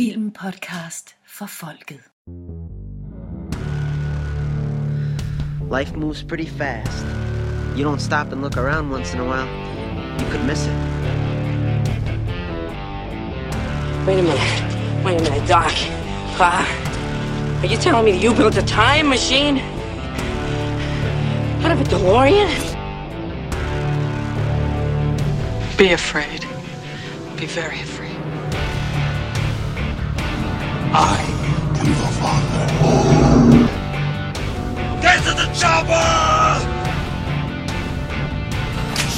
Filmpodcast for folket. Life moves pretty fast. You don't stop and look around once in a while, you could miss it. Wait a minute, Doc. Are you telling me that you built a time machine out of a DeLorean? Be afraid. Be very afraid. I am the father. Get to the chopper!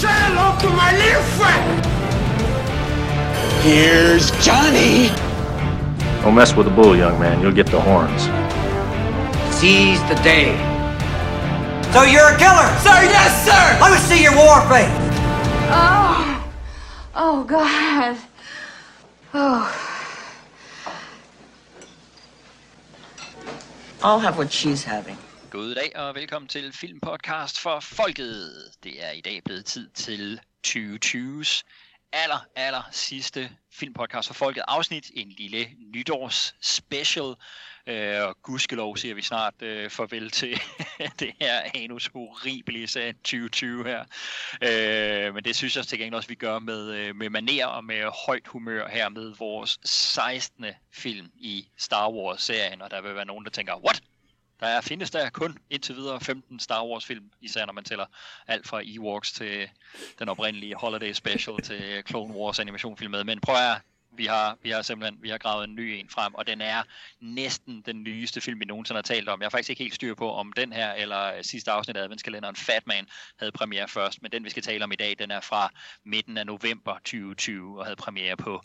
Say hello to my little friend! Here's Johnny! Don't mess with the bull, young man. You'll get the horns. Seize the day. So you're a killer? Sir, yes, sir! Let me see your war face! Oh, God. Oh. I'll have what she's having. God dag og velkommen til Filmpodcast for folket. Det er i dag blevet tid til 2020's aller sidste Filmpodcast for folket afsnit. En lille nytårs special. Og gudskelov siger vi snart farvel til det her anus horribilis af 2020 her. Men det synes jeg til gengæld også, vi gør med maner og med højt humør her med vores 16. film i Star Wars-serien. Og der vil være nogen, der tænker, what? Der findes der kun indtil videre 15 Star Wars-film, især når man tæller alt fra Ewoks til den oprindelige Holiday Special til Clone Wars animationfilm med. Men prøv at Vi har simpelthen gravet en ny en frem, og den er næsten den nyeste film, vi nogensinde har talt om. Jeg har faktisk ikke helt styr på, om den her eller sidste afsnit af adventskalenderen Fatman havde premiere først, men den vi skal tale om i dag, den er fra midten af november 2020 og havde premiere på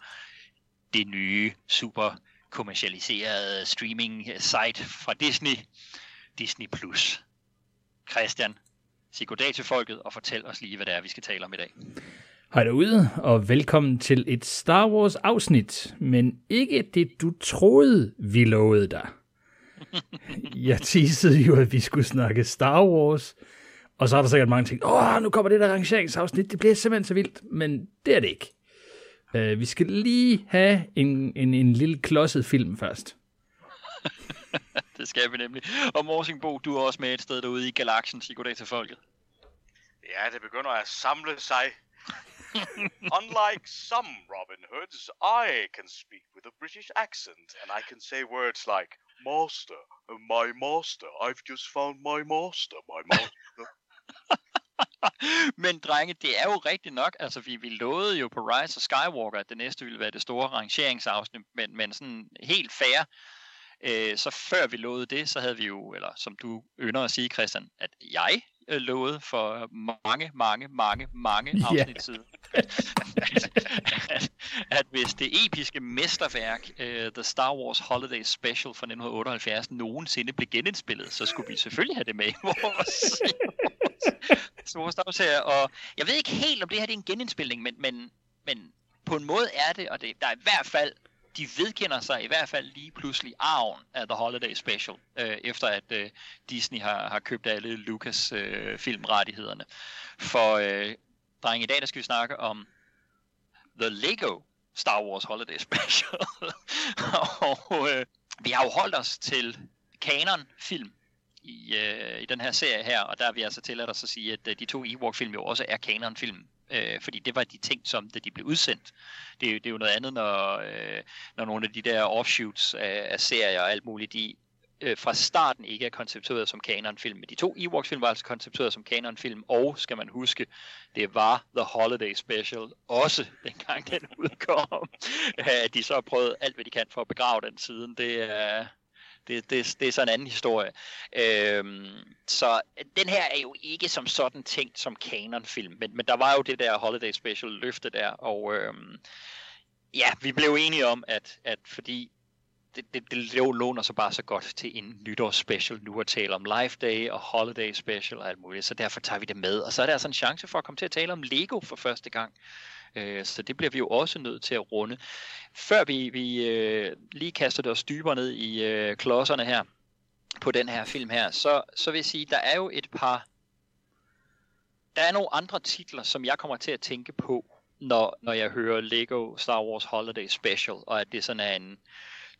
det nye super kommercialiserede streaming site fra Disney Plus. Christian, sig goddag til folket og fortæl os lige, hvad det er, vi skal tale om i dag. Hej derude, og velkommen til et Star Wars afsnit, men ikke det, du troede, vi lovede dig. Jeg teasede jo, at vi skulle snakke Star Wars, og så er der sikkert mange ting. Nu kommer det der rangeringsafsnit, det bliver simpelthen så vildt, men det er det ikke. Vi skal lige have en lille klodset film først. Det skal vi nemlig. Og Morsingbo, du er også med et sted derude i galaksen. Sig goddag til folket. Ja, det begynder at samle sig. Unlike some Robin Hoods, I can speak with a British accent, and I can say words like, master, my master, I've just found my master, my master. Men drenge, det er jo rigtigt nok, altså vi lovede jo på Rise of Skywalker, at det næste ville være det store rangeringsafsnit, men sådan helt fair. Så før vi lovede det, så havde vi jo, eller som du ynder at sige, Christian, at jeg lovede for mange afsnit siden, at hvis det episke mesterværk The Star Wars Holiday Special fra 1978 nogensinde blev genindspillet, så skulle vi selvfølgelig have det med i vores startserie. Og jeg ved ikke helt, om det her det er en genindspilning, men på en måde er det, og der er i hvert fald, de vedkender sig i hvert fald lige pludselig arven af The Holiday Special, efter at Disney har købt alle Lucas filmrettighederne. For drenge, i dag der skal vi snakke om The Lego Star Wars Holiday Special. Og vi har jo holdt os til kanon-film i den her serie her, og der har vi altså tilladt os at sige, at de to Ewok-film jo også er kanon-film. Fordi det var de ting, som da de blev udsendt. Det er jo noget andet, når nogle af de der offshoots af serier og alt muligt, de fra starten ikke er konceptueret som kanonfilm. Men de to Ewoks-film var altså konceptueret som kanonfilm, og skal man huske, det var The Holiday Special også, dengang den udkom. De så har prøvet alt, hvad de kan for at begrave den siden. Det er så en anden historie. Så den her er jo ikke som sådan tænkt som kanonfilm, men der var jo det der Holiday Special løfte der, og vi blev enige om, at fordi det låner sig bare så godt til en nytårsspecial nu at tale om Life Day og Holiday Special og alt muligt, så derfor tager vi det med. Og så er der altså en chance for at komme til at tale om Lego for første gang. Så det bliver vi jo også nødt til at runde. Før vi lige kaster det os dybere ned i klodserne her, på den her film her, så vil jeg sige, der er jo der er nogle andre titler, som jeg kommer til at tænke på, når jeg hører Lego Star Wars Holiday Special, og at det sådan er en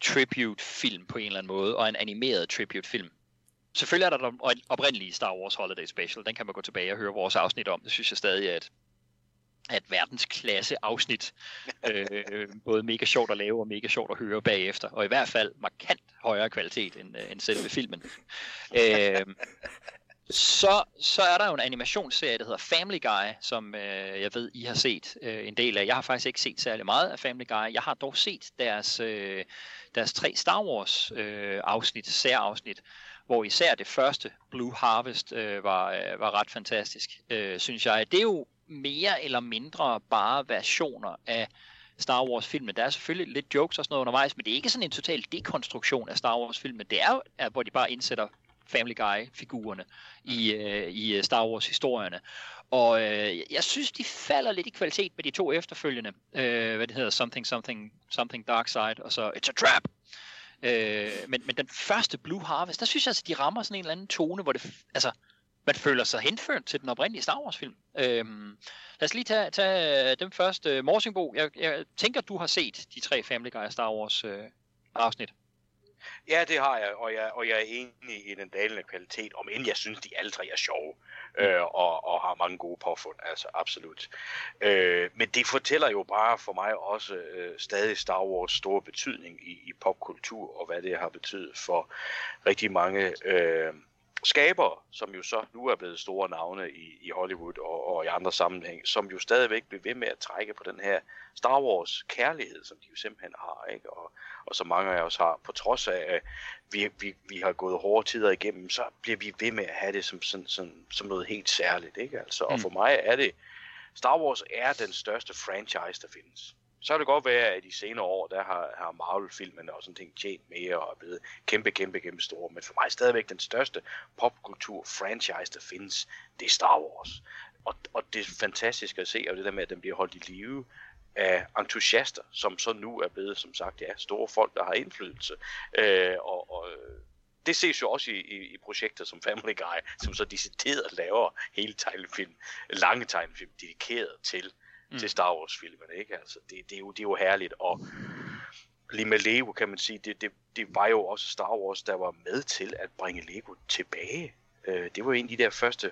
tribute-film på en eller anden måde, og en animeret tribute-film. Selvfølgelig er der den oprindelige Star Wars Holiday Special, den kan man gå tilbage og høre vores afsnit om, det synes jeg stadig er et verdensklasse afsnit, både mega sjovt at lave og mega sjovt at høre bagefter, og i hvert fald markant højere kvalitet end selve filmen. Så er der jo en animationsserie, der hedder Family Guy, som jeg ved, I har set en del af. Jeg har faktisk ikke set særlig meget af Family Guy. Jeg har dog set deres 3 Star Wars afsnit, særafsnit, hvor især det første, Blue Harvest, var ret fantastisk, synes jeg. Det er jo mere eller mindre bare versioner af Star Wars-filmen. Der er selvfølgelig lidt jokes og sådan noget undervejs, men det er ikke sådan en total dekonstruktion af Star Wars-filmen. Det er jo, hvor de bare indsætter Family Guy-figurerne i Star Wars-historierne. Og jeg synes, de falder lidt i kvalitet med de 2 efterfølgende. Hvad det hedder? Something Dark Side, og så It's a Trap! Men den første Blue Harvest, der synes jeg altså, de rammer sådan en eller anden tone, hvor det, altså, man føler sig henført til den oprindelige Star Wars-film. Lad os lige tage dem først. Morsingbo, jeg tænker, du har set de 3 Family Guy Star Wars afsnit. Ja, det har jeg, og jeg er enig i den dalende kvalitet, om end jeg synes, de alle 3 er sjove, og har mange gode påfund, altså absolut. Men det fortæller jo bare for mig også stadig Star Wars' store betydning i popkultur, og hvad det har betydet for rigtig mange skabere, som jo så nu er blevet store navne i Hollywood og i andre sammenhæng, som jo stadigvæk bliver ved med at trække på den her Star Wars kærlighed, som de jo simpelthen har, ikke? Og som mange af os har, på trods af at vi har gået hårde tider igennem, så bliver vi ved med at have det som noget helt særligt, ikke? Altså, og for mig er det, Star Wars er den største franchise, der findes. Så kan det godt være, at i senere år, der har Marvel-filmerne og sådan ting tjent mere og er blevet kæmpe store. Men for mig er stadigvæk den største popkultur-franchise, der findes, det er Star Wars. Og det er fantastisk at se, og det der med, at den bliver holdt i live af entusiaster, som så nu er blevet, som sagt, ja, store folk, der har indflydelse. Og det ses jo også i projekter som Family Guy, som så decideret laver hele tegnefilm, lange tegnefilm, dedikeret til Star Wars-filmerne, ikke? Altså, det er jo herligt, og lige med Lego kan man sige, det var jo også Star Wars, der var med til at bringe Lego tilbage. Det var jo en af de der første,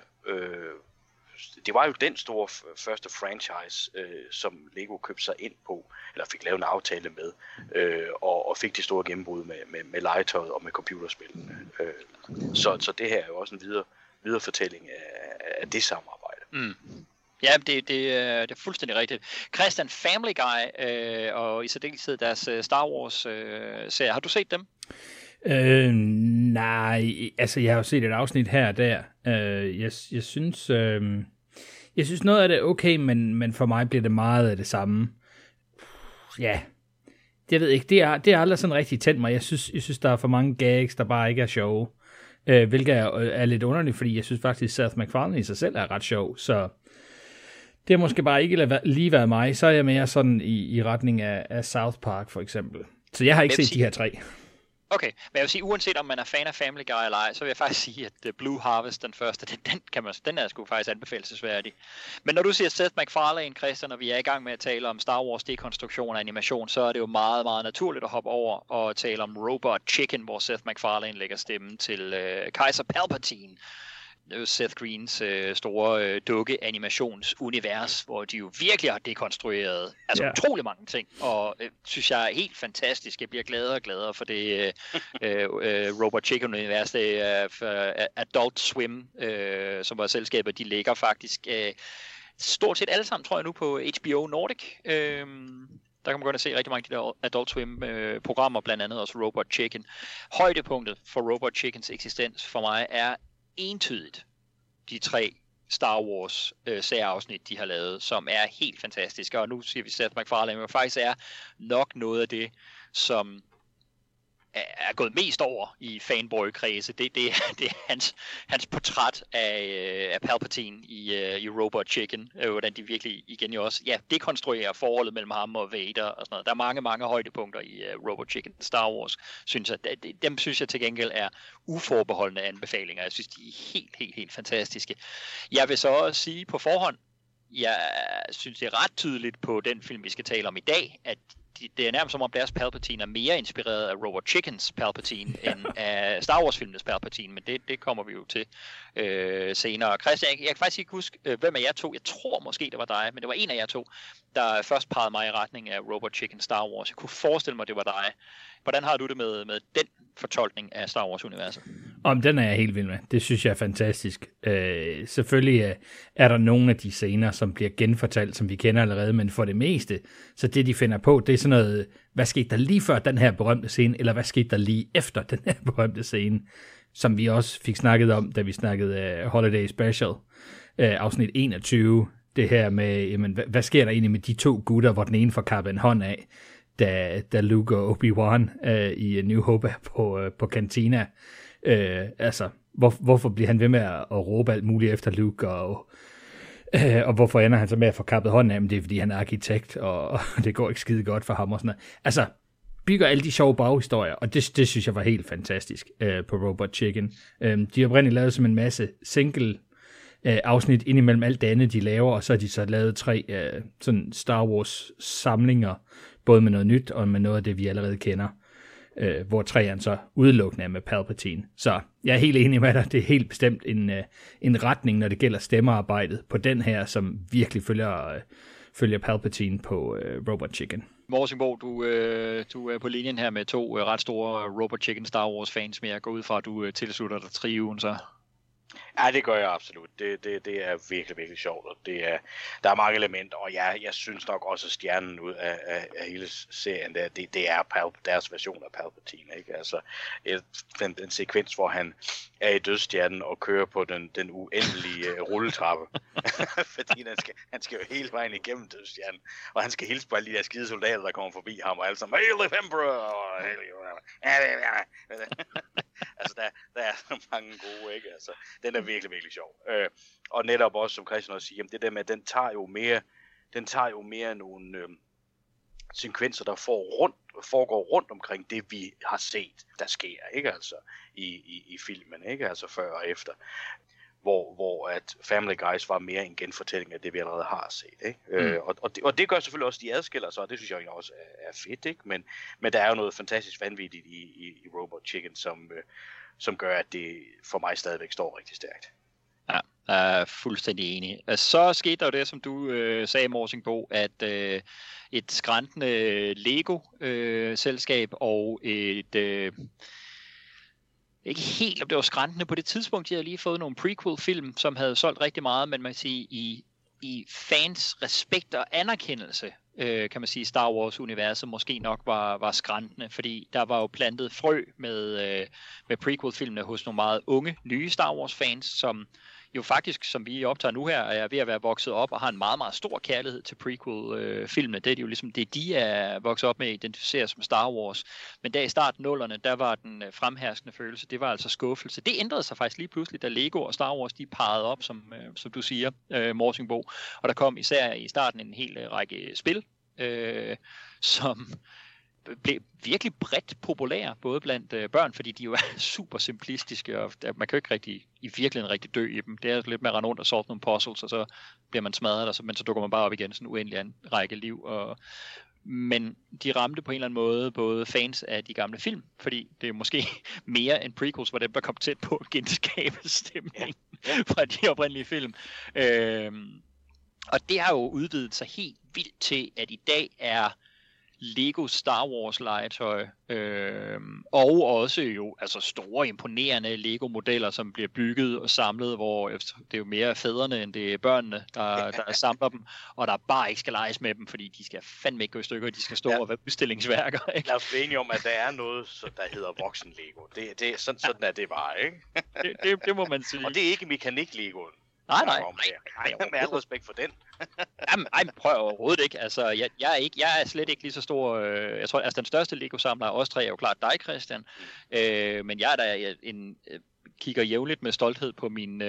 det var jo den store første franchise, som Lego købte sig ind på, eller fik lavet en aftale med, og fik det store gennembrud med legetøjet og med computerspillene. Så det her er jo også en videre fortælling af det samarbejde. Ja, det er fuldstændig rigtigt. Christian, Family Guy og i særdeleshed deres Star Wars-serier, har du set dem? Nej, altså jeg har jo set et afsnit her og der. Jeg synes noget af det er okay, men for mig bliver det meget af det samme. Ja, jeg ved ikke, det er aldrig sådan rigtig tændt mig. Jeg synes, der er for mange gags, der bare ikke er sjove, hvilket er lidt underligt, fordi jeg synes faktisk, Seth MacFarlane i sig selv er ret sjov, så det har måske bare ikke lige været mig, så er jeg mere sådan i retning af South Park for eksempel. Så jeg har ikke set de her 3. Okay, men jeg vil sige, uanset om man er fan af Family Guy eller ej, så vil jeg faktisk sige, at Blue Harvest, den første, den er sgu faktisk anbefalesværdig. Men når du siger Seth MacFarlane, Christian, og vi er i gang med at tale om Star Wars dekonstruktion og animation, så er det jo meget, meget naturligt at hoppe over og tale om Robot Chicken, hvor Seth MacFarlane lægger stemmen til Kaiser Palpatine. Seth Greens store dukkeanimationsunivers, hvor de jo virkelig har dekonstrueret utrolig mange ting, og synes jeg er helt fantastisk. Jeg bliver gladere for det Robot Chicken-univers. Det er Adult Swim, som var selskabet, de ligger faktisk stort set alle sammen, tror jeg nu, på HBO Nordic. Der kan man godt se rigtig mange af de der Adult Swim-programmer, blandt andet også Robot Chicken. Højdepunktet for Robot Chickens eksistens for mig er entydigt de 3 Star Wars særafsnit, de har lavet, som er helt fantastiske. Og nu siger vi Seth MacFarlane, men faktisk er nok noget af det, som er gået mest over i fanboy-kredse. Det er hans portræt af Palpatine i Robot Chicken, hvordan de virkelig igen jo også dekonstruerer forholdet mellem ham og Vader og sådan noget. Der er mange højdepunkter i Robot Chicken Star Wars, synes jeg. Dem synes jeg til gengæld er uforbeholdende anbefalinger. Jeg synes, de er helt fantastiske. Jeg vil så også sige på forhånd, jeg synes, det er ret tydeligt på den film, vi skal tale om i dag, at det er nærmest som om deres Palpatine er mere inspireret af Robot Chickens Palpatine end af Star Wars-filmenes Palpatine, men det kommer vi jo til senere. Christian, jeg kan faktisk ikke huske, hvem af jer to, jeg tror måske det var dig, men det var en af jer to, der først pegede mig i retning af Robot Chicken Star Wars. Jeg kunne forestille mig, det var dig. Hvordan har du det med den fortolkning af Star Wars-universet? Den er jeg helt vild med. Det synes jeg er fantastisk. Selvfølgelig er der nogle af de scener, som bliver genfortalt, som vi kender allerede, men for det meste, så det de finder på, det er sådan noget, hvad skete der lige før den her berømte scene, eller hvad skete der lige efter den her berømte scene, som vi også fik snakket om, da vi snakkede Holiday Special, afsnit 21, det her med, jamen, hvad sker der egentlig med de to gutter, hvor den ene får kappet en hånd af, da Luke og Obi-Wan i New Hope er på Cantina. Hvorfor bliver han ved med at råbe alt muligt efter Luke, og hvorfor ender han så med at få kappet hånden af? Men det er, fordi han er arkitekt, og det går ikke skide godt for ham og sådan noget. Altså, bygger alle de sjove baghistorier, og det synes jeg var helt fantastisk på Robot Chicken. De har oprindeligt lavet som en masse single afsnit indimellem alt det andet, de laver, og så har de så lavet 3 sådan Star Wars samlinger, både med noget nyt og med noget af det, vi allerede kender, hvor 3'eren så udelukkende er med Palpatine. Så jeg er helt enig med dig, det er helt bestemt en retning, når det gælder stemmearbejdet på den her, som virkelig følger Palpatine på Robot Chicken. Morsingbo, du er på linjen her med 2 ret store Robot Chicken Star Wars fans, men jeg går ud fra, at du tilslutter dig trioen så. Ja, det gør jeg absolut. Det er virkelig, virkelig sjovt, og der er mange elementer, og jeg synes nok også, at stjernen ud af hele serien, det er deres version af Palpatine, ikke? Altså, den sekvens, hvor han er i dødsstjernen og kører på den uendelige rulletrappe, fordi han skal jo hele vejen igennem dødsstjernen, og han skal hilse på alle de der skide soldater, der kommer forbi ham, og alle sammen, Hail the Emperor! Og Hail the Emperor! Altså, der er så mange gode, ikke? Altså, den er virkelig, virkelig sjov. Og netop også, som Christian også siger, jamen det der med, at den tager jo mere nogle sekvenser, der foregår rundt omkring det, vi har set, der sker, ikke altså, i filmen, ikke altså før og efter. Hvor at Family Guys var mere en genfortælling af det, vi allerede har set. Ikke? Mm. Det gør selvfølgelig også, de adskiller sig, og det synes jeg også er fedt. Ikke? Men der er jo noget fantastisk vanvittigt i Robot Chicken, som gør, at det for mig stadigvæk står rigtig stærkt. Ja, jeg er fuldstændig enig. Så skete der jo det, som du sagde, Morsingbo, at et skrantende Lego-selskab og et... Ikke helt, om det var skræntende på det tidspunkt. De havde lige fået nogle prequel-film, som havde solgt rigtig meget, men man kan sige, i fans respekt og anerkendelse, kan man sige, Star Wars-universet måske nok var skræntende, fordi der var jo plantet frø med prequel-filmene hos nogle meget unge, nye Star Wars-fans, som jo faktisk, som vi optager nu her, er ved at være vokset op og har en meget, meget stor kærlighed til prequel-filmene. Det er jo ligesom det, de er vokset op med at identificere som Star Wars. Men der i starten 0'erne, der var den fremherskende følelse, det var altså skuffelse. Det ændrede sig faktisk lige pludselig, da Lego og Star Wars, de pegede op, som du siger, Morsingbo. Og der kom især i starten en hel række spil, som... blev virkelig bredt populære, både blandt børn, fordi de jo er super simplistiske, og man kan jo ikke rigtig, i virkeligheden rigtig dø i dem. Det er lidt med at rende rundt og solve nogle puzzles, og så bliver man smadret, men så dukker man bare op igen, sådan en uendelig række liv. Men de ramte på en eller anden måde både fans af de gamle film, fordi det er måske mere end prequels, hvor dem, der kom tæt på at genskabe stemningen fra de oprindelige film. Og det har jo udvidet sig helt vildt til, at i dag er Lego Star Wars legetøj, og også jo altså store, imponerende Lego-modeller, som bliver bygget og samlet, hvor det er jo mere fædrene, end det er børnene, der samler dem, og der bare ikke skal leges med dem, fordi de skal fandme ikke gå i stykker, de skal stå og være udstillingsværker. Ikke? Lad os blive enige om, at der er noget, der hedder voksen Lego. Det, sådan er det bare, ikke? Det må man sige. Og det er ikke mekanik-Legoen. Nej. Med al respekt for den. Jamen, prøv overhovedet ikke. Altså, jeg er slet ikke lige så stor... jeg tror, altså den største Lego-samler af os 3 er jo klart dig, Christian. Men jeg er da kigger jævnligt med stolthed på en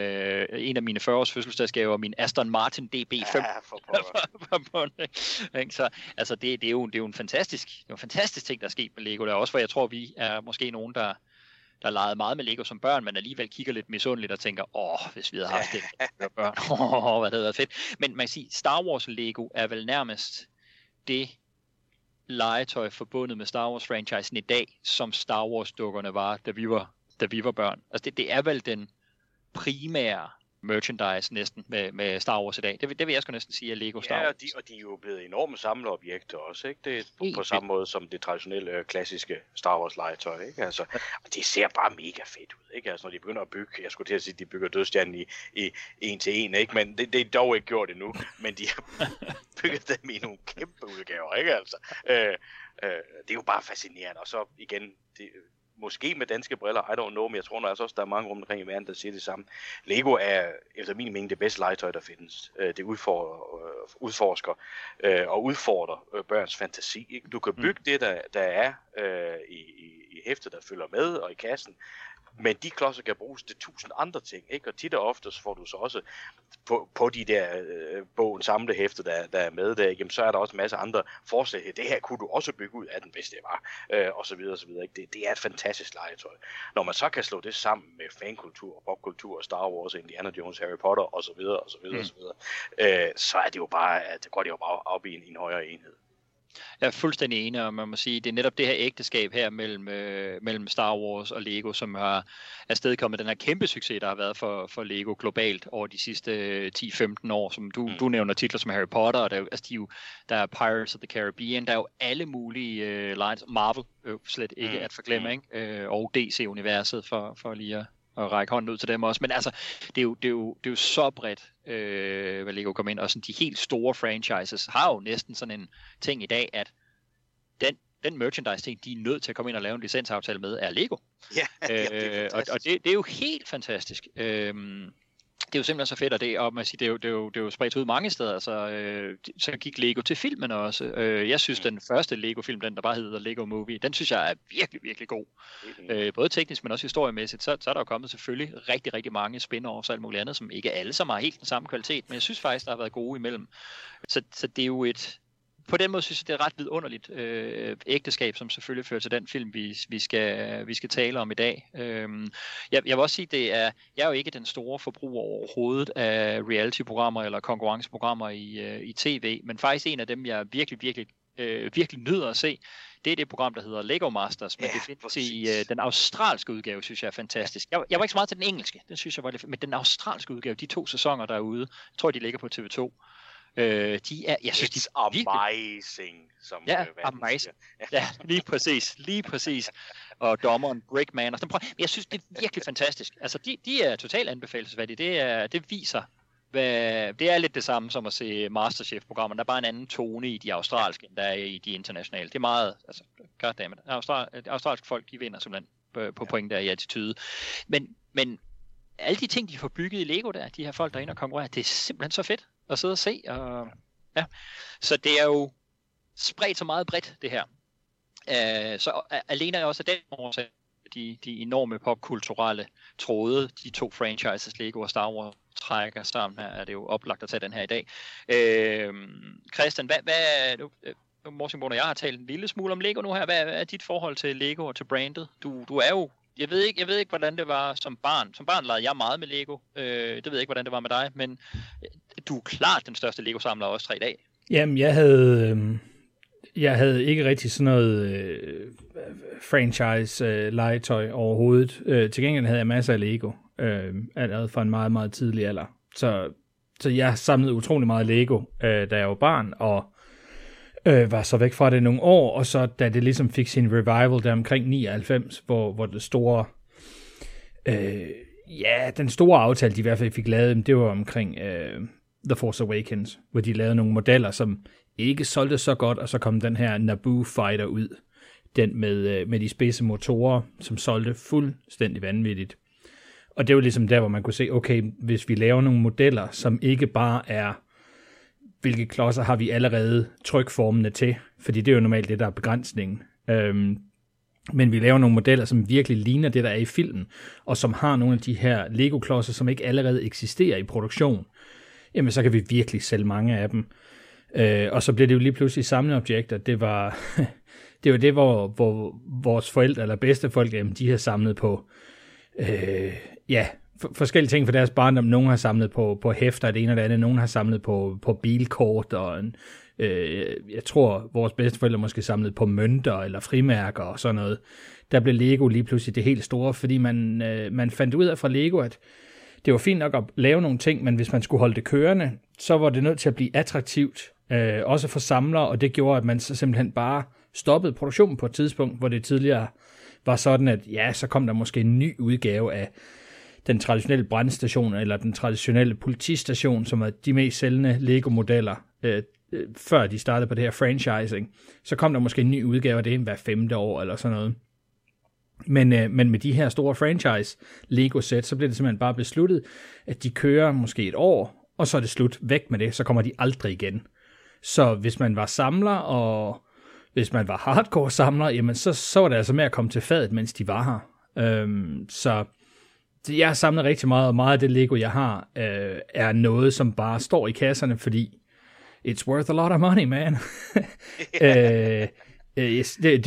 af mine 40-års fødselsdagsgaver, min Aston Martin DB5. Ja, så, altså, det er jo en fantastisk ting, der er sket med Lego. Der også, for jeg tror, vi er måske nogen, der... der legede meget med Lego som børn, men alligevel kigger lidt misundeligt og tænker, hvis vi havde haft det, som børn, hvad det havde været fedt. Men man kan sige, Star Wars Lego er vel nærmest det legetøj forbundet med Star Wars franchisen i dag, som Star Wars dukkerne var, da vi var børn. Altså det er vel den primære merchandise næsten med Star Wars i dag. Det vil jeg sgu næsten sige at Lego Star Wars. Og de er jo blevet enorme samleobjekter også, ikke? Det er på samme måde som det traditionelle klassiske Star Wars legetøj, ikke? Altså, og det ser bare mega fedt ud, ikke? Altså når de begynder at bygge, jeg skulle til at sige, at de bygger dødsstjernen i en til en, ikke? Men det er dog ikke gjort endnu, men de har bygget dem i nogle kæmpe udgaver, ikke? Altså, det er jo bare fascinerende, og så igen, det måske med danske briller, I don't know, men jeg tror nok også, der er mange rundt omkring i verden, der siger det samme. Lego er, efter min mening, det bedste legetøj, der findes. Det udforsker og udfordrer børns fantasi, ikke? Du kan bygge det, der er i hæftet, der følger med, og i kassen, men de klodser kan bruges til 1000 andre ting, ikke? Og tit og oftest får du så også på de der bogen samlet hæfte, der er med der, jamen så er der også en masse andre forslag. Det her kunne du også bygge ud af den, hvis det var, og så videre og så videre, ikke? Det er et fantastisk legetøj. Når man så kan slå det sammen med fankultur og popkultur og Star Wars, Indiana Jones, Harry Potter og så videre og så videre og så videre, så er det jo bare, det går det jo bare op i en højere enhed. Jeg er fuldstændig enig, og man må sige, det er netop det her ægteskab her mellem Star Wars og Lego, som har afstedkommet den her kæmpe succes, der har været for Lego globalt over de sidste 10-15 år. Som du nævner titler som Harry Potter, og der er Pirates of the Caribbean, der er jo alle mulige lines, Marvel slet ikke at forglemme, ikke? Og DC-universet for lige at række hånden ud til dem også. Men altså, det er jo så bredt, hvad Lego kom ind, og sådan de helt store franchises har jo næsten sådan en ting i dag, at den merchandise-ting, de er nødt til at komme ind og lave en licensaftale med, er Lego. Ja, det er og det er jo helt fantastisk. Det er jo simpelthen så fedt, og det er jo spredt ud mange steder, så gik Lego til filmen også. Jeg synes, den første Lego-film, den der bare hedder Lego Movie, den synes jeg er virkelig, virkelig god. Både teknisk, men også historiemæssigt, så er der jo kommet selvfølgelig rigtig, rigtig mange spin-offs og alt muligt andet, som ikke alle sammen har helt den samme kvalitet, men jeg synes faktisk, der har været gode imellem. Så det er jo et... På den måde synes jeg, det er ret vidunderligt ægteskab, som selvfølgelig fører til den film, vi skal tale om i dag. Jeg vil også sige, jeg er jo ikke den store forbruger overhovedet af reality-programmer eller konkurrenceprogrammer i tv, men faktisk en af dem, jeg virkelig, virkelig, virkelig nyder at se, det er det program, der hedder Lego Masters, men det findes i den australske udgave, synes jeg er fantastisk. Jeg var ikke så meget til den engelske, den synes jeg var lidt, men den australske udgave, de 2 sæsoner derude, jeg tror, de ligger på TV2. Jeg synes, de er amazing, som amazing. Ja, lige præcis. Og dommeren Brickman. Og men jeg synes, det er virkelig fantastisk. Altså, de er totalt anbefalesværdige. Det viser, hvad, det er lidt det samme som at se MasterChef-programmer. Der er bare en anden tone i de australske, end der er i de internationale. Det er meget, altså, goddammit. Australske folk, de vinder simpelthen på point der i attitude. Men alle de ting, de får bygget i Lego der, de her folk, der er inde og konkurrerer, det er simpelthen så fedt at sidde og se. Ja. Så det er jo spredt så meget bredt, det her. Så alene er også den årsag, de enorme popkulturelle tråde, de 2 franchises, Lego og Star Wars, trækker sammen her, er det jo oplagt at tage den her i dag. Christian, hvad Morten og jeg har talt en lille smule om Lego nu her. Hvad er dit forhold til Lego og til brandet? Du er jo... Jeg ved ikke, hvordan det var som barn. Som barn legede jeg meget med Lego. Det ved jeg ikke, hvordan det var med dig, men du er klart den største Lego-samler også 3 dage. Jamen, jeg havde ikke rigtig sådan noget franchise-legetøj overhovedet. Til gengæld havde jeg masser af Lego, allerede fra en meget, meget tidlig alder. Så jeg samlede utrolig meget Lego, da jeg var barn, og var så væk fra det nogle år, og så da det ligesom fik sin revival der omkring 99, hvor det store, den store aftale, de i hvert fald fik lavet, det var omkring The Force Awakens, hvor de lavede nogle modeller, som ikke solgte så godt, og så kom den her Naboo Fighter ud, den med de spidse motorer, som solgte fuldstændig vanvittigt. Og det var ligesom der, hvor man kunne se, okay, hvis vi laver nogle modeller, som ikke bare er hvilke klodser har vi allerede trykformene til, fordi det er jo normalt det, der er begrænsningen. Men vi laver nogle modeller, som virkelig ligner det, der er i filmen, og som har nogle af de her Lego-klodser, som ikke allerede eksisterer i produktion. Jamen, så kan vi virkelig sælge mange af dem. Og så bliver det jo lige pludselig samleobjekter. Det var det var det, hvor vores forældre eller bedstefolk, jamen, de har samlet på forskellige ting for deres barndom. Nogen har samlet på hæfter, det ene og det andet. Nogen har samlet på bilkort, og jeg tror, vores bedsteforældre måske samlet på mønter eller frimærker og sådan noget. Der blev Lego lige pludselig det helt store, fordi man fandt ud af fra Lego, at det var fint nok at lave nogle ting, men hvis man skulle holde det kørende, så var det nødt til at blive attraktivt, også for samlere, og det gjorde, at man så simpelthen bare stoppede produktionen på et tidspunkt, hvor det tidligere var sådan, at ja, så kom der måske en ny udgave af den traditionelle brandstation, eller den traditionelle politistation, som er de mest sælgende Lego-modeller, før de startede på det her franchising. Så kom der måske en ny udgave af det hver 5. år, eller sådan noget. Men med de her store franchise Lego-sæt, så bliver det simpelthen bare besluttet, at de kører måske et år, og så er det slut. Væk med det, så kommer de aldrig igen. Så hvis man var samler, og hvis man var hardcore samler, jamen så var det altså med at komme til fadet, mens de var her. Så jeg har samlet rigtig meget, og meget af det Lego, jeg har, er noget, som bare står i kasserne, fordi it's worth a lot of money, man. Det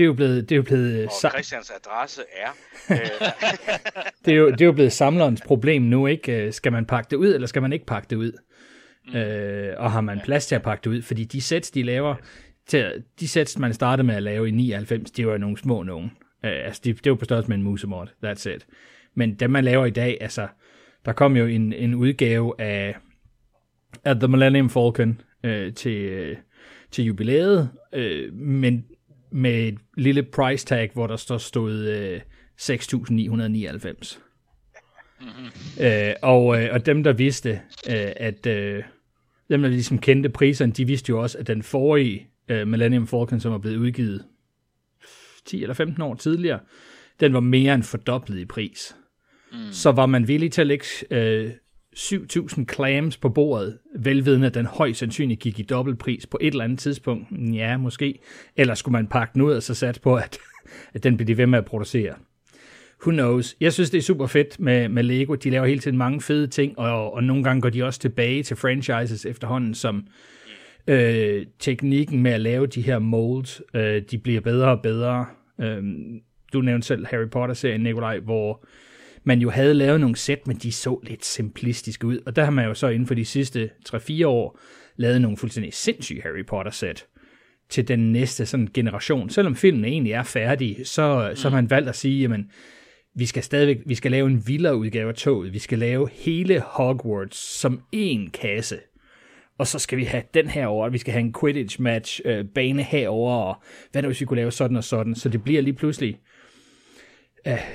er jo blevet... Og Christians adresse er... det er jo blevet samlerens problem nu, ikke? Skal man pakke det ud, eller skal man ikke pakke det ud? Og har man plads til at pakke det ud? Fordi de sæt, de laver... De sæt, man startede med at lave i 99, det var jo nogle små nogen. Altså, det var på størrelse med en musemord, that's it. Men dem, man laver i dag, altså... Der kom jo en udgave af The Millennium Falcon til jubilæet, men med et lille price tag, hvor der stod 6.999. Og dem, der vidste, at dem, der ligesom kendte priserne, de vidste jo også, at den forrige Millennium Falcon, som var blevet udgivet 10 eller 15 år tidligere, den var mere end fordoblet i pris. Så var man villig til at lægge 7.000 clams på bordet, velvidende, at den højst sandsynligt gik i dobbeltpris på et eller andet tidspunkt. Ja, måske. Eller skulle man pakke den ud og så satse på, at den bliver de ved med at producere. Who knows? Jeg synes, det er super fedt med Lego. De laver hele tiden mange fede ting, og nogle gange går de også tilbage til franchises efterhånden, som teknikken med at lave de her molds, de bliver bedre og bedre. Du nævnte selv Harry Potter-serien, Nikolaj, hvor man jo havde lavet nogle sæt, men de så lidt simplistiske ud. Og der har man jo så inden for de sidste 3-4 år lavet nogle fuldstændig sindssyge Harry Potter-sæt til den næste sådan generation. Selvom filmen egentlig er færdig, så har man valgt at sige, jamen, vi skal lave en vildere udgave af toget. Vi skal lave hele Hogwarts som én kasse. Og så skal vi have den her over, vi skal have en Quidditch-match, bane herover, og hvad der hvis vi kunne lave sådan og sådan. Så det bliver lige pludselig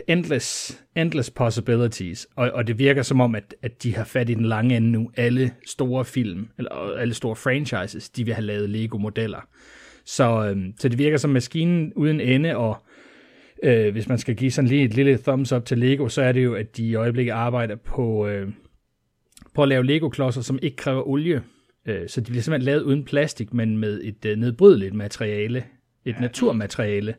endless possibilities, og det virker som om, at de har fat i den lange ende nu. Alle store film, eller alle store franchises, de vil have lavet Lego-modeller. Så det virker som maskinen uden ende, og hvis man skal give sådan lige et lille thumbs up til Lego, så er det jo, at de i øjeblikket arbejder på at lave Lego-klodser, som ikke kræver olie. Så de bliver simpelthen lavet uden plastik, men med et nedbrydeligt materiale, et naturmateriale.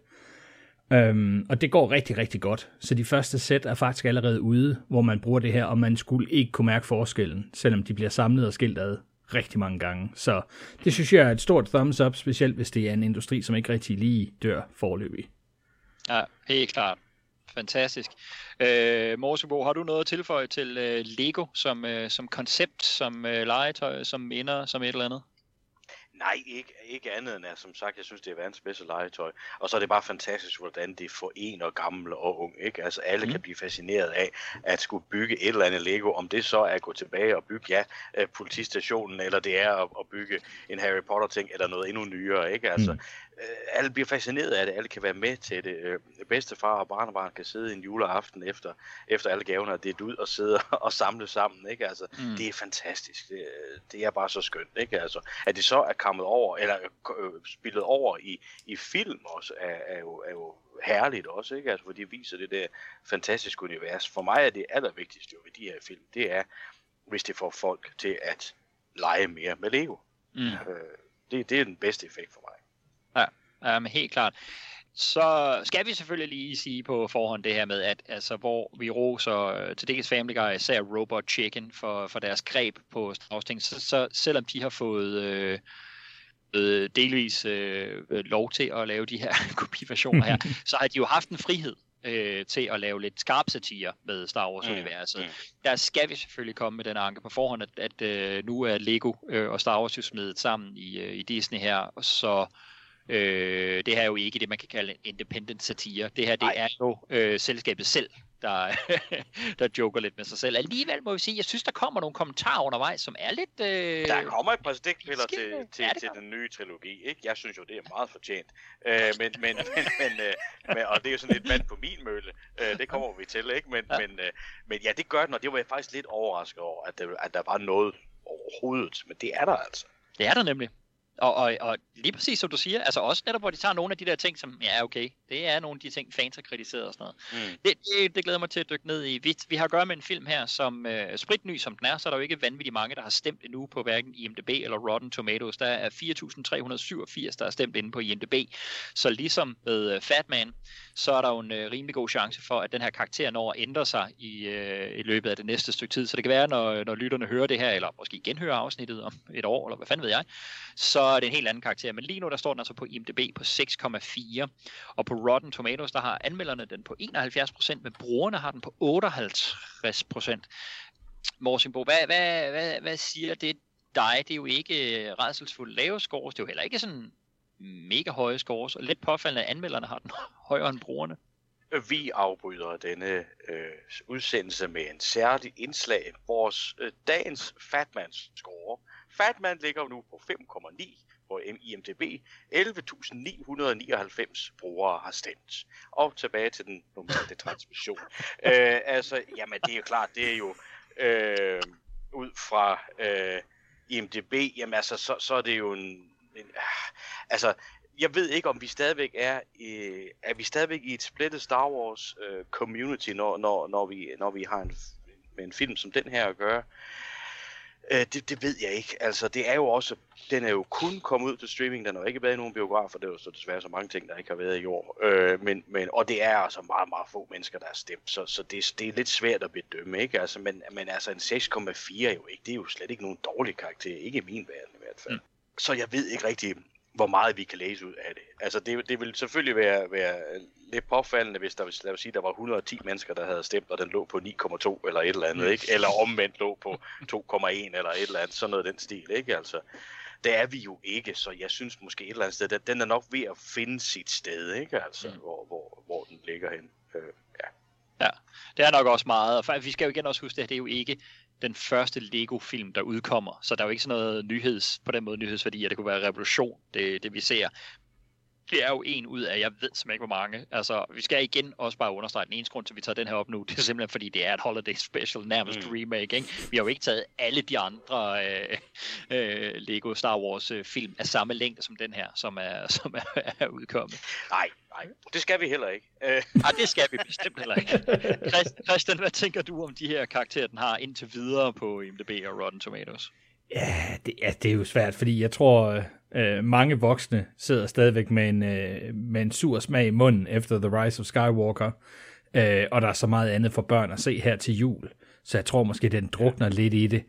Og det går rigtig, rigtig godt. Så de første sæt er faktisk allerede ude, hvor man bruger det her, og man skulle ikke kunne mærke forskellen, selvom de bliver samlet og skilt ad rigtig mange gange. Så det synes jeg er et stort thumbs up, specielt hvis det er en industri, som ikke rigtig lige dør forløbig. Ja, helt klart. Fantastisk. Morsebo, har du noget at tilføje til Lego som koncept, som legetøj, som minder, som et eller andet? Nej, ikke andet end, at, som sagt, jeg synes, det er verdens bedste legetøj. Og så er det bare fantastisk, hvordan det forener gamle og unge, ikke? Altså, alle kan blive fascineret af at skulle bygge et eller andet Lego, om det så er at gå tilbage og bygge, politistationen, eller det er at bygge en Harry Potter-ting, eller noget endnu nyere, ikke? Altså, alle bliver fascineret af det, alle kan være med til det. Bedstefar og barnebarn kan sidde en juleaften efter alle gaverne er delt ud og sidde og samle sammen, ikke? Altså, det er fantastisk. Det er bare så skønt, ikke? Altså, at det så er kommet over, eller spillet over i film også, er jo herligt også, ikke? Altså, for de viser det der fantastiske univers. For mig er det allervigtigste jo ved de her film, det er, hvis det får folk til at lege mere med Lego. Det er den bedste effekt for mig. Ja, helt klart. Så skal vi selvfølgelig lige sige på forhånd det her med, at altså, hvor vi roser til dels Family Guy, især Robot Chicken for deres greb på Star Wars ting, så selvom de har fået delvis lov til at lave de her kopiversioner her, så har de jo haft en frihed til at lave lidt skarp satire med Star Wars-universet. Der skal vi selvfølgelig komme med den anke på forhånd, at nu er Lego og Star Wars jo smedet sammen i Disney her, så det her er jo ikke det, man kan kalde en independent satire. Det her, det er jo selskabet selv, der joker lidt med sig selv. Alligevel må vi sige, jeg synes, der kommer nogle kommentarer undervejs, som er lidt... Der kommer et par stikpiller til den nye trilogi, ikke? Jeg synes jo, det er meget fortjent. Og det er jo sådan lidt mand på min mølle. Det kommer vi til, ikke? Men ja, det gør den, og det var jeg faktisk lidt overrasket over, at der var noget overhovedet. Men det er der altså. Det er der nemlig. Og lige præcis som du siger, altså også netop hvor de tager nogle af de der ting, som ja okay, det er nogle af de ting fans har kritiseret og sådan noget. Det glæder mig til at dykke ned i. Vi har at gøre med en film her, som spritny som den er, så er der jo ikke vanvittigt mange, der har stemt endnu på hverken IMDb eller Rotten Tomatoes. Der er 4.387, der har stemt inde på IMDb. Så ligesom med Fatman, så er der jo en rimelig god chance for, at den her karakter når at ændre sig i løbet af det næste stykke tid. Så det kan være, når lytterne hører det her, eller måske genhører afsnittet om et år, eller hvad fanden ved jeg, så er det en helt anden karakter. Men lige nu, der står den altså på IMDb på 6,4, og på Rotten Tomatoes, der har anmelderne den på 71%, men brugerne har den på 58%. Morsenbo, hvad siger det dig? Det er jo ikke rædselsfuldt lave scores, det er jo heller ikke sådan mega høje scores, og lidt påfaldende, at anmelderne har den højere end brugerne. Vi afbryder denne udsendelse med en særlig indslag. Vores dagens Fatmans score. Fatman ligger nu på 5,9 på IMDb. 11.999 brugere har stemt. Og tilbage til den normale transmission. Jamen det er jo klart, det er jo ud fra IMDb, jamen altså, så er det jo en jeg ved ikke, om vi stadigvæk er vi stadigvæk i et splittet Star Wars community, når vi har en film som den her at gøre. Det ved jeg ikke. Altså, det er jo også, den er jo kun kommet ud til streaming, den har ikke været i nogen biografer, det er jo så desværre så mange ting, der ikke har været i år. Og det er altså meget, meget få mennesker, der har stemt, så det er lidt svært at bedømme, ikke? Altså, men altså en 6,4 er jo ikke, det er jo slet ikke nogen dårlig karakter, ikke i min verden i hvert fald. Så jeg ved ikke rigtig, hvor meget vi kan læse ud af det. Altså, det ville selvfølgelig være lidt påfaldende, hvis der, lad os sige, der var 110 mennesker, der havde stemt, og den lå på 9,2 eller et eller andet, ikke? Eller omvendt lå på 2,1 eller et eller andet, sådan noget den stil, ikke? Altså, det er vi jo ikke, så jeg synes måske et eller andet sted, den er nok ved at finde sit sted, ikke? Altså, hvor den ligger hen. Ja, det er nok også meget, og vi skal jo igen også huske, at det er jo ikke den første Lego-film, der udkommer. Så der er jo ikke sådan noget nyhedsværdi, at det kunne være revolution, det vi ser. Det er jo en ud af, jeg ved simpelthen ikke, hvor mange. Altså, vi skal igen også bare understrege, den eneste grund til, vi tager den her op nu, det er simpelthen, fordi det er et holiday special, nærmest remake, ikke? Vi har jo ikke taget alle de andre Lego Star Wars film af samme længde som den her, som er udkommet. Nej, det skal vi heller ikke. Nej, det skal vi bestemt heller ikke. Christian, hvad tænker du om de her karakterer, den har indtil videre på IMDb og Rotten Tomatoes? Ja, det er jo svært, fordi jeg tror, mange voksne sidder stadigvæk med en sur smag i munden efter The Rise of Skywalker, og der er så meget andet for børn at se her til jul, så jeg tror måske, den drukner lidt i det.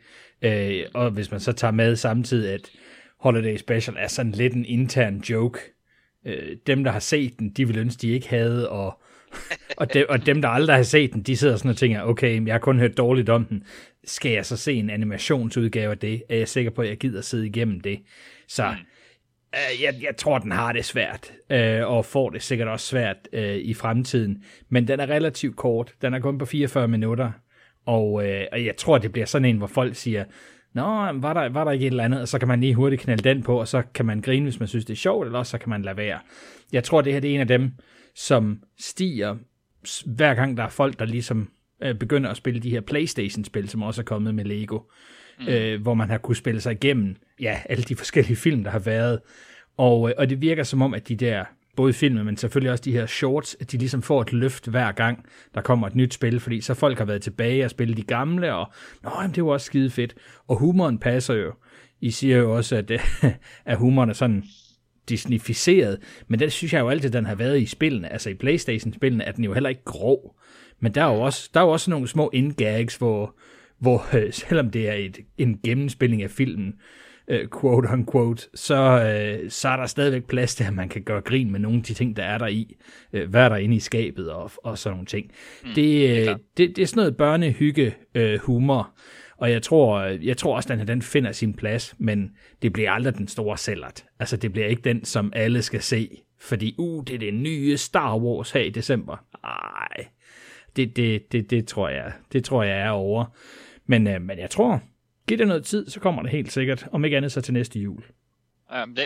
Og hvis man så tager med samtidig, at Holiday Special er sådan lidt en intern joke. Dem, der har set den, de vil ønske, de ikke havde, og dem, der aldrig har set den, de sidder sådan og tænker, okay, jeg har kun hørt dårligt om den. Skal jeg så se en animationsudgave af det? Er jeg sikker på, at jeg gider sidde igennem det? Så jeg tror, den har det svært, og får det sikkert også svært i fremtiden. Men den er relativt kort. Den er kun på 44 minutter. Og jeg tror, det bliver sådan en, hvor folk siger, nå, var der ikke et eller andet? Og så kan man lige hurtigt knalde den på, og så kan man grine, hvis man synes, det er sjovt, eller også så kan man lade være. Jeg tror, det her det er en af dem, som stiger hver gang der er folk, der ligesom begynder at spille de her PlayStation-spil, som også er kommet med Lego, hvor man har kunne spille sig igennem alle de forskellige film, der har været. Og det virker som om, at de der, både filmen, men selvfølgelig også de her shorts, at de ligesom får et løft hver gang, der kommer et nyt spil, fordi så folk har været tilbage og spille de gamle, og det var også skide fedt. Og humoren passer jo. I siger jo også, at humoren er sådan disneyficeret, men det synes jeg jo altid, den har været i spillene. Altså i PlayStation-spillene er den jo heller ikke grov. Men der er jo også nogle små indgags, hvor selvom det er en gennemspilling af filmen, quote unquote, så er der stadigvæk plads til, at man kan gøre grin med nogle af de ting, der er der i. Hvad er der inde i skabet og sådan nogle ting. Det er sådan noget børnehygge humor. Og jeg tror også, at den finder sin plads, men det bliver aldrig den store sælgert. Altså, det bliver ikke den, som alle skal se, fordi, det er det nye Star Wars her i december. Ej, det tror jeg er over. Men jeg tror, giv det noget tid, så kommer det helt sikkert, om ikke andet så til næste jul.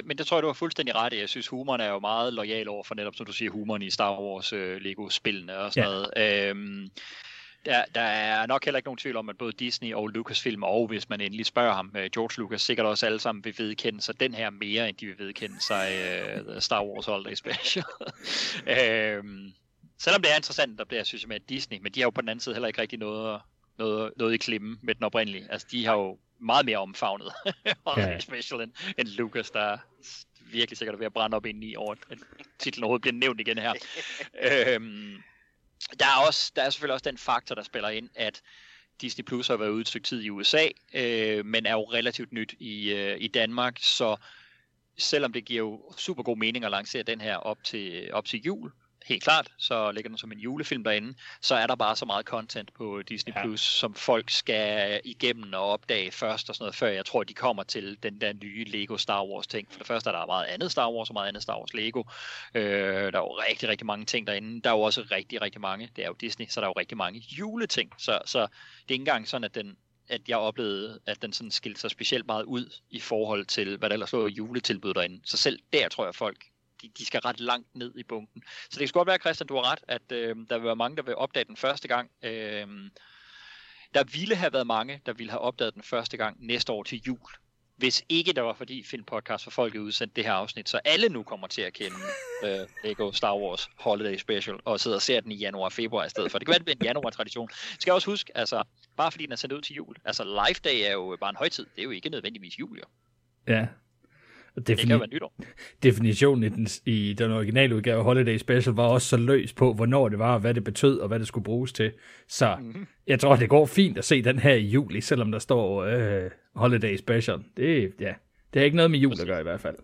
Men det tror jeg, du har fuldstændig ret i. Jeg synes, humoren er jo meget lojal over for netop, som du siger, humoren i Star Wars Lego-spillene og sådan noget. Der er nok heller ikke nogen tvivl om, at både Disney og Lucasfilm, og hvis man endelig spørger ham, George Lucas, sikkert også alle sammen vil vedkende sig den her mere, end de vil vedkende sig Star Wars Holiday Special. Selvom det er interessant, der bliver, synes jeg, med Disney, men de har jo på den anden side heller ikke rigtig noget i klemme med den oprindelige. Altså, de har jo meget mere omfavnet Holiday Special end Lucas, der virkelig sikkert er ved at brænde op ind i over, at titlen overhovedet bliver nævnt igen her. Der er selvfølgelig også den faktor, der spiller ind, at Disney Plus har været ude et stykke tid i USA, men er jo relativt nyt i Danmark, så selvom det giver jo super god mening at lancere den her op til jul, helt klart, så ligger den som en julefilm derinde, så er der bare så meget content på Disney Plus, som folk skal igennem og opdage først og sådan noget, før jeg tror, de kommer til den der nye Lego Star Wars ting. For det første er der meget andet Star Wars og meget andet Star Wars Lego. Der er jo rigtig, rigtig mange ting derinde. Der er jo også rigtig, rigtig mange, det er jo Disney, så der er jo rigtig mange juleting. Så det er ikke engang sådan, at jeg oplevede, at den sådan skilte sig specielt meget ud i forhold til, hvad der ellers lå juletilbud derinde. Så selv der tror jeg, folk de skal ret langt ned i bunken. Så det kan sgu godt være, Christian, du har ret, at der vil være mange, der vil opdage den første gang. Der ville have været mange, der ville have opdaget den første gang næste år til jul. Hvis ikke der var, fordi Filmpodcast for Folket udsendte det her afsnit, så alle nu kommer til at kende Lego Star Wars Holiday Special og sidder og ser den i januar og februar i stedet for. Det kan være, det bliver en januar-tradition. Skal jeg også huske, altså, bare fordi den er sendt ud til jul. Altså, Life Day er jo bare en højtid. Det er jo ikke nødvendigvis jul, jo. Ja. Definitionen i den originale udgave Holiday Special var også så løs på, hvornår det var, hvad det betød og hvad det skulle bruges til. Så jeg tror, det går fint at se den her i juli, selvom der står Holiday Special. Det har ikke noget med jul at gøre i hvert fald.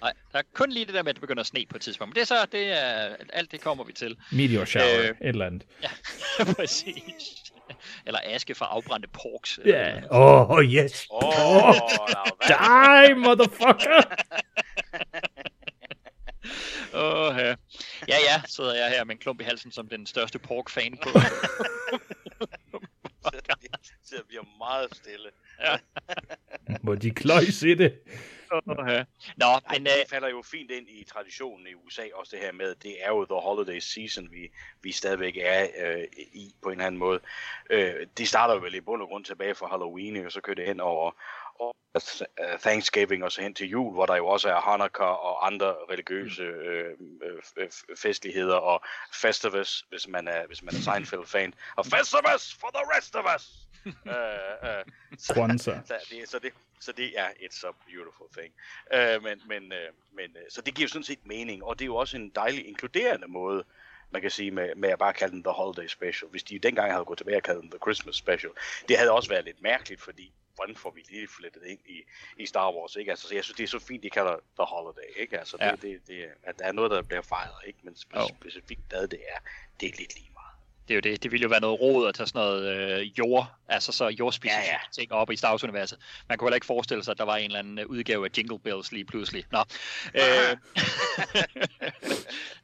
Nej, der er kun lige det der med, at det begynder at sne på et tidspunkt. Men det er alt det kommer vi til. Meteor shower, et eller andet. Ja, præcis. Eller aske fra afbrændte porks. Yeah. Yes. Die, motherfucker! Ja, sidder jeg her med en klump i halsen som den største pork-fan på. Så vi er meget stille. Ja. Må de kløjse i det? Nå, men det falder jo fint ind i traditionen i USA, også det her med, det er jo the holiday season, vi stadigvæk er i på en eller anden måde. Det starter jo vel i bund og grund tilbage fra Halloween, og så kører det hen over Thanksgiving og så hen til jul, hvor der jo også er Hanukkah og andre religiøse festligheder og Festivus, hvis man er Seinfeld-fan, og Festivus for the rest of us! Så det er it's a beautiful thing. Så det giver sådan set mening, og det er jo også en dejlig inkluderende måde, man kan sige, med at bare kalde den The Holiday Special. Hvis de dengang havde gået tilbage og kaldt den The Christmas Special, det havde også været lidt mærkeligt, fordi hvordan får vi lige flettet ind i Star Wars, ikke? Altså, så jeg synes, det er så fint, de kalder The Holiday, ikke? Altså, det, at der er noget, der bliver fejret, ikke? Men specifikt, hvad det er lidt lige meget. Det er jo det. Det ville jo være noget rod at tage sådan noget jordspecifikke ting op i Star Wars-universet. Man kunne heller ikke forestille sig, at der var en eller anden udgave af Jingle Bells lige pludselig. Nå.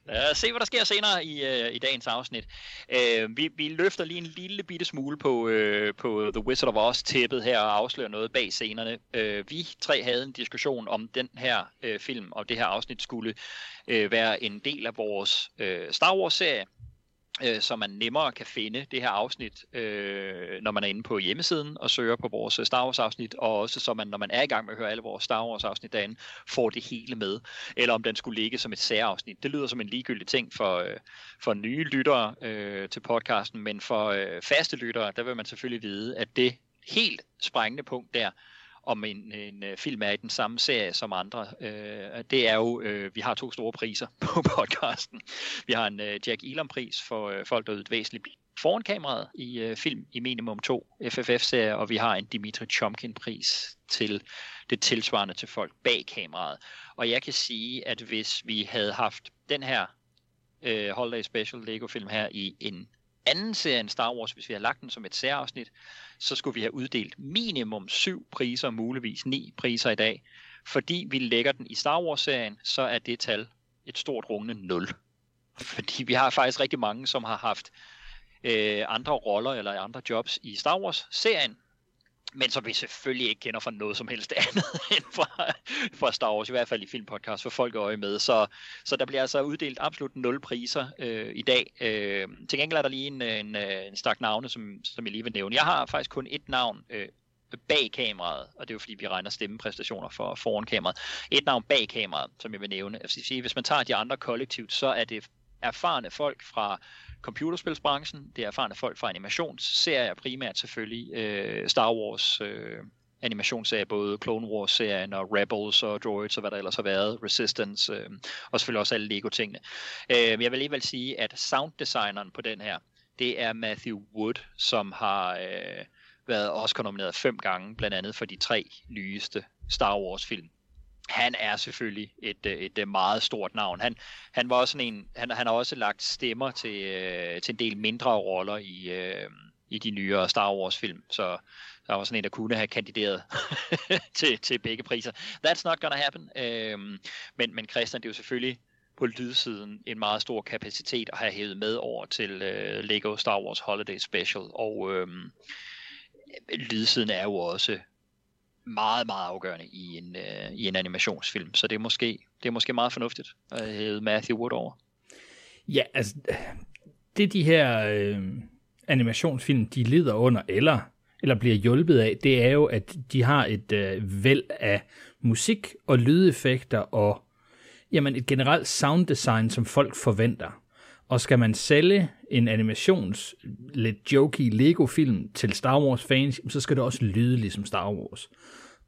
Lad os se, hvad der sker senere i dagens afsnit. Vi løfter lige en lille bitte smule på The Wizard of Oz-tæppet her og afslører noget bag scenerne. Vi tre havde en diskussion om den her film, og det her afsnit skulle være en del af vores Star Wars-serie, så man nemmere kan finde det her afsnit, når man er inde på hjemmesiden og søger på vores Star Wars afsnit, og også så man, når man er i gang med at høre alle vores Star Wars afsnit derinde, får det hele med. Eller om den skulle ligge som et særafsnit. Det lyder som en ligegyldig ting for nye lyttere til podcasten, men for faste lyttere, der vil man selvfølgelig vide, at det helt sprængende punkt der, om en film er i den samme serie som andre, det er jo, vi har to store priser på podcasten. Vi har en Jack Elam-pris for folk, der yder væsentligt foran kameraet i film i minimum 2 FFF-serier, og vi har en Dimitri Chomkin-pris til det tilsvarende til folk bag kameraet. Og jeg kan sige, at hvis vi havde haft den her Holiday Special Lego-film her i en anden serie end Star Wars, hvis vi havde lagt den som et særafsnit, så skulle vi have uddelt minimum 7 priser, muligvis 9 priser i dag. Fordi vi lægger den i Star Wars-serien, så er det tal et stort rungende 0. Fordi vi har faktisk rigtig mange, som har haft andre roller eller andre jobs i Star Wars-serien, men som vi selvfølgelig ikke kender fra noget som helst andet end fra Star Wars, i hvert fald i filmpodcast, for folk øje med. Så der bliver altså uddelt absolut 0 priser i dag. Til gengæld er der lige en stak navne, som jeg lige vil nævne. Jeg har faktisk kun et navn bag kameraet, og det er jo fordi, vi regner stemmepræstationer for foran kameraet. Et navn bag kameraet, som jeg vil nævne. Hvis man tager de andre kollektivt, så er det erfarne folk fra computerspilsbranchen, det er erfarne folk fra animationsserier, primært selvfølgelig Star Wars animationsserier, både Clone Wars-serien og Rebels og Droids og hvad der ellers har været, Resistance og selvfølgelig også alle Lego-tingene. Men jeg vil alligevel sige, at sounddesigneren på den her, det er Matthew Wood, som har været Oscar-nomineret 5 gange, blandt andet for de 3 nyeste Star Wars-film. Han er selvfølgelig et meget stort navn. Han var også sådan en, han har også lagt stemmer til en del mindre roller i de nyere Star Wars film, så der var sådan en, der kunne have kandideret til begge priser. That's not gonna happen. Men Christian, det er jo selvfølgelig på lydsiden en meget stor kapacitet at have hævet med over til Lego Star Wars Holiday Special, og lydsiden er jo også meget, meget afgørende i en animationsfilm, så det er måske meget fornuftigt at hedde Matthew Wood over. Ja, altså, det de her animationsfilm, de lider under eller bliver hjulpet af, det er jo, at de har et væld af musik og lydeffekter og et generelt sounddesign, som folk forventer. Og skal man sælge en animations lidt jokey Lego-film til Star Wars-fans, så skal det også lyde ligesom Star Wars.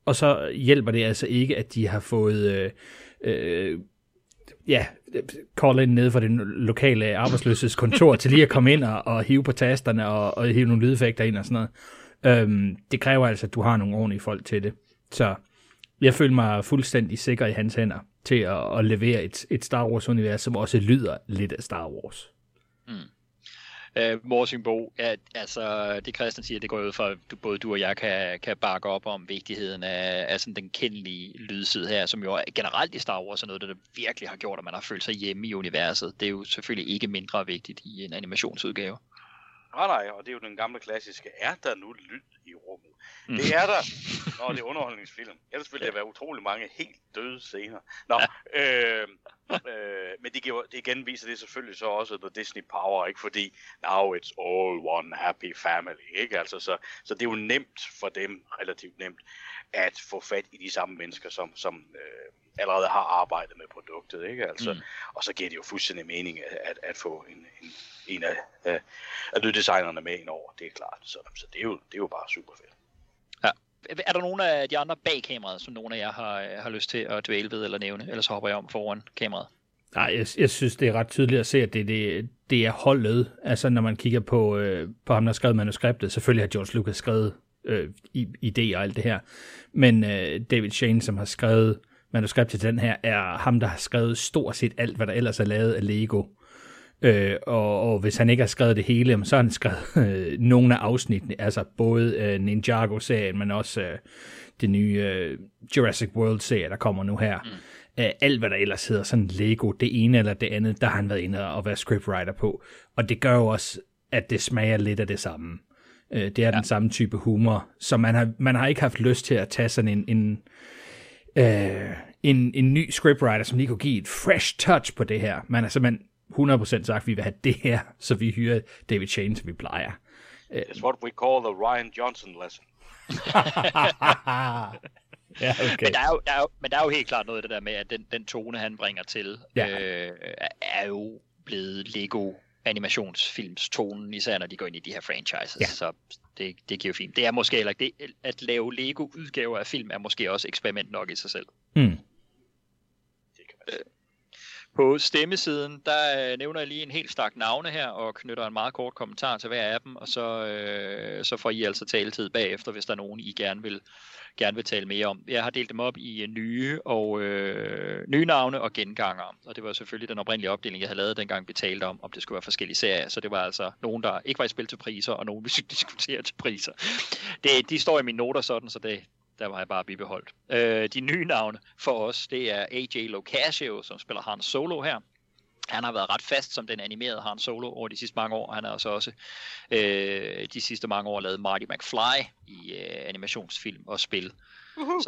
Og så hjælper det altså ikke, at de har fået call in nede fra det lokale arbejdsløshedskontor til lige at komme ind og hive på tasterne og hive nogle lydeffekter ind og sådan noget. Det kræver altså, at du har nogle ordentlige folk til det. Så jeg føler mig fuldstændig sikker i hans hænder til at levere et Star Wars-univers, som også lyder lidt af Star Wars. Morsingbo, altså det Christian siger, det går ud fra, at både du og jeg kan bakke op om vigtigheden af sådan den kendelige lydside her, som jo generelt i Star Wars er noget, der virkelig har gjort, at man har følt sig hjemme i universet. Det er jo selvfølgelig ikke mindre vigtigt i en animationsudgave. Nej, og det er jo den gamle klassiske, er der nu lyd i rummet? Det er der, når det er underholdningsfilm. Ellers ville der være utrolig mange helt døde scener. Men det igen viser det selvfølgelig så også, at Disney Power, ikke? Fordi now it's all one happy family, ikke? Altså, så det er jo nemt for dem, relativt nemt, at få fat i de samme mennesker, som allerede har arbejdet med produktet, ikke? Altså, og så giver det jo fuldstændig mening at få en af lyddesignerne med ind over, det er klart. Så det er jo bare super fedt. Ja. Er der nogen af de andre bag kameraet, som nogen af jer har lyst til at dvæle ved eller nævne? Ellers hopper jeg om foran kameraet. Nej, jeg synes, det er ret tydeligt at se, at det er holdet. Altså, når man kigger på ham, der har skrevet manuskriptet. Selvfølgelig har George Lucas skrevet idéer og alt det her. Men David Shane, som har skrevet manuskriptet til den her, er ham, der har skrevet stort set alt, hvad der ellers er lavet af Lego. Og hvis han ikke har skrevet det hele, så har han skrevet nogle af afsnittene, altså både Ninjago-serien, men også det nye Jurassic World-serie, der kommer nu her. Alt, hvad der ellers hedder sådan Lego, det ene eller det andet, der har han været inde og været scriptwriter på. Og det gør jo også, at det smager lidt af det samme. Det er den samme type humor, så man har ikke haft lyst til at tage sådan en ny scriptwriter, som lige kunne give et fresh touch på det her. Man er simpelthen 100% sagt, at vi vil have det her, så vi hyrer David Shane, som vi plejer. It's what we call the Ryan Johnson lesson. Ja, okay. Men der er jo helt klart noget af det der med, at den tone, han bringer til, er jo blevet Lego animationsfilmstonen, især når de går ind i de her franchises, så det giver jo fint. Det er måske heller ikke det, at lave Lego-udgaver af film er måske også eksperiment nok i sig selv. På stemmesiden, der nævner jeg lige en helt stak navne her, og knytter en meget kort kommentar til hver af dem, og så får I altså taletid bagefter, hvis der er nogen, I gerne vil tale mere om. Jeg har delt dem op i nye navne og genganger, og det var selvfølgelig den oprindelige opdeling, jeg havde lavet dengang, vi talte om det skulle være forskellige serier, så det var altså nogen, der ikke var i spil til priser, og nogen, vi skulle diskutere til priser. De står i mine noter sådan, så det... Der var jeg bare bibeholdt. De nye navne for os, det er AJ Locascio, som spiller Han Solo her. Han har været ret fast som den animerede Han Solo over de sidste mange år. Han har også de sidste mange år lavet Marty McFly i animationsfilm og spil. Uh-huh.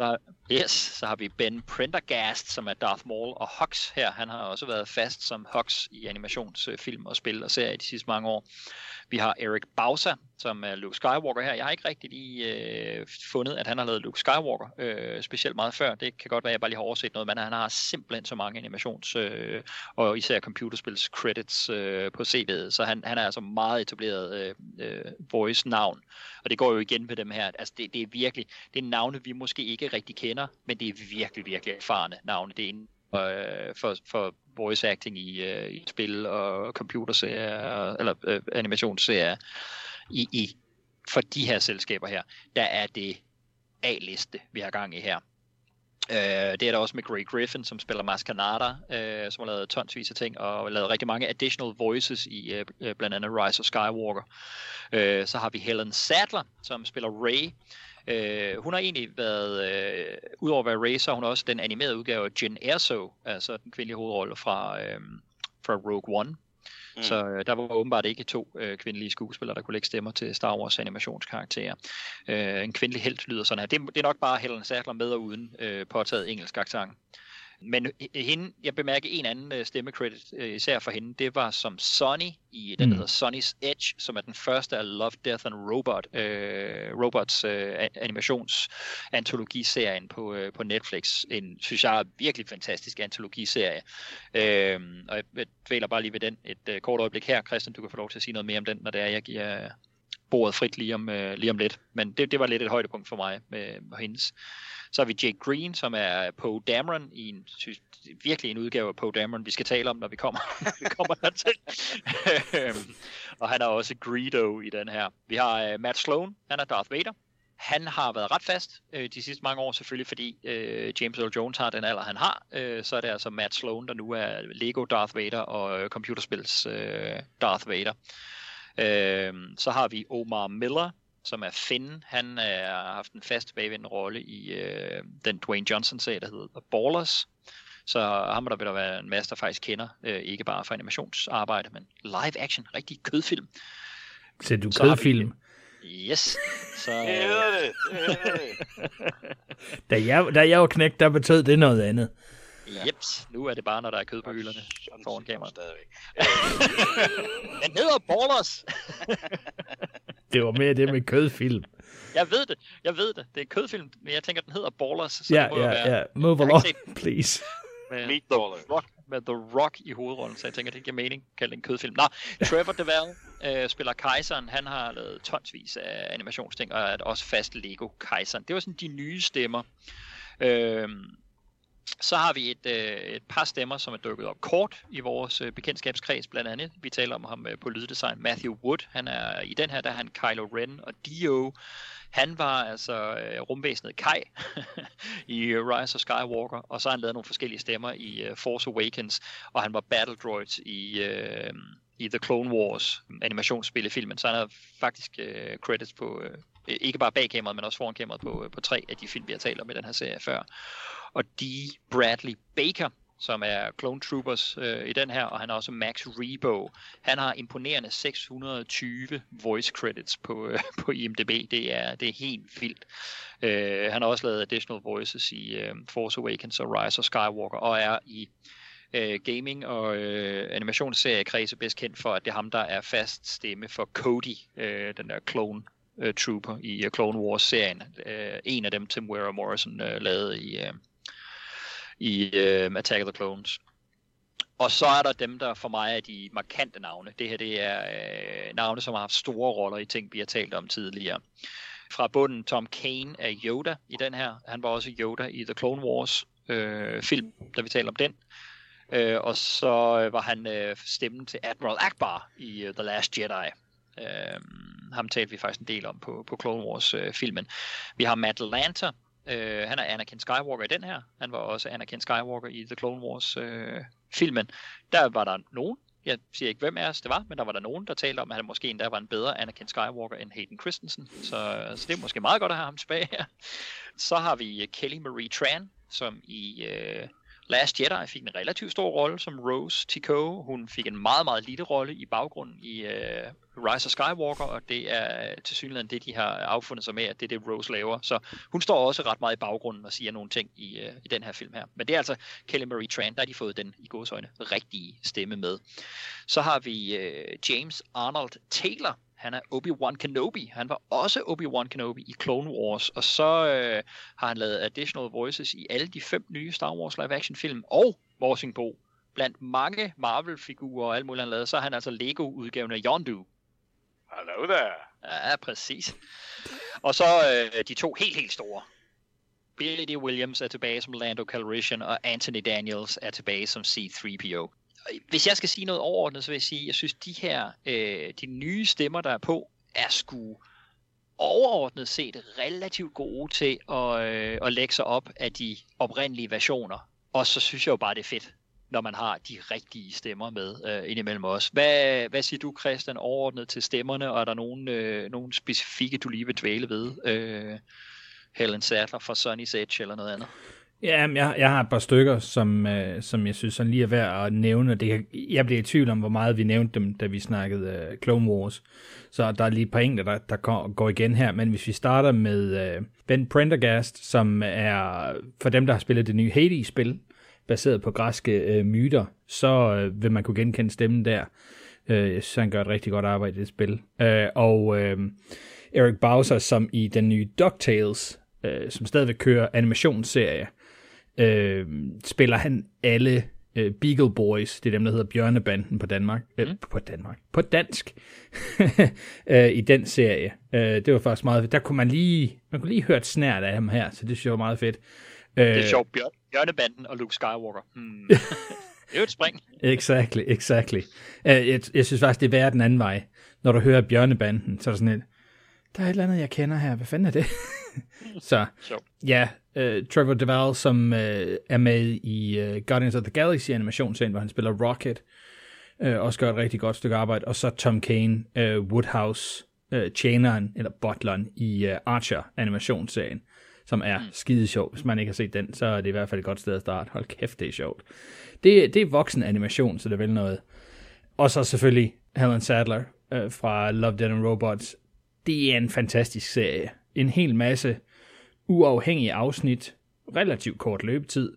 Så har vi Ben Prendergast, som er Darth Maul og Hux her. Han har også været fast som Hux i animationsfilm og spil og serier de sidste mange år. Vi har Eric Bauza, som er Luke Skywalker her. Jeg har ikke rigtig lige fundet, at han har lavet Luke Skywalker specielt meget før. Det kan godt være, at jeg bare lige har overset noget, men han har simpelthen så mange animations- og især computerspils credits på CV'et. Så han er altså meget etableret voice-navn. Og det går jo igen med dem her. Altså det er virkelig, det er navne, vi måske ikke rigtig kender, men det er virkelig, virkelig erfarne navne. Det er for voice acting i spil og computerserier, eller animationsserier. For de her selskaber her, der er det A-liste, vi har gang i her. Det er der også med Grey Griffin, som spiller Maz Kanata, som har lavet tonsvis af ting, og lavet rigtig mange additional voices i blandt andet Rise of Skywalker. Så har vi Helen Sadler, som spiller Rey. Hun har egentlig været, udover at være Rey, så har hun også den animerede udgave af Jyn Erso, altså den kvindelige hovedrolle fra Rogue One. Mm. Så der var åbenbart ikke to kvindelige skuespillere, der kunne lægge stemmer til Star Wars animationskarakterer. En kvindelig helt lyder sådan her. Det er nok bare Helen Sadler med og uden påtaget engelsk accent. Men hende, jeg bemærker en anden stemmecredit, især for hende, det var som Sonny i den, der hedder Sonnie's Edge, som er den første af Love, Death and Robots animationsantologiserien på Netflix. En, synes jeg, virkelig fantastisk antologiserie. Og jeg dvæler bare lige ved den et kort øjeblik her. Christian, du kan få lov til at sige noget mere om den, når det er, jeg giver bordet frit lige om lidt. Men det var lidt et højdepunkt for mig med hendes. Så har vi Jake Green, som er Poe Dameron, virkelig en udgave af Poe Dameron, vi skal tale om, når vi kommer dertil. Og han er også Greedo i den her. Vi har Matt Sloan, han er Darth Vader. Han har været ret fast de sidste mange år, selvfølgelig fordi James Earl Jones har den alder, han har. Så er det altså Matt Sloan, der nu er Lego Darth Vader og computerspils Darth Vader. Så har vi Omar Miller, som er Finn. Han har haft en fast tilbagevendende rolle i den Dwayne Johnson-serie, der hedder The Ballers. Så ham der vil der være en masse, der faktisk kender. Ikke bare for animationsarbejde, men live action. Rigtig kødfilm. Ser du så kødfilm? Yes. Så... Da jeg var knægt, der betød det noget andet. Ja. Jeps, nu er det bare, når der er kød på hylderne foran kameraet. Den hedder Ballers! Det var mere det med kødfilm. Jeg ved det. Det er kødfilm, men jeg tænker, den hedder Ballers. Så ja, det må være. Move along, please. Med The Rock i hovedrollen, så jeg tænker, det giver mening. Kald det en kødfilm. Nå, Trevor Duvall spiller Kejseren. Han har lavet tonsvis af animationsting, og er også fast Lego-Kejseren. Det var sådan de nye stemmer. Så har vi et par stemmer, som er dukket op kort i vores bekendtskabskreds, blandt andet. Vi taler om ham på lyddesign. Matthew Wood, han er i den her, der er han Kylo Ren og Dio. Han var altså rumvæsenet Kai i Rise of Skywalker, og så har han lavet nogle forskellige stemmer i Force Awakens, og han var Battle Droids i The Clone Wars animationsspillefilmen, så han havde faktisk credits på, ikke bare bag kameraet, men også foran kameraet på tre af de film, vi har talt om i den her serie før. Og D. Bradley Baker, som er Clone Troopers i den her, og han er også Max Rebo. Han har imponerende 620 voice credits på IMDb. Det er helt vildt. Han har også lavet additional voices i Force Awakens og Rise of Skywalker, og er i gaming- og animationsserie-kredse bedst kendt for, at det er ham, der er fast stemme for Cody, den der Clone Trooper i Clone Wars-serien. En af dem, Tim Ware og Morrison lavede i Attack of the Clones. Og så er der dem, der for mig er de markante navne. Det her det er navne, som har haft store roller i ting, vi har talt om tidligere. Fra bunden, Tom Kane er Yoda i den her. Han var også Yoda i The Clone Wars film, da vi talte om den. Og så var han stemmen til Admiral Akbar i The Last Jedi. Ham talte vi faktisk en del om på Clone Wars-filmen. Vi har Matt Lanter. Han er Anakin Skywalker i den her. Han var også Anakin Skywalker i The Clone Wars-filmen. Der var der nogen. Jeg siger ikke, hvem af os det var, men der var der nogen, der talte om, at han måske endda var en bedre Anakin Skywalker end Hayden Christensen. Så det er måske meget godt at have ham tilbage her. Så har vi Kelly Marie Tran, som i... Last Jedi fik en relativt stor rolle som Rose Tico. Hun fik en meget, meget lille rolle i baggrunden i Rise of Skywalker, og det er tilsyneladende det, de har affundet sig med, at det er det, Rose laver. Så hun står også ret meget i baggrunden og siger nogle ting i den her film her. Men det er altså Kelly Marie Tran, der har de fået den i gåseøjne rigtige stemme med. Så har vi James Arnold Taylor. Han er Obi-Wan Kenobi. Han var også Obi-Wan Kenobi i Clone Wars. Og så har han lavet additional voices i alle de 5 nye Star Wars live-action-film. Og Morsingbo. Blandt mange Marvel-figurer og alt muligt, han lavede, så er han altså Lego-udgaven af Yondu. Hello there. Ja, præcis. Og så de 2 helt, helt store. Billy Williams er tilbage som Lando Calrissian, og Anthony Daniels er tilbage som C-3PO. Hvis jeg skal sige noget overordnet, så vil jeg sige, at jeg synes, de her de nye stemmer, der er på, er sgu overordnet set relativt gode til at lægge sig op af de oprindelige versioner. Og så synes jeg jo bare, det er fedt, når man har de rigtige stemmer med indimellem os. Hvad siger du, Christian, overordnet til stemmerne? Og er der nogen specifikke, du lige vil dvæle ved? Helen Sadler fra Sonnie's Edge eller noget andet? Ja, jeg har et par stykker, som jeg synes sådan lige er værd at nævne. Jeg bliver i tvivl om, hvor meget vi nævnte dem, da vi snakkede Clone Wars. Så der er lige et par enkelte, der går igen her. Men hvis vi starter med Ben Prendergast, som er for dem, der har spillet det nye Hades-spil, baseret på græske myter, så vil man kunne genkende stemmen der. Så han gør et rigtig godt arbejde i det spil. Og Eric Bauza, som i den nye DuckTales, som stadigvæk kører animationsserie, spiller han alle Beagle Boys, det er dem, der hedder Bjørnebanden på dansk, i den serie. Det var faktisk meget fedt. Der kunne man kunne lige høre et snært af ham her, så det synes jeg var meget fedt. Det er sjovt, Bjørnebanden og Luke Skywalker. Det er jo et spring. Exactly. Jeg synes faktisk, det er værd den anden vej. Når du hører Bjørnebanden, så er det sådan et, der er et eller andet, jeg kender her. Hvad fanden er det? Så ja, Trevor Duvall, som er med i Guardians of the Galaxy animationsserien, hvor han spiller Rocket, også gør et rigtig godt stykke arbejde. Og så Tom Kane, Woodhouse, tjeneren eller butleren i Archer animationsserien, som er skide sjov. Hvis man ikke har set den, så er det i hvert fald et godt sted at starte. Hold kæft, det er sjovt. Det er voksen animation, så det er vel noget. Og så selvfølgelig Helen Sadler fra Love, Death & Robots. Det er en fantastisk serie. En hel masse uafhængige afsnit, relativt kort løbetid,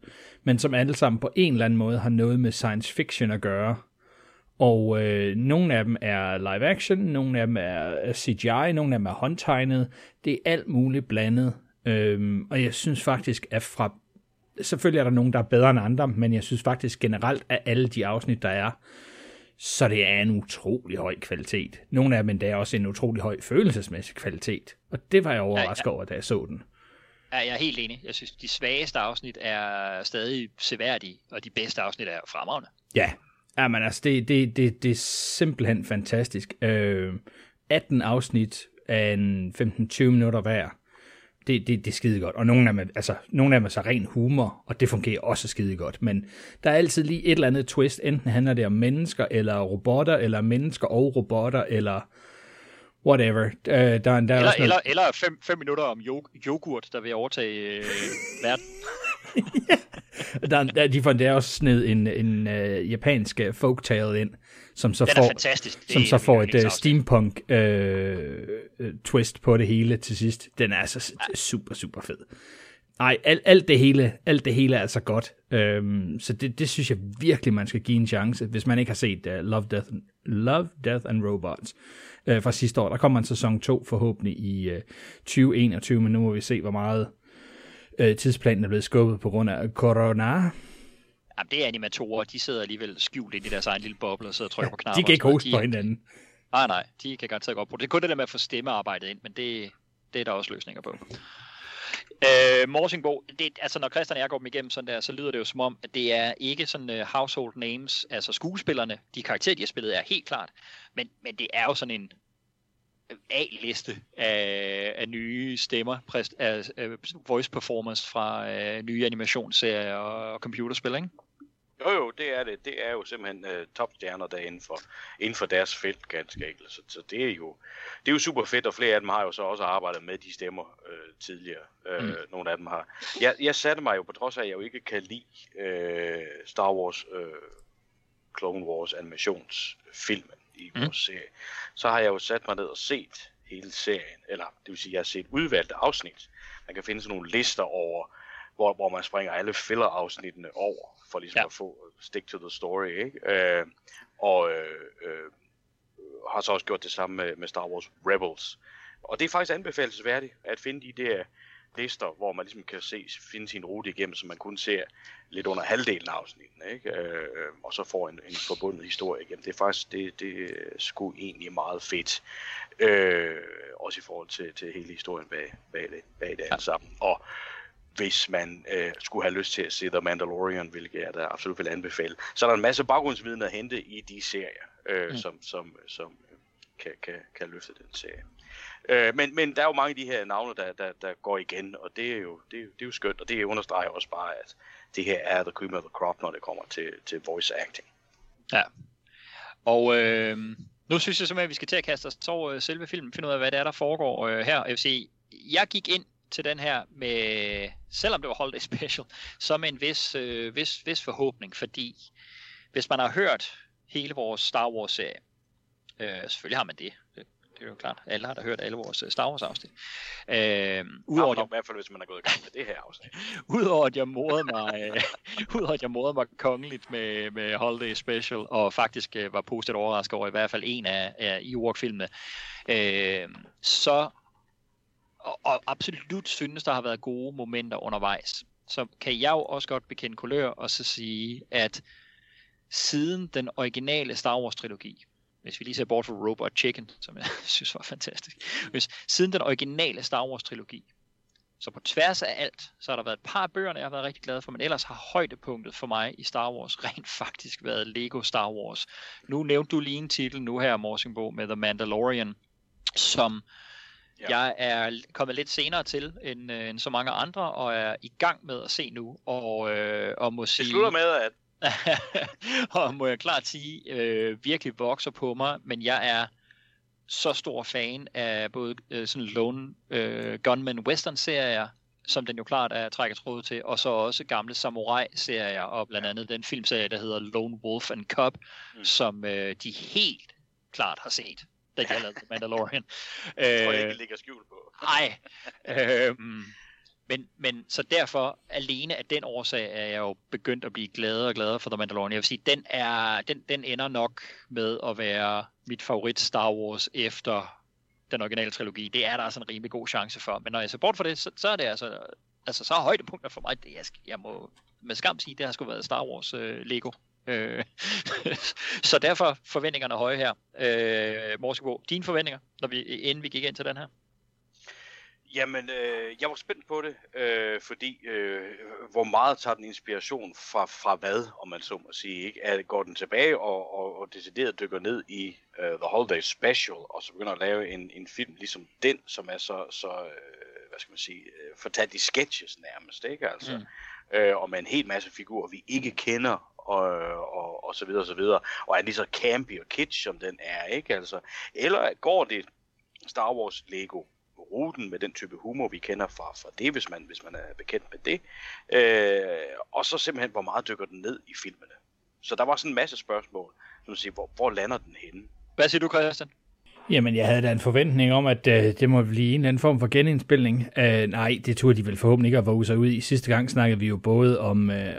men som alle sammen på en eller anden måde har noget med science fiction at gøre. Og nogle af dem er live action, nogle af dem er CGI, nogle af dem er håndtegnet. Det er alt muligt blandet. Og jeg synes faktisk, at selvfølgelig er der nogen, der er bedre end andre, men jeg synes faktisk generelt, at alle de afsnit, der er, så det er en utrolig høj kvalitet. Nogle af dem endda også en utrolig høj følelsesmæssig kvalitet. Og det var jeg overrasket over, da jeg så den. Ja, jeg er helt enig. Jeg synes, de svageste afsnit er stadig seværdige, og de bedste afsnit er fremragende. Ja, men altså, det er simpelthen fantastisk. 18 afsnit af 15-20 minutter hver. Det er skide godt, og nogle af dem er så ren humor, og det fungerer også skide godt, men der er altid lige et eller andet twist, enten handler det om mennesker, eller robotter, eller mennesker og robotter, eller whatever. Eller 5 minutter om yoghurt, der vil overtage verden. De får der også sned en japansk folktale ind, som så får et steampunk twist på det hele til sidst. Den er altså super, super fed. Nej, alt det hele er altså godt. Så det synes jeg virkelig, man skal give en chance, hvis man ikke har set Love, Death and Robots fra sidste år. Der kommer en sæson 2 forhåbentlig i 2021, men nu må vi se, hvor meget tidsplanen er blevet skubbet på grund af corona. Jamen, det er animatorer, de sidder alligevel skjult ind i deres egen lille boble og sidder og trykker på knapper. De kan ikke hoste på hinanden. Nej, de kan godt tage godt på det. Det er kun det der med at få stemmearbejdet ind, men det er der også løsninger på. Morsingbo, det, altså når Christian og jeg går dem igennem sådan der, så lyder det jo som om, at det er ikke sådan household names, altså skuespillerne, de karakterer, de har spillet er helt klart, men det er jo sådan en A-liste af nye stemmer, voice performers fra nye animationsserier og computerspil, ikke? Jo, det er det. Det er jo simpelthen topstjerner der inden for deres felt, ganske enkelt. Så det er jo super fedt, og flere af dem har jo så også arbejdet med de stemmer tidligere. Nogle af dem har. Jeg satte mig jo, på trods af, at jeg jo ikke kan lide Star Wars, Clone Wars animationsfilmen i vores serie, så har jeg jo sat mig ned og set hele serien, eller det vil sige, jeg har set udvalgte afsnit. Man kan finde sådan nogle lister over, hvor man springer alle filler-afsnittene over, for ligesom at få stick to the story, ikke? Har så også gjort det samme med Star Wars Rebels. Og det er faktisk anbefalesværdigt at finde de der lister, hvor man ligesom kan finde sin rute igennem, så man kun ser lidt under halvdelen af afsnitten, ikke? Og så får en forbundet historie igennem. Det er faktisk, det er sgu egentlig meget fedt, også i forhold til hele historien bag det alt sammen. Og hvis man skulle have lyst til at se The Mandalorian, hvilket jeg da absolut vil anbefale, så er der en masse baggrundsviden at hente i de serier, som kan løfte den serie. Men der er jo mange af de her navne, der går igen, og det er jo skønt, og det understreger også bare, at det her er the cream of the crop, når det kommer til voice acting. Ja, og nu synes jeg simpelthen, at vi skal til at kaste os over selve filmen, finde ud af, hvad det er, der foregår her. Jeg vil sige, jeg gik ind til den her med, selvom det var Holiday Special, så med en vis forhåbning, fordi hvis man har hørt hele vores Star Wars-serie, selvfølgelig har man det, det er jo klart, alle har da hørt alle vores Star Wars-afsnit. Udover i hvert fald, hvis man har gået i gang med det her afsnit. Udover at jeg morede mig kongeligt med Holiday Special, og faktisk var positivt overrasket over i hvert fald en af Ewok-filmene, så og absolut synes, der har været gode momenter undervejs, så kan jeg jo også godt bekende kulør og så sige, at siden den originale Star Wars-trilogi, hvis vi lige ser bort fra Robot Chicken, som jeg synes var fantastisk, siden den originale Star Wars-trilogi, så på tværs af alt, så har der været et par bøger, jeg har været rigtig glad for, men ellers har højdepunktet for mig i Star Wars rent faktisk været Lego Star Wars. Nu nævnte du lige en titel nu her, Morsingbo, med The Mandalorian, som jeg er kommet lidt senere til end så mange andre, og er i gang med at se nu, og må sige... Det slutter med, at... og må jeg klart sige, virkelig vokser på mig, men jeg er så stor fan af både sådan Lone Gunman Western-serier, som den jo klart er trækket tråd til, og så også gamle samurai-serier, og blandt andet den filmserie, der hedder Lone Wolf and Cub, som de helt klart har set, da jeg lavede The Mandalorian. Jeg tror jeg ikke ligger skjul på. Nej. Men så derfor, alene af den årsag, er jeg jo begyndt at blive gladere og gladere for The Mandalorian. Jeg vil sige, den ender nok med at være mit favorit Star Wars efter den originale trilogi. Det er der altså en rimelig god chance for. Men når jeg ser bort fra det, så er det altså så er højdepunkter for mig, det jeg må med skam sige, det har sgu været Star Wars Lego. Så derfor forventningerne er høje her. Morsingbo, dine forventninger, inden vi gik ind til den her? Jamen, jeg var spændt på det, fordi hvor meget tager den inspiration fra hvad, om man så må sige, ikke? At går den tilbage og decideret dykker ned i The Holiday Special, og så begynder at lave en film ligesom den, som er så hvad skal man sige, fortalt i sketches nærmest, ikke? Altså, og med en hel masse figurer, vi ikke kender, og så videre og så videre, og er lige så campy og kitsch, som den er, ikke altså, eller går det Star Wars Lego ruten med den type humor, vi kender fra det, hvis man er bekendt med det, og så simpelthen, hvor meget dykker den ned i filmene. Så der var sådan en masse spørgsmål, som siger, hvor lander den henne? Hvad siger du, Christian? Jamen, jeg havde da en forventning om, at det må blive en eller anden form for genindspilning. Nej, det turde de vel forhåbentlig ikke at våge sig ud i. Sidste gang snakkede vi jo både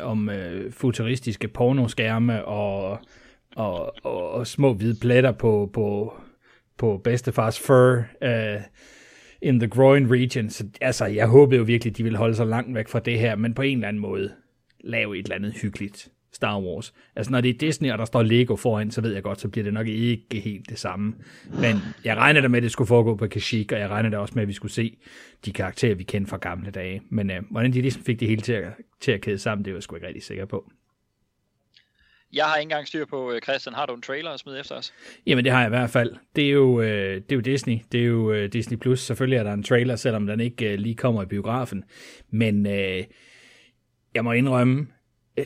om futuristiske pornoskærme og små hvide pletter på bedstefars fur in the groin region. Så, altså, jeg håbede jo virkelig, at de ville holde sig langt væk fra det her, men på en eller anden måde lave et eller andet hyggeligt Star Wars. Altså når det er Disney, og der står Lego foran, så ved jeg godt, så bliver det nok ikke helt det samme. Men jeg regner da med, at det skulle foregå på Kashyyyk, og jeg regner da også med, at vi skulle se de karakterer, vi kender fra gamle dage. Men hvordan de ligesom fik det hele til at kæde sammen, det er jeg sgu ikke rigtig sikker på. Jeg har ikke engang styr på, Christian, har du en trailer at smide efter os? Jamen, det har jeg i hvert fald. Det er jo Disney. Det er jo Disney Plus. Selvfølgelig er der en trailer, selvom den ikke lige kommer i biografen. Men jeg må indrømme,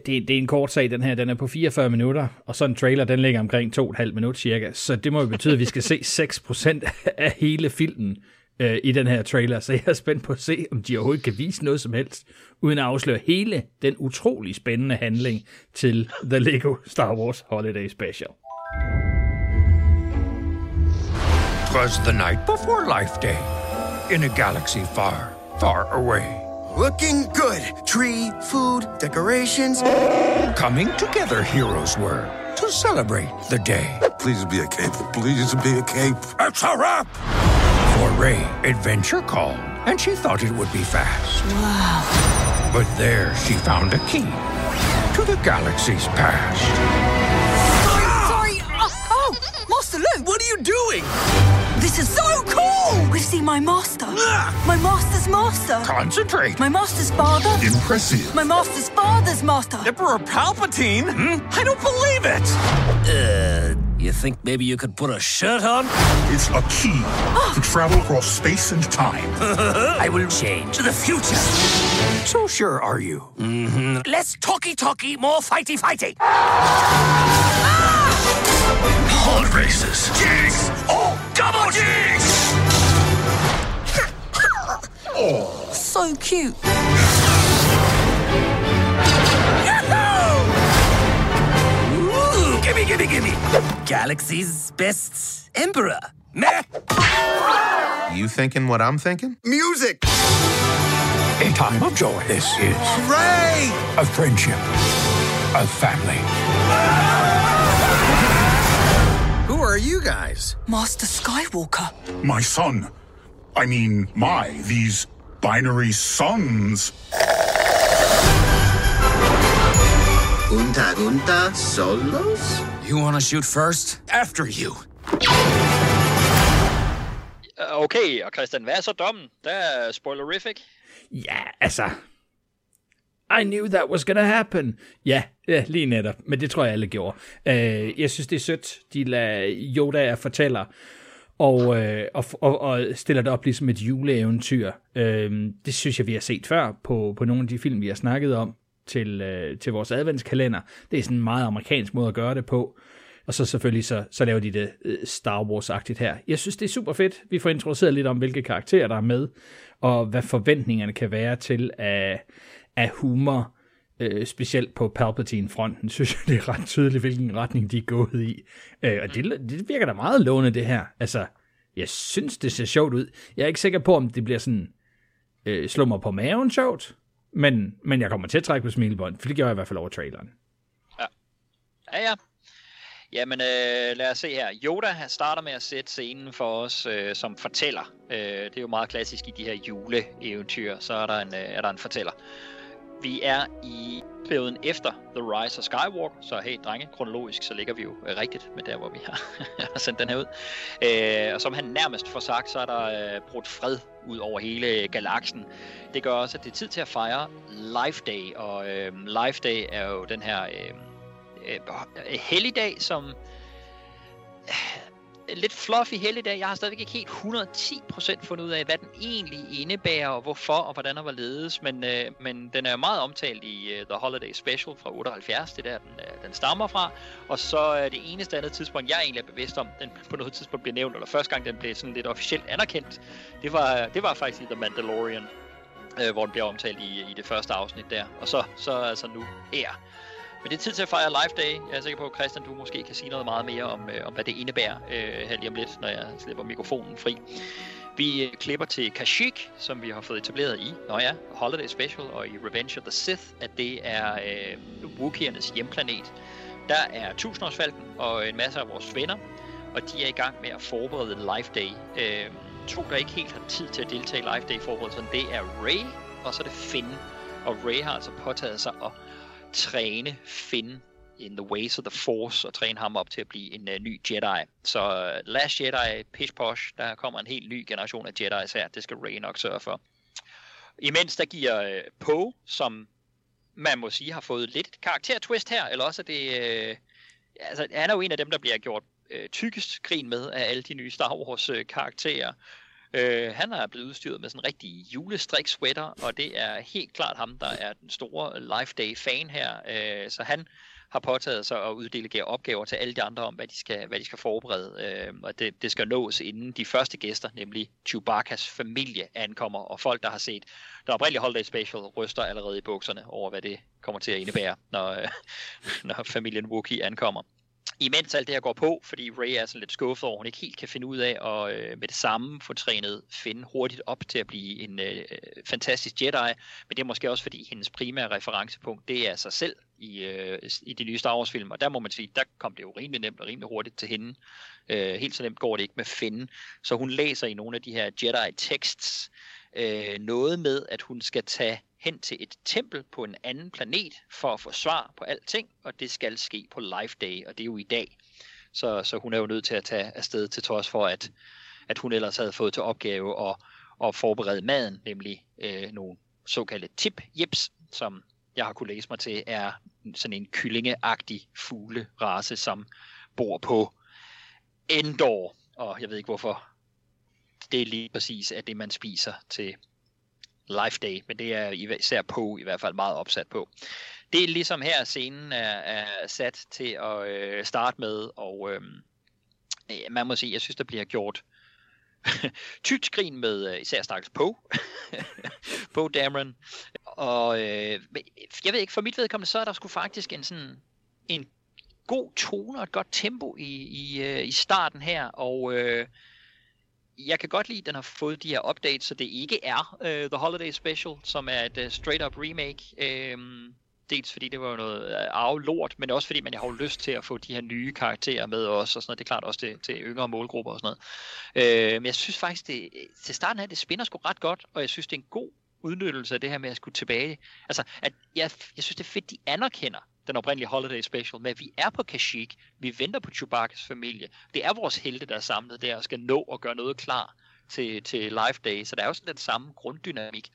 det er en kort sag, den her. Den er på 44 minutter, og så en trailer, den ligger omkring 2,5 minutter cirka. Så det må jo betyde, at vi skal se 6% af hele filmen i den her trailer. Så jeg er spændt på at se, om de overhovedet kan vise noget som helst, uden at afsløre hele den utrolig spændende handling til The Lego Star Wars Holiday Special. Twas the night before Life Day, in a galaxy far, far away. Looking good. Tree, food, decorations. Coming together, heroes were to celebrate the day. Please be a cape. Please be a cape. It's a wrap! For Ray, adventure called, and she thought it would be fast. Wow. But there she found a key to the galaxy's past. Sorry. Oh, Master Luke, what are you doing? This is so cool! We've seen my master. My master's master. Concentrate. My master's father. Impressive. My master's father's master. Emperor Palpatine? Hmm? I don't believe it! You think maybe you could put a shirt on? It's a key to travel across space and time. I will change to the future. So sure are you? Mm-hmm. Less talky-talky, more fighty-fighty. All races. Jigs! Oh, double jigs! Oh. So cute. Gimme, gimme, gimme! Galaxy's best emperor. Meh! You thinking what I'm thinking? Music! A time of joy. This is... Ray! Of friendship. Of family. Who are you guys? Master Skywalker. My son. I mean, these binary sons. Unta, unta, solos? You wanna shoot first? After you. Okay, og Christian, hvad er så dommen? Det er spoilerific. Ja, altså. I knew that was gonna happen. Ja, lige netop. Men det tror jeg alle gjorde. Jeg synes, det er sødt, de lader Yoda fortæller. Og stiller det op ligesom et juleeventyr. Det synes jeg, vi har set før på nogle af de film, vi har snakket om. Til vores adventskalender. Det er sådan en meget amerikansk måde at gøre det på. Og så selvfølgelig så laver de det Star Wars-agtigt her. Jeg synes, det er super fedt. Vi får introduceret lidt om, hvilke karakterer der er med, og hvad forventningerne kan være til af humor, specielt på Palpatine-fronten. Synes jeg, det er ret tydeligt, hvilken retning de er gået i. Og det virker da meget lovende, det her. Altså, jeg synes, det ser sjovt ud. Jeg er ikke sikker på, om det bliver sådan slummer på maven sjovt. Men jeg kommer til at trække på smilebånd, for det gjorde jeg i hvert fald over traileren. Ja. Jamen, lad os se her. Yoda starter med at sætte scenen for os, som fortæller. Det er jo meget klassisk i de her juleeventyr, så er der en fortæller. Vi er i perioden efter The Rise of Skywalker, så hey drenge, kronologisk så ligger vi jo rigtigt med der, hvor vi har sendt den her ud. Og som han nærmest får sagt, så er der brudt fred ud over hele galaksen. Det gør også, at det er tid til at fejre Life Day, og Life Day er jo den her helligdag, som... lidt fluffy helligdag. Jeg har stadigvæk ikke helt 110% fundet ud af, hvad den egentlig indebærer, og hvorfor, og hvordan den var ledes. Men den er jo meget omtalt i The Holiday Special fra 78, det der, den stammer fra. Og så er det eneste andet tidspunkt, jeg egentlig er bevidst om, den på noget tidspunkt blev nævnt, eller første gang den blev sådan lidt officielt anerkendt, det var faktisk i The Mandalorian, hvor den blev omtalt i det første afsnit der. Og så altså nu her. Men det er tid til at fejre Life Day. Jeg er sikker på, Christian, du måske kan sige noget meget mere om hvad det indebærer her lige om lidt, når jeg slipper mikrofonen fri. Vi klipper til Kashyyyk, som vi har fået etableret i Holiday Special og i Revenge of the Sith, at det er Wookieernes hjemplanet. Der er 1000-årsfalken og en masse af vores venner, og de er i gang med at forberede Life Day. To, der ikke helt har tid til at deltage i Life Day-forberedelsen, det er Rey, og så er det Finn. Og Rey har altså påtaget sig at træne Finn in the ways of the Force, og træne ham op til at blive en ny Jedi. Så Last Jedi, pish posh, der kommer en helt ny generation af Jedis her, det skal Rey nok sørge for. Imens der giver Poe, som man må sige har fået lidt karaktertwist her, eller også er det... altså, han er jo en af dem, der bliver gjort tykkest grin med af alle de nye Star Wars karakterer. Han er blevet udstyret med sådan en rigtig julestrik-sweater, og det er helt klart ham, der er den store Life Day-fan her. Så han har påtaget sig at uddelegere opgaver til alle de andre om, hvad de skal forberede. Og det skal nås, inden de første gæster, nemlig Chewbaccas familie, ankommer. Og folk, der har set den oprindelige Holiday Special, ryster allerede i bukserne over, hvad det kommer til at indebære, når familien Wookiee ankommer. Imens alt det her går på, fordi Rey er sådan lidt skuffet over, hun ikke helt kan finde ud af at med det samme få trænet Finn hurtigt op til at blive en fantastisk Jedi, men det er måske også fordi hendes primære referencepunkt, det er sig selv i de nye Star Wars film, og der må man sige, der kom det jo rimelig nemt og rimelig hurtigt til hende. Helt så nemt går det ikke med Finn, så hun læser i nogle af de her Jedi-teksts noget med, at hun skal tage hen til et tempel på en anden planet for at få svar på alting, og det skal ske på Life Day, og det er jo i dag. Så hun er jo nødt til at tage afsted til trods for, at hun ellers havde fået til opgave at forberede maden, nemlig nogle såkaldte tip-jips, som jeg har kunne læse mig til, er sådan en kyllingeagtig fuglerace, som bor på Endor, og jeg ved ikke hvorfor det er lige præcis af det, man spiser til Life Day, men det er især Poe i hvert fald meget opsat på. Det er ligesom her, scenen er sat til at starte med, og man må sige, jeg synes, der bliver gjort tykt skrin med især stakkels Poe, Poe Dameron, og jeg ved ikke, for mit vedkommende, så er der sgu faktisk en god tone og et godt tempo i starten her, og jeg kan godt lide, at den har fået de her updates, så det ikke er The Holiday Special, som er et straight-up remake. Dels fordi det var noget arvelort, men også fordi man har jo lyst til at få de her nye karakterer med os og sådan noget. Det er klart også til yngre målgrupper og sådan noget. Men jeg synes faktisk, det, til starten her, det spænder sgu ret godt, og jeg synes, det er en god udnyttelse af det her med at skulle tilbage. Altså, at jeg synes, det er fedt, de anerkender den oprindelige Holiday Special, med at vi er på Kashyyyk, vi venter på Chewbaccas familie. Det er vores helte, der er samlet der, og skal nå at gøre noget klar til Life Day, så der er jo sådan den samme grunddynamik.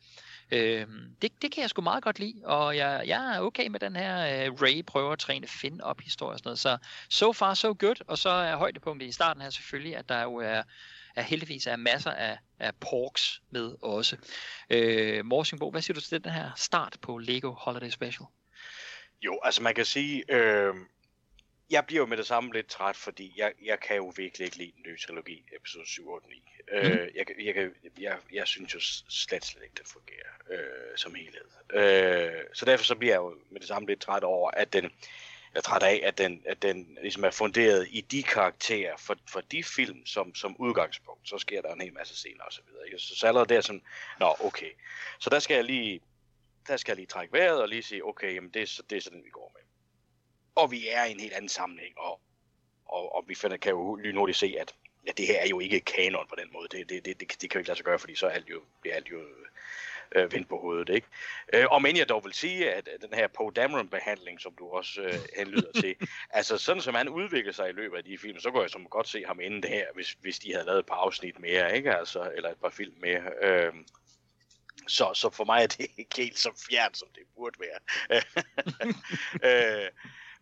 Det kan jeg sgu meget godt lide, og jeg er okay med den her Rey prøver at træne Finn op historie og sådan noget, så so far so good, og så er højdepunktet i starten her selvfølgelig, at der jo er heldigvis er masser af porks med også. Morsingbo, hvad siger du til den her start på Lego Holiday Special? Jo, altså man kan sige, jeg bliver jo med det samme lidt træt, fordi jeg kan jo virkelig ikke lide den nye trilogi, episode 7, 8, 9. Jeg synes jo slet ikke, den fungerer som helhed. Så derfor så bliver jeg jo med det samme lidt træt over, at den, jeg træt af, at den ligesom er funderet i de karakterer for de film som udgangspunkt. Så sker der en hel masse scener og så videre. Så allerede der sådan, nå okay, så der skal jeg lige trække vejret og lige sige, okay, jamen det er sådan, vi går med. Og vi er i en helt anden sammenhæng, og vi kan jo lynhurtigt se, at ja, det her er jo ikke kanon på den måde. Det kan vi ikke lade sig gøre, fordi så bliver alt jo vendt på hovedet, ikke? Og men jeg dog vil sige, at den her Poe Dameron-behandling, som du også henlyder til, altså sådan som han udvikler sig i løbet af de film, så kunne jeg som godt se ham inden det her, hvis de havde lavet et par afsnit mere, ikke? Altså, eller et par film mere. Så for mig er det ikke helt så fjernt, som det burde være.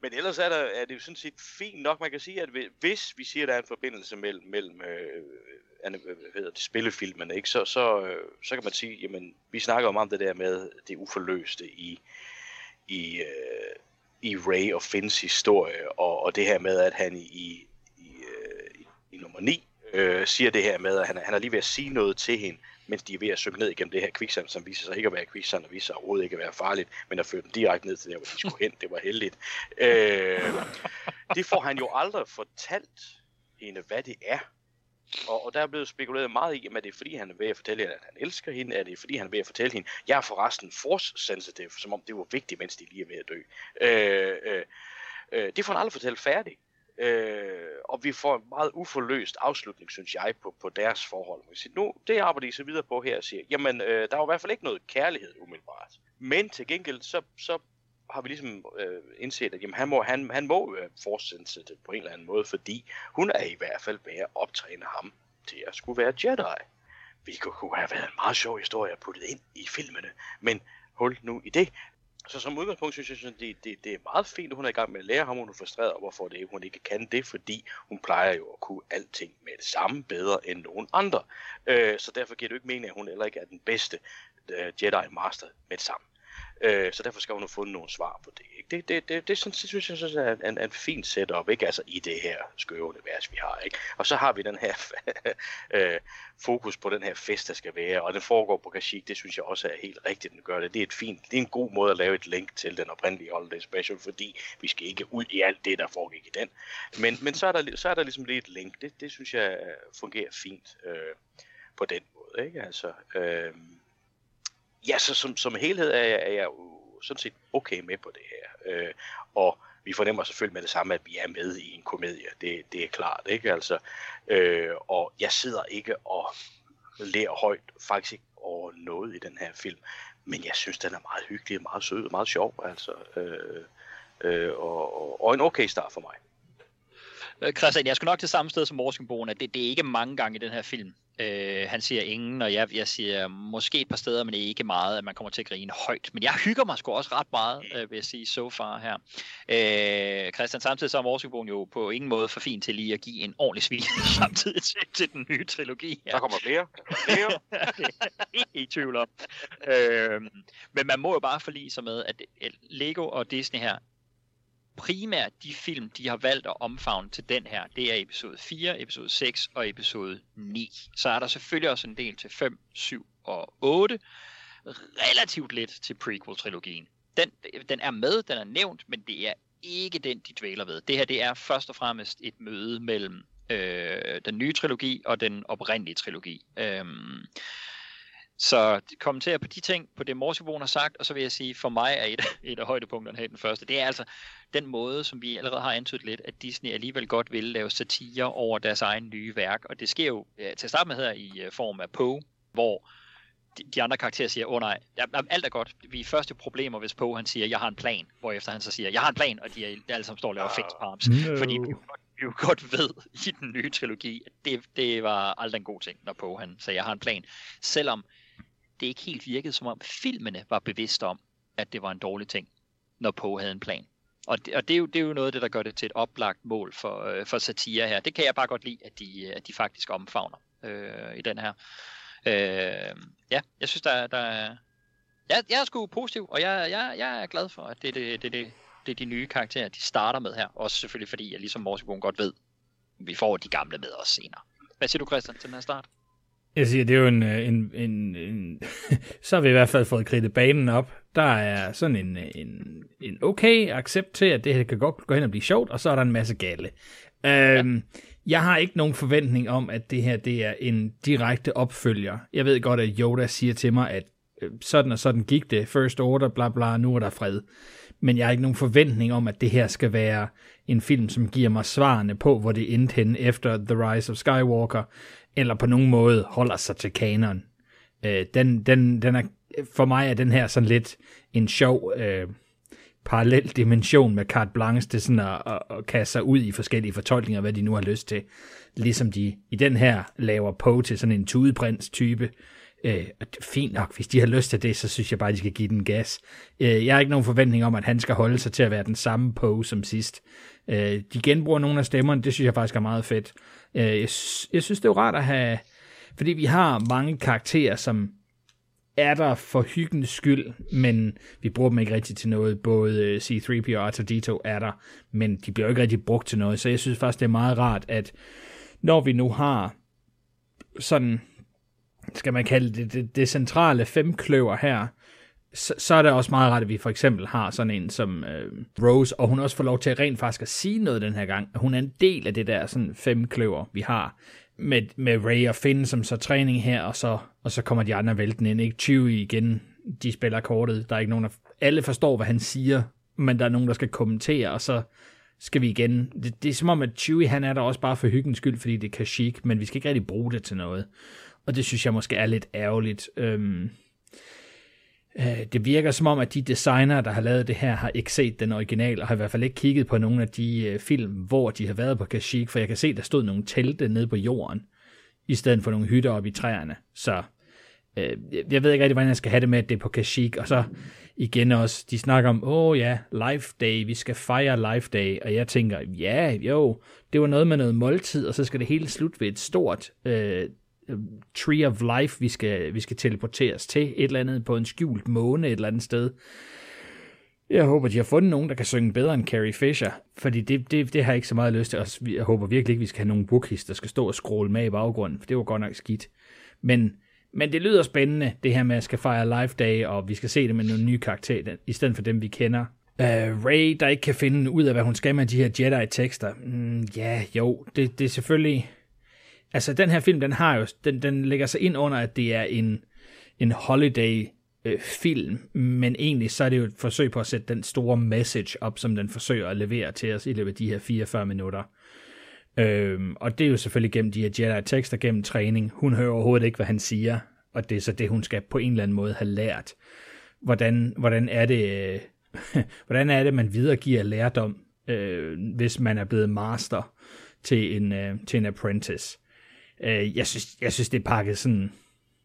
Men ellers er det jo sådan set fint nok, man kan sige, at hvis vi siger, at der er en forbindelse mellem spillefilmene, ikke? Så kan man sige, jamen, vi snakker jo meget om det der med det uforløste i Rey og Finns historie, og det her med, at han i nummer 9 siger det her med, at han er lige ved at sige noget til hende, mens de er ved at synge ned igennem det her kviksand, som viser sig ikke at være kviksand, og viser sig overhovedet ikke at være farligt, men at føre dem direkte ned til der, hvor de skulle hen. Det var heldigt. Det får han jo aldrig fortalt hende, hvad det er. Og der er blevet spekuleret meget i, om det er fordi, han er ved at fortælle hende, at han elsker hende, er det fordi, han er ved at fortælle hende, jeg er forresten force-sensitive, som om det var vigtigt, mens de lige er ved at dø. Det får han aldrig fortalt færdigt. Og vi får en meget uforløst afslutning, synes jeg, på deres forhold. Siger, nu, det arbejder I så videre på her og siger, jamen, der er jo i hvert fald ikke noget kærlighed umiddelbart. Men til gengæld, så har vi ligesom indset, at jamen, han må fortsætte på en eller anden måde, fordi hun er i hvert fald ved at optræne ham til at skulle være Jedi. Hvilket kunne have været en meget sjov historie at putte ind i filmene, men hold nu i det. Så som udgangspunkt synes jeg, at det er meget fint, at hun er i gang med at lære ham, hun er frustreret over, hvorfor det, hun ikke kan det, fordi hun plejer jo at kunne alting med det samme bedre end nogen andre. Så derfor giver det jo ikke mening, at hun heller ikke er den bedste Jedi Master med det samme. Så derfor skal hun have fundet nogle svar på det. Ikke? Det synes jeg er en fin setup, ikke? Altså i det her skøre univers, vi har. Ikke? Og så har vi den her fokus på den her fest, der skal være, og den foregår på Kashyyyk. Det synes jeg også er helt rigtigt, den gør det. Det er en god måde at lave et link til den oprindelige Holiday Special, fordi vi skal ikke ud i alt det, der foregik i den. Men så er der ligesom lidt et link. Det synes jeg fungerer fint på den måde. Ikke? Altså... Ja, så som helhed er jeg jo sådan set okay med på det her. Og vi fornemmer selvfølgelig med det samme, at vi er med i en komedie. Det er klart, ikke? Altså, og jeg sidder ikke og lærer højt faktisk ikke over noget i den her film. Men jeg synes, den er meget hyggelig, meget sød og meget sjov. Altså, og en okay start for mig. Christian, jeg skal nok til samme sted som Morskenboen, at det er ikke mange gange i den her film. Han siger ingen, og jeg siger måske et par steder, men det er ikke meget, at man kommer til at grine højt. Men jeg hygger mig sgu også ret meget, vil jeg sige, so far her. Christian, samtidig så er Morskenboen jo på ingen måde for fin til lige at give en ordentlig svin samtidig til den nye trilogi her. Der kommer flere. I tvivl om. Men man må jo bare forlige sig med, at Lego og Disney her, primært de film, de har valgt at omfavne til den her, det er episode 4, episode 6 og episode 9. Så er der selvfølgelig også en del til 5, 7 og 8. Relativt lidt til prequel-trilogien. Den er med, den er nævnt, men det er ikke den, de dvæler ved. Det her, det er først og fremmest et møde mellem den nye trilogi og den oprindelige trilogi. Så kommentarer på de ting, på det Morseboen har sagt, og så vil jeg sige, for mig er et af højdepunkterne her den første. Det er altså den måde, som vi allerede har antydet lidt, at Disney alligevel godt vil lave satire over deres egen nye værk. Og det sker jo til at starte med her i form af Poe, hvor de andre karakterer siger, nej, alt er godt. Vi er først i problemer, hvis Poe han siger, jeg har en plan, hvorefter han så siger, jeg har en plan, og de er alle sammen står og laver facepalms. No. Fordi vi jo godt ved i den nye trilogi, at det var aldrig en god ting, når Poe han sagde, jeg har en plan. Selvom det ikke helt virkede, som om filmene var bevidste om, at det var en dårlig ting, når Poe havde en plan. Og det er jo noget af det, der gør det til et oplagt mål for satire her. Det kan jeg bare godt lide, at de faktisk omfavner i den her. Ja, jeg synes, der er... Jeg er sgu positiv, og jeg er glad for, at det er de nye karakterer, de starter med her. Også selvfølgelig, fordi jeg ligesom Morseboen godt ved, vi får de gamle med os senere. Hvad siger du, Christian, til den her start? Jeg siger, det er jo en så har vi i hvert fald fået kridtet banen op. Der er sådan en okay accept til, at det her kan godt gå hen og blive sjovt, og så er der en masse gale. Jeg har ikke nogen forventning om, at det her det er en direkte opfølger. Jeg ved godt, at Yoda siger til mig, at sådan og sådan gik det. First Order, bla bla, nu er der fred. Men jeg har ikke nogen forventning om, at det her skal være en film, som giver mig svarene på, hvor det endte hen efter The Rise of Skywalker, eller på nogen måde holder sig til kanon. Den er, for mig er den her sådan lidt en sjov parallel dimension med carte blanche til sådan at kaste sig ud i forskellige fortolkninger, hvad de nu har lyst til. Ligesom de i den her laver Poe til sådan en tudeprins-type. Fint nok, hvis de har lyst til det, så synes jeg bare, de skal give den gas. Jeg har ikke nogen forventning om, at han skal holde sig til at være den samme Poe som sidst. De genbruger nogle af stemmerne, det synes jeg faktisk er meget fedt. Jeg synes, det er rart at have... Fordi vi har mange karakterer, som er der for hyggens skyld, men vi bruger dem ikke rigtig til noget. Både C-3PO og R2-D2 er der, men de bliver ikke rigtig brugt til noget. Så jeg synes faktisk, det er meget rart, at når vi nu har sådan... skal man kalde det centrale femkløver her, så er det også meget rart, at vi for eksempel har sådan en som Rose, og hun også får lov til at rent faktisk at sige noget den her gang. Hun er en del af det der sådan femkløver, vi har med Rey og Finn som så træning her, og så kommer de andre vælten ind. Ikke Chewie igen, de spiller kortet, der er ikke nogen, alle forstår, hvad han siger, men der er nogen, der skal kommentere, og så skal vi igen. Det er som om, at Chewie han er der også bare for hyggens skyld, fordi det er Kashyyyk, men vi skal ikke rigtig bruge det til noget. Og det synes jeg måske er lidt ærgerligt. Det virker som om, at de designer, der har lavet det her, har ikke set den original, og har i hvert fald ikke kigget på nogle af de film, hvor de har været på Kashyyyk, for jeg kan se, der stod nogle telte nede på jorden, i stedet for nogle hytter oppe i træerne. Så jeg ved ikke rigtig, hvordan jeg skal have det med, at det er på Kashyyyk. Og så igen også, de snakker om, Life Day, vi skal fejre Life Day, og jeg tænker, det var noget med noget måltid, og så skal det hele slutte ved et stort... Tree of Life, vi skal teleporteres til, et eller andet på en skjult måne et eller andet sted. Jeg håber, de har fundet nogen, der kan synge bedre end Carrie Fisher, fordi det har jeg ikke så meget lyst til, og jeg håber virkelig ikke, vi skal have nogle Wookiees, der skal stå og scrolle med i baggrunden, for det var godt nok skidt. Men det lyder spændende, det her med, at skal fejre Life Day, og vi skal se det med nogle nye karakterer, i stedet for dem, vi kender. Rey, der ikke kan finde ud af, hvad hun skal med de her Jedi-tekster. Det er selvfølgelig... Altså, den her film, den har jo, den lægger sig ind under, at det er en holiday-film, men egentlig så er det jo et forsøg på at sætte den store message op, som den forsøger at levere til os i løbet af de her 44 minutter. Og det er jo selvfølgelig gennem de her Jedi-tekster, gennem træning. Hun hører overhovedet ikke, hvad han siger, og det er så det, hun skal på en eller anden måde have lært. Hvordan er det, man videregiver lærdom, hvis man er blevet master til en apprentice? Jeg synes, det er pakket sådan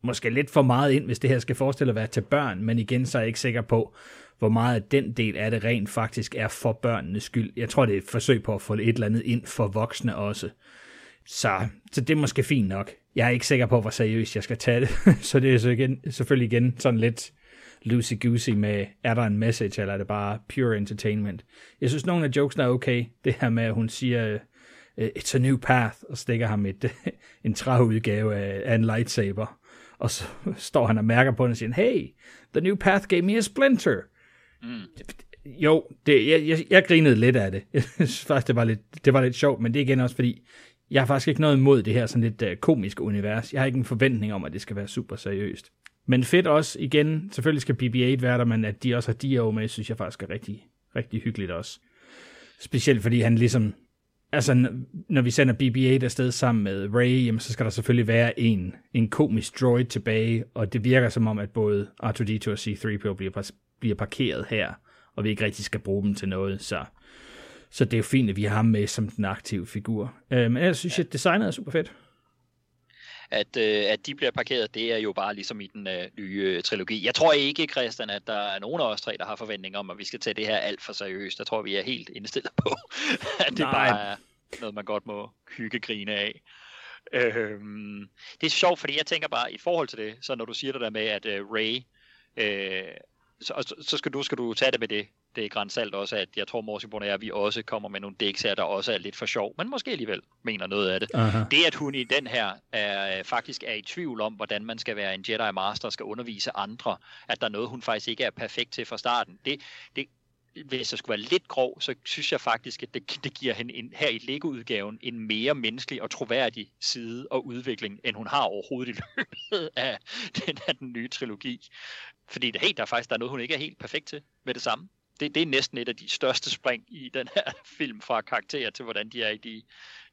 måske lidt for meget ind, hvis det her skal forestille at være til børn, men igen, så er jeg ikke sikker på, hvor meget den del af det rent faktisk er for børnenes skyld. Jeg tror, det er et forsøg på at få et eller andet ind for voksne også. Så det er måske fint nok. Jeg er ikke sikker på, hvor seriøst jeg skal tage det, så det er så selvfølgelig igen sådan lidt loosey-goosey med, er der en message, eller er det bare pure entertainment? Jeg synes, nogle af jokesene er okay. Det her med, at hun siger... It's a new path, og stikker ham en træudgave af en lightsaber. Og så står han og mærker på den og siger, hey, the new path gave me a splinter. Mm. Jeg grinede lidt af det. Jeg synes faktisk, det var lidt sjovt, men det er igen også fordi, jeg har faktisk ikke noget imod det her sådan lidt komiske univers. Jeg har ikke en forventning om, at det skal være super seriøst. Men fedt også, igen, selvfølgelig skal BB-8 være der, men at de også har Dio med, synes jeg faktisk er rigtig, rigtig hyggeligt også. Specielt fordi han ligesom... Altså, når vi sender BB-8 afsted sammen med Rey, jamen, så skal der selvfølgelig være en komisk droid tilbage, og det virker som om, at både R2-D2 og C-3PO bliver parkeret her, og vi ikke rigtig skal bruge dem til noget, så det er jo fint, at vi har ham med som den aktive figur. Men jeg synes, at designet er super fedt. At de bliver parkeret, det er jo bare ligesom i den nye trilogi. Jeg tror ikke, Christian, at der er nogen af os tre, der har forventninger om, at vi skal tage det her alt for seriøst. Der tror vi er helt indstillet på, at det bare er noget, man godt må hyggegrine af. Det er sjovt, fordi jeg tænker bare, i forhold til det, så når du siger det der med, at Rey, så skal du tage det med det. Det er grænsalt også, at jeg tror, Morsibon og jeg, vi også kommer med nogle dæks her, der også er lidt for sjov, men måske alligevel mener noget af det. Aha. Det, at hun i den her faktisk er i tvivl om, hvordan man skal være en Jedi Master, skal undervise andre, at der er noget, hun faktisk ikke er perfekt til fra starten. Det hvis jeg skulle være lidt grov, så synes jeg faktisk, at det giver hende her i Lego-udgaven en mere menneskelig og troværdig side og udvikling, end hun har overhovedet i løbet af den nye trilogi. Fordi der er noget, hun ikke er helt perfekt til med det samme. Det er næsten et af de største spring i den her film fra karakterer til, hvordan de er i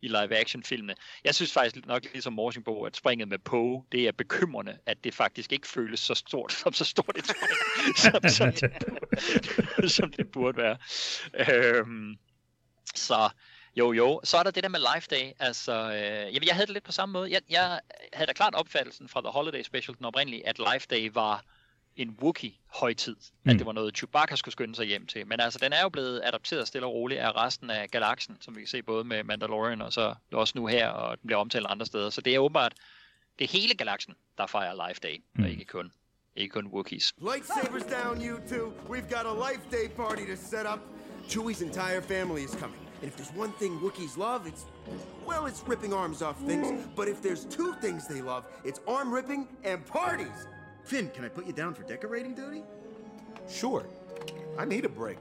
live-action-filmene. Jeg synes faktisk nok ligesom Morsingbo, at springet med Poe, det er bekymrende, at det faktisk ikke føles så stort, som det burde være. Så er der det der med Life Day. Altså, jeg havde det lidt på samme måde. Jeg havde da klart opfattelsen fra The Holiday Special, den oprindelige, at Life Day var en Wookiee-højtid, at det var noget, Chewbacca skulle skynde sig hjem til. Men altså, den er jo blevet adopteret stille og roligt af resten af galaksen, som vi kan se både med Mandalorian og så også nu her, og den bliver omtalt andre steder. Så det er åbenbart, det er hele galaksen, der fejrer Life Day, og ikke kun Wookiees. Lightsabers down, you two! We've got a Life Day party to set up! Chewie's entire family is coming. And if there's one thing Wookiees love, it's ripping arms off things. But if there's two things they love, it's arm ripping and parties! Finn, can I put you down for decorating duty? Sure. I need a break.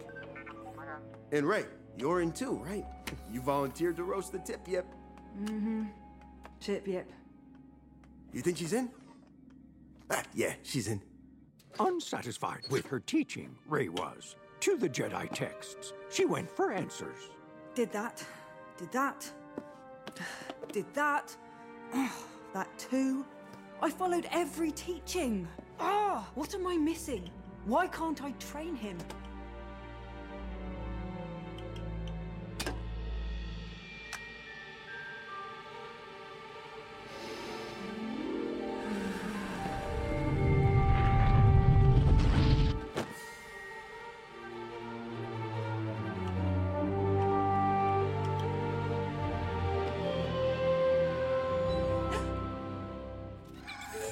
And Ray, you're in too, right? You volunteered to roast the tip-yip. Mm-hmm. Tip-yip. You think she's in? Yeah, she's in. Unsatisfied with her teaching, Ray was, to the Jedi texts. She went for answers. Did that. Oh, that too. I followed every teaching. Ah, what am I missing? Why can't I train him?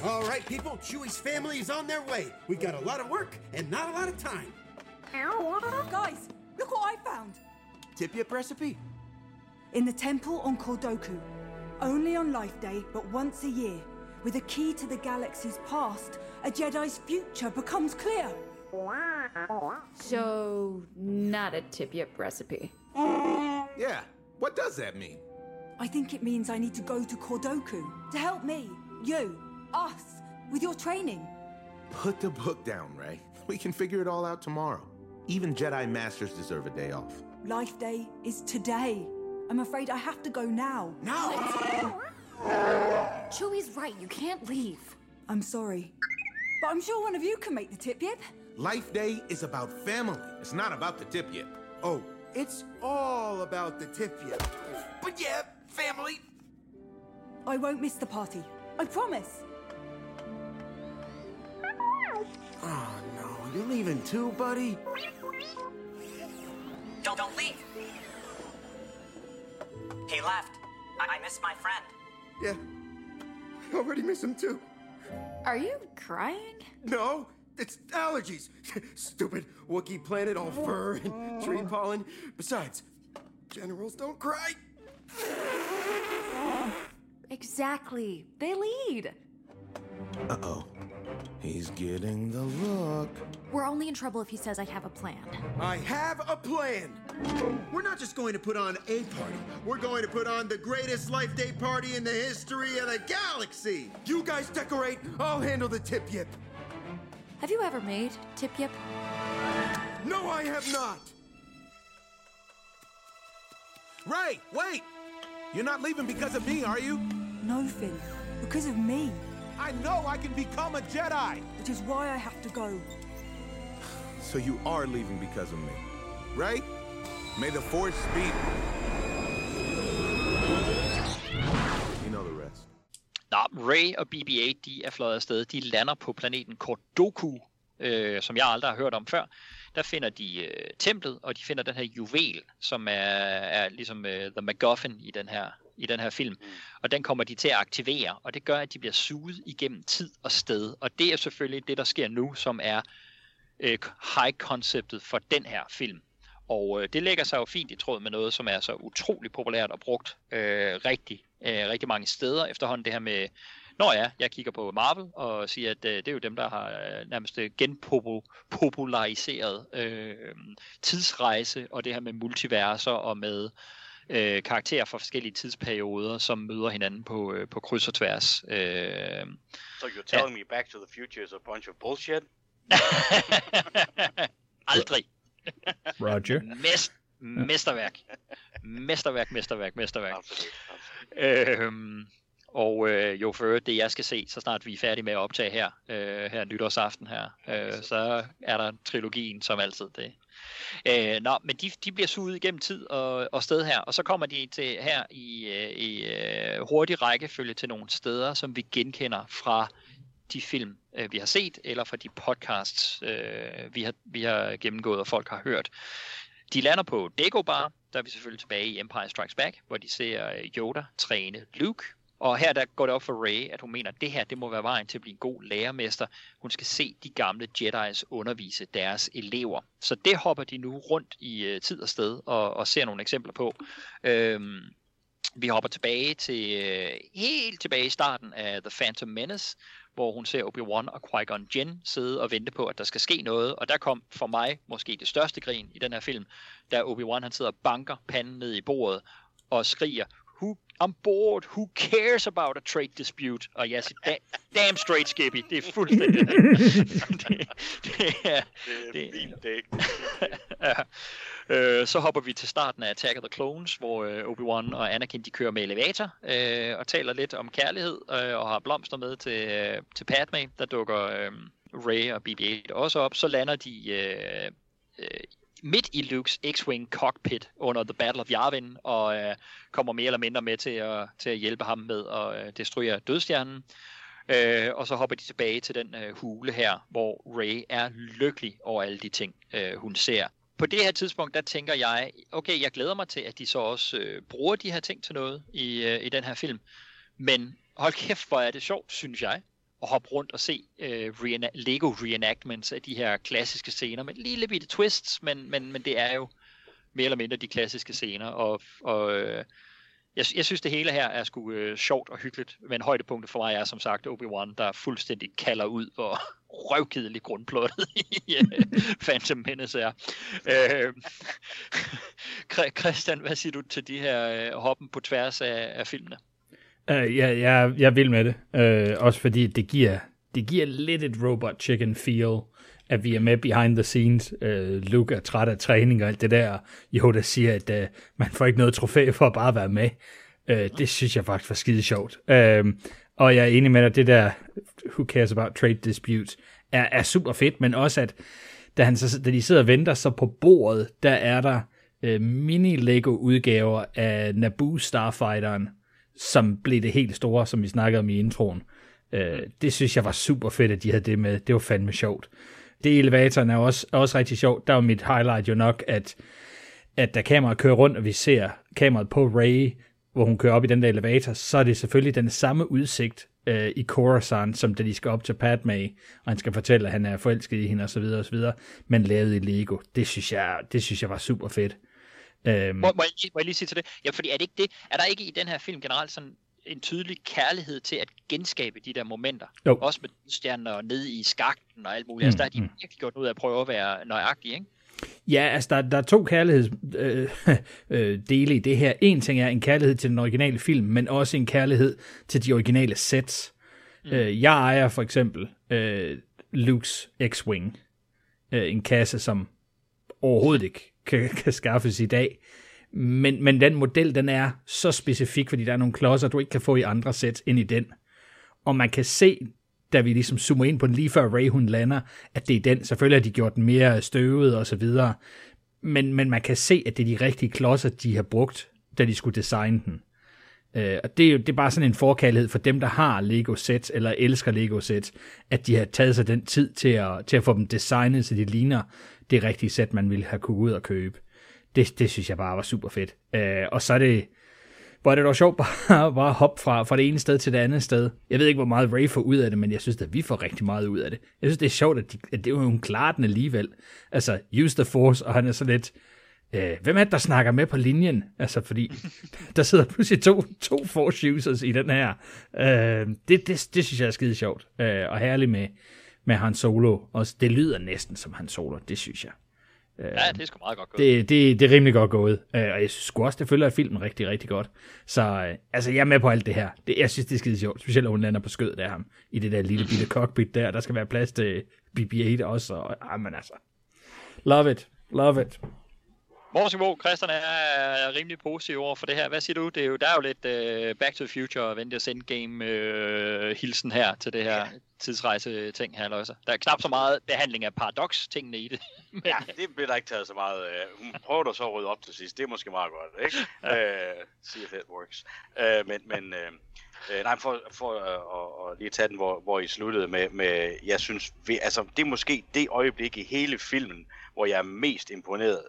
All right, people, Chewie's family is on their way. We got a lot of work and not a lot of time. Guys, look what I found. Tip-yip recipe? In the temple on Kordoku. Only on Life Day, but once a year. With a key to the galaxy's past, a Jedi's future becomes clear. So, not a tip-yip recipe. Yeah, what does that mean? I think it means I need to go to Kordoku to help me, you, us, with your training. Put the book down, Ray. We can figure it all out tomorrow. Even Jedi Masters deserve a day off. Life Day is today. I'm afraid I have to go now. No! Chewie's right, you can't leave. I'm sorry. But I'm sure one of you can make the tip-yip. Life Day is about family. It's not about the tip-yip. Oh, it's all about the tip-yip. But yeah, family. I won't miss the party. I promise. Oh, no. You're leaving too, buddy? Don't leave. He left. I miss my friend. Yeah. I already miss him, too. Are you crying? No. It's allergies. Stupid Wookiee planet, all fur and tree pollen. Besides, generals don't cry. Exactly. They lead. Uh-oh. He's getting the look. We're only in trouble if he says I have a plan. I have a plan! We're not just going to put on a party. We're going to put on the greatest Life Day party in the history of the galaxy! You guys decorate, I'll handle the tip-yip. Have you ever made tip-yip? No, I have not! Ray, wait! You're not leaving because of me, are you? No, Finn. Because of me. I know I can become a Jedi! Which is why I have to go. So you are leaving because of me, right? May the Force be... You know the rest. Nå, Rey og BB-8, de er fløjet afsted. De lander på planeten Kordoku, som jeg aldrig har hørt om før. Der finder de templet, og de finder den her juvel, som er ligesom The MacGuffin i den her film. Og den kommer de til at aktivere, og det gør, at de bliver suget igennem tid og sted. Og det er selvfølgelig det, der sker nu, som er high-konceptet for den her film. Og det lægger sig jo fint i tråd med noget, som er så utrolig populært og brugt rigtig mange steder efterhånden. Det her med, nå ja, jeg kigger på Marvel og siger, at det er jo dem, der har nærmest genpopulariseret tidsrejse og det her med multiverser og med karakterer fra forskellige tidsperioder, som møder hinanden på kryds og tværs. So you're telling me Back to the Future is a bunch of bullshit? Aldrig. Roger. Mesterværk. Jo, for øvrigt, det jeg skal se, så snart vi er færdige med at optage her nytårsaften her, så er der trilogien som altid det. Men de bliver suget igennem tid og sted her, og så kommer de til her i hurtig rækkefølge til nogle steder, som vi genkender fra de film, vi har set, eller fra de podcasts, vi har gennemgået, og folk har hørt. De lander på Dagobah, der er vi selvfølgelig tilbage i Empire Strikes Back, hvor de ser Yoda træne Luke. Og her der går det op for Rey, at hun mener, at det her det må være vejen til at blive en god lærermester. Hun skal se de gamle Jedis undervise deres elever. Så det hopper de nu rundt i tid og sted og ser nogle eksempler på. Vi hopper tilbage til helt tilbage i starten af The Phantom Menace, hvor hun ser Obi-Wan og Qui-Gon Jinn sidde og vente på, at der skal ske noget. Og der kom for mig måske det største grin i den her film, da Obi-Wan han sidder og banker panden ned i bordet og skriger, I'm bored, who cares about a trade dispute? Og jeg siger, damn straight, Skippy, det er fuldstændig det er så hopper vi til starten af Attack of the Clones, hvor Obi-Wan og Anakin, de kører med elevator og taler lidt om kærlighed og har blomster med til Padme. Der dukker Rey og BB-8 også op, så lander de midt i Lukes X-Wing cockpit under The Battle of Yavin, og kommer mere eller mindre med til at hjælpe ham med at destruere dødstjernen. Og så hopper de tilbage til den hule her, hvor Rey er lykkelig over alle de ting, hun ser. På det her tidspunkt, der tænker jeg, okay, jeg glæder mig til, at de så også bruger de her ting til noget i den her film. Men hold kæft, hvor er det sjovt, synes jeg, at hoppe rundt og se Lego reenactments af de her klassiske scener. Men lille bitte twists, men det er jo mere eller mindre de klassiske scener. Og jeg synes, det hele her er sgu sjovt og hyggeligt. Men højdepunktet for mig er, som sagt, Obi-Wan, der fuldstændig kalder ud, hvor røvkedeligt grundplottet i Phantom Menace er. Christian, hvad siger du til de her hoppen på tværs af filmene? Jeg vil med det. Også fordi det giver lidt et Robot Chicken feel, at vi er med behind the scenes. Luke er træt af træning og alt det der. Yoda siger, at man får ikke noget trofæ for at bare være med. Det synes jeg faktisk var skide sjovt. Og jeg er enig med dig, det der who cares about trade disputes er super fedt, men også at da de sidder og venter, så på bordet, der er der mini-Lego-udgaver af Naboo Starfighteren, som blev det helt store, som vi snakkede om i introen. Det synes jeg var super fedt, at de havde det med. Det var fandme sjovt. Det i elevatoren er også rigtig sjovt. Der var mit highlight jo nok, at da kameraet kører rundt, og vi ser kameraet på Rey, hvor hun kører op i den der elevator, så er det selvfølgelig den samme udsigt i Coruscant, som da de skal op til Padme, og han skal fortælle, at han er forelsket i hende osv. osv., men lavet i Lego. Det synes jeg var super fedt. Må jeg lige sige til det? Ja, fordi er det ikke det? Er der ikke i den her film generelt sådan en tydelig kærlighed til at genskabe de der momenter? Jo. Også med stjerner og nede i skakten og alt muligt. Altså der har de virkelig gjort ud af at prøve at være nøjagtige, ikke? Ja, altså der er to kærlighedsdele i det her. En ting er en kærlighed til den originale film, men også en kærlighed til de originale sets. Jeg ejer for eksempel Luke's X-Wing. En kasse, som overhovedet ikke kan skaffes i dag. Men den model, den er så specifik, fordi der er nogle klodser, du ikke kan få i andre sæt end i den. Og man kan se, da vi ligesom zoomer ind på den lige før Rey hun lander, at det er den. Selvfølgelig har de gjort den mere støvet og så videre. Men man kan se, at det er de rigtige klodser, de har brugt, da de skulle designe den. Og det er bare sådan en forkærlighed for dem, der har Lego-sæt eller elsker Lego-sæt, at de har taget sig den tid til at få dem designet, så de ligner det rigtige sæt, man ville have kunne ud og købe. Det synes jeg bare var super fedt. Og så er det... Hvor er det dog sjovt bare at hoppe fra det ene sted til det andet sted. Jeg ved ikke, hvor meget Rey får ud af det, men jeg synes, at vi får rigtig meget ud af det. Jeg synes, det er sjovt, at det var jo en klar den alligevel. Altså, use the force, og han er så lidt... hvem er det, der snakker med på linjen? Altså, fordi der sidder pludselig to force users i den her. Det synes jeg er skide sjovt. Og herligt med Han Solo. Også, det lyder næsten som Han Solo, det synes jeg. Ja, det er sgu meget godt gået. Det er rimelig godt gået, og jeg synes sgu også, det følger filmen rigtig, rigtig godt. Så altså, jeg er med på alt det her. Jeg synes, det er skide sjovt, specielt når hun lander på skødet af ham, i det der lille bitte cockpit der. Der skal være plads til BB-8 også, og men altså. Love it, love it. Vores niveau, Christian, er rimelig positiv over for det her. Hvad siger du? Det er jo, der er jo lidt Back to the Future og Avengers Endgame-hilsen her til det her tidsrejse-ting her. Løser. Der er knap så meget behandling af paradoks-tingene i det. Men... Ja, det bliver der ikke taget så meget. Hun prøver da så at rydde op til sidst. Det er måske meget godt, ikke? See if it works. Nej, for at lige tage den, hvor I sluttede med jeg synes, altså det er måske det øjeblik i hele filmen, hvor jeg er mest imponeret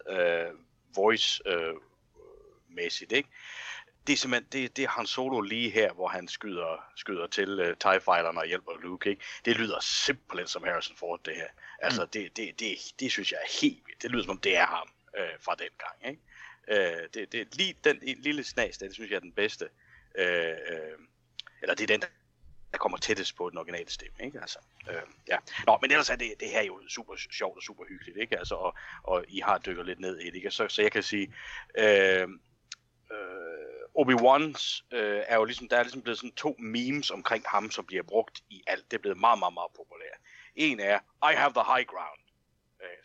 voice-mæssigt, ikke? Det er simpelthen, det er Han Solo lige her, hvor han skyder til TIE Fighteren og hjælper Luke, ikke? Det lyder simpelthen som Harrison Ford, det her. Altså, det synes jeg er helt vildt. Det lyder som om, det er ham fra den gang, ikke? Det er lige den lille snas, det synes jeg er den bedste. Eller det er den, der kommer tættest på den originale stemme, ikke? Altså, ja. Nå, men ellers er det her jo super sjovt og super hyggeligt, ikke? Altså, og I har dykket lidt ned i det, ikke? Så jeg kan sige, Obi-Wans er jo ligesom, der er ligesom blevet sådan to memes omkring ham, som bliver brugt i alt. Det er blevet meget, meget, meget populært. En er, I have the high ground.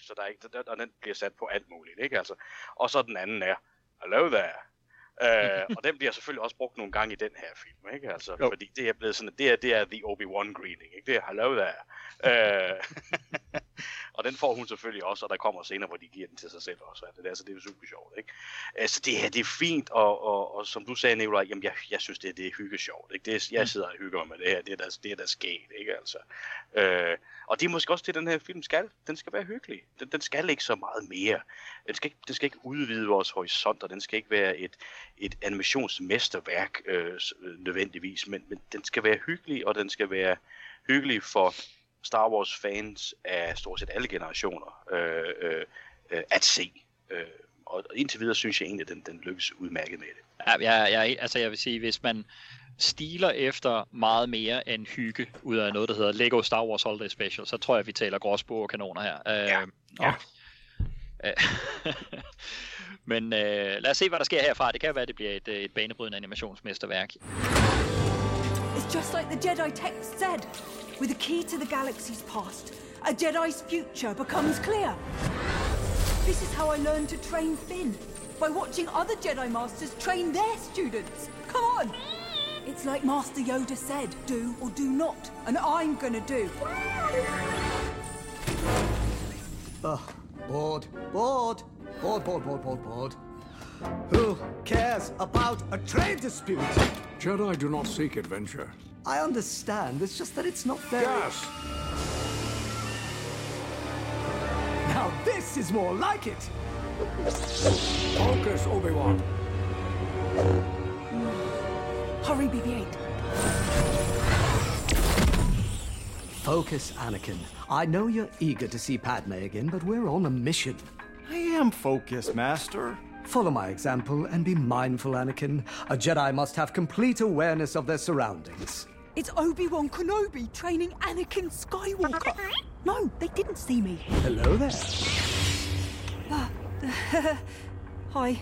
Så der er ikke, og den bliver sat på alt muligt, ikke? Altså, og så den anden er, hello there. Og den bliver selvfølgelig også brugt nogle gange i den her film, ikke? Altså, fordi det er blevet sådan, at det er The Obi-Wan greeting, ikke? Det er hello there. Og den får hun selvfølgelig også, og der kommer senere, hvor de giver den til sig selv også. Det der, så det er super sjovt, ikke? Så det her, det er fint, og som du sagde, Nicolaj, jamen jeg synes, det er hyggesjovt, ikke? Det er, jeg sidder og hygger med det her, det er der sket, ikke? Altså, og det er måske også det, den her film skal. Den skal være hyggelig. Den skal ikke så meget mere. Den skal ikke udvide vores horisonter. Den skal ikke være et animationsmesterværk nødvendigvis, men den skal være hyggelig, og den skal være hyggelig for Star Wars fans af stort set alle generationer at se. Og indtil videre synes jeg egentlig, at den lykkes udmærket med det. Jeg vil sige, hvis man stiler efter meget mere end hygge ud af noget, der hedder Lego Star Wars Holiday Special, så tror jeg, vi taler gråsbog og kanoner her. Men lad os se, hvad der sker herfra. Det kan være, det bliver et banebrydende animationsmesterværk. It's just like the Jedi text said. With the key to the galaxy's past, a Jedi's future becomes clear. This is how I learned to train Finn, by watching other Jedi Masters train their students. Come on! It's like Master Yoda said, do or do not, and I'm gonna do. Ugh, bored. Who cares about a trade dispute? Jedi do not seek adventure. I understand, it's just that it's not fair. Yes. Now this is more like it. Focus, Obi-Wan. Hurry, BB-8. Focus, Anakin. I know you're eager to see Padme again, but we're on a mission. I am focused, Master. Follow my example and be mindful, Anakin. A Jedi must have complete awareness of their surroundings. It's Obi-Wan Kenobi training Anakin Skywalker. No, they didn't see me. Hello there. Hi.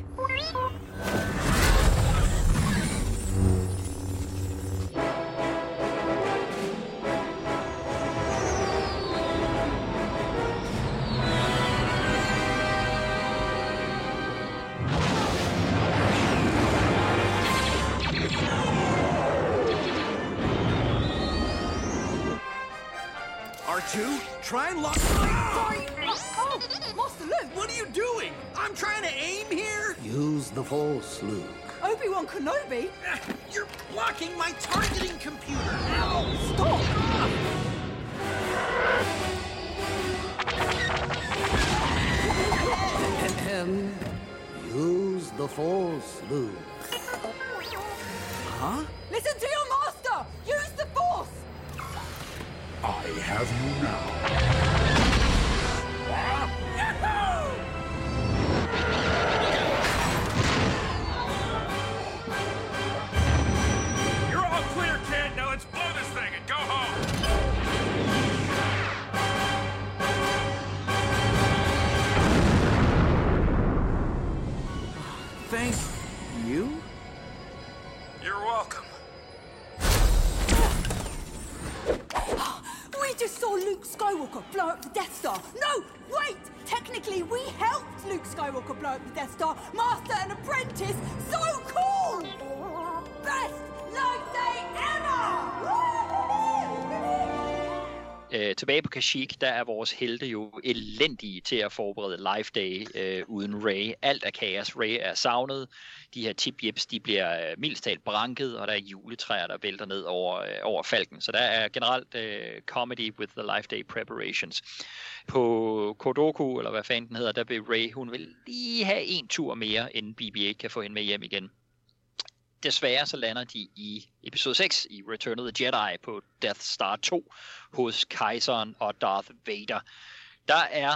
Two, try and lock... Sorry! Oh, Master Luke! What are you doing? I'm trying to aim here! Use the Force, Luke. Obi-Wan Kenobi? You're blocking my targeting computer! Ow! Stop! Ahem. Use the Force, Luke. Huh? Listen to your master! Use the Force! I have you now. You're all clear, kid. Now let's blow this thing and go home. Thank you? You're welcome. We just saw Luke Skywalker blow up the Death Star. No, wait! Technically, we helped Luke Skywalker blow up the Death Star. Master and apprentice, so cool! Best Life Day ever! Tilbage på Kashyyyk, der er vores helte jo elendige til at forberede Life Day uden Rey. Alt er kaos. Rey er savnet. De her tip-jips, de bliver mildest talt branket, og der er juletræer, der vælter ned over Falken. Så der er generelt comedy with the Life Day preparations. På Kordoku, eller hvad fanden den hedder, der vil Rey, hun vil lige have en tur mere, inden BB-8 kan få hende med hjem igen. Desværre så lander de i episode 6 i Return of the Jedi på Death Star 2 hos kejseren og Darth Vader. Der er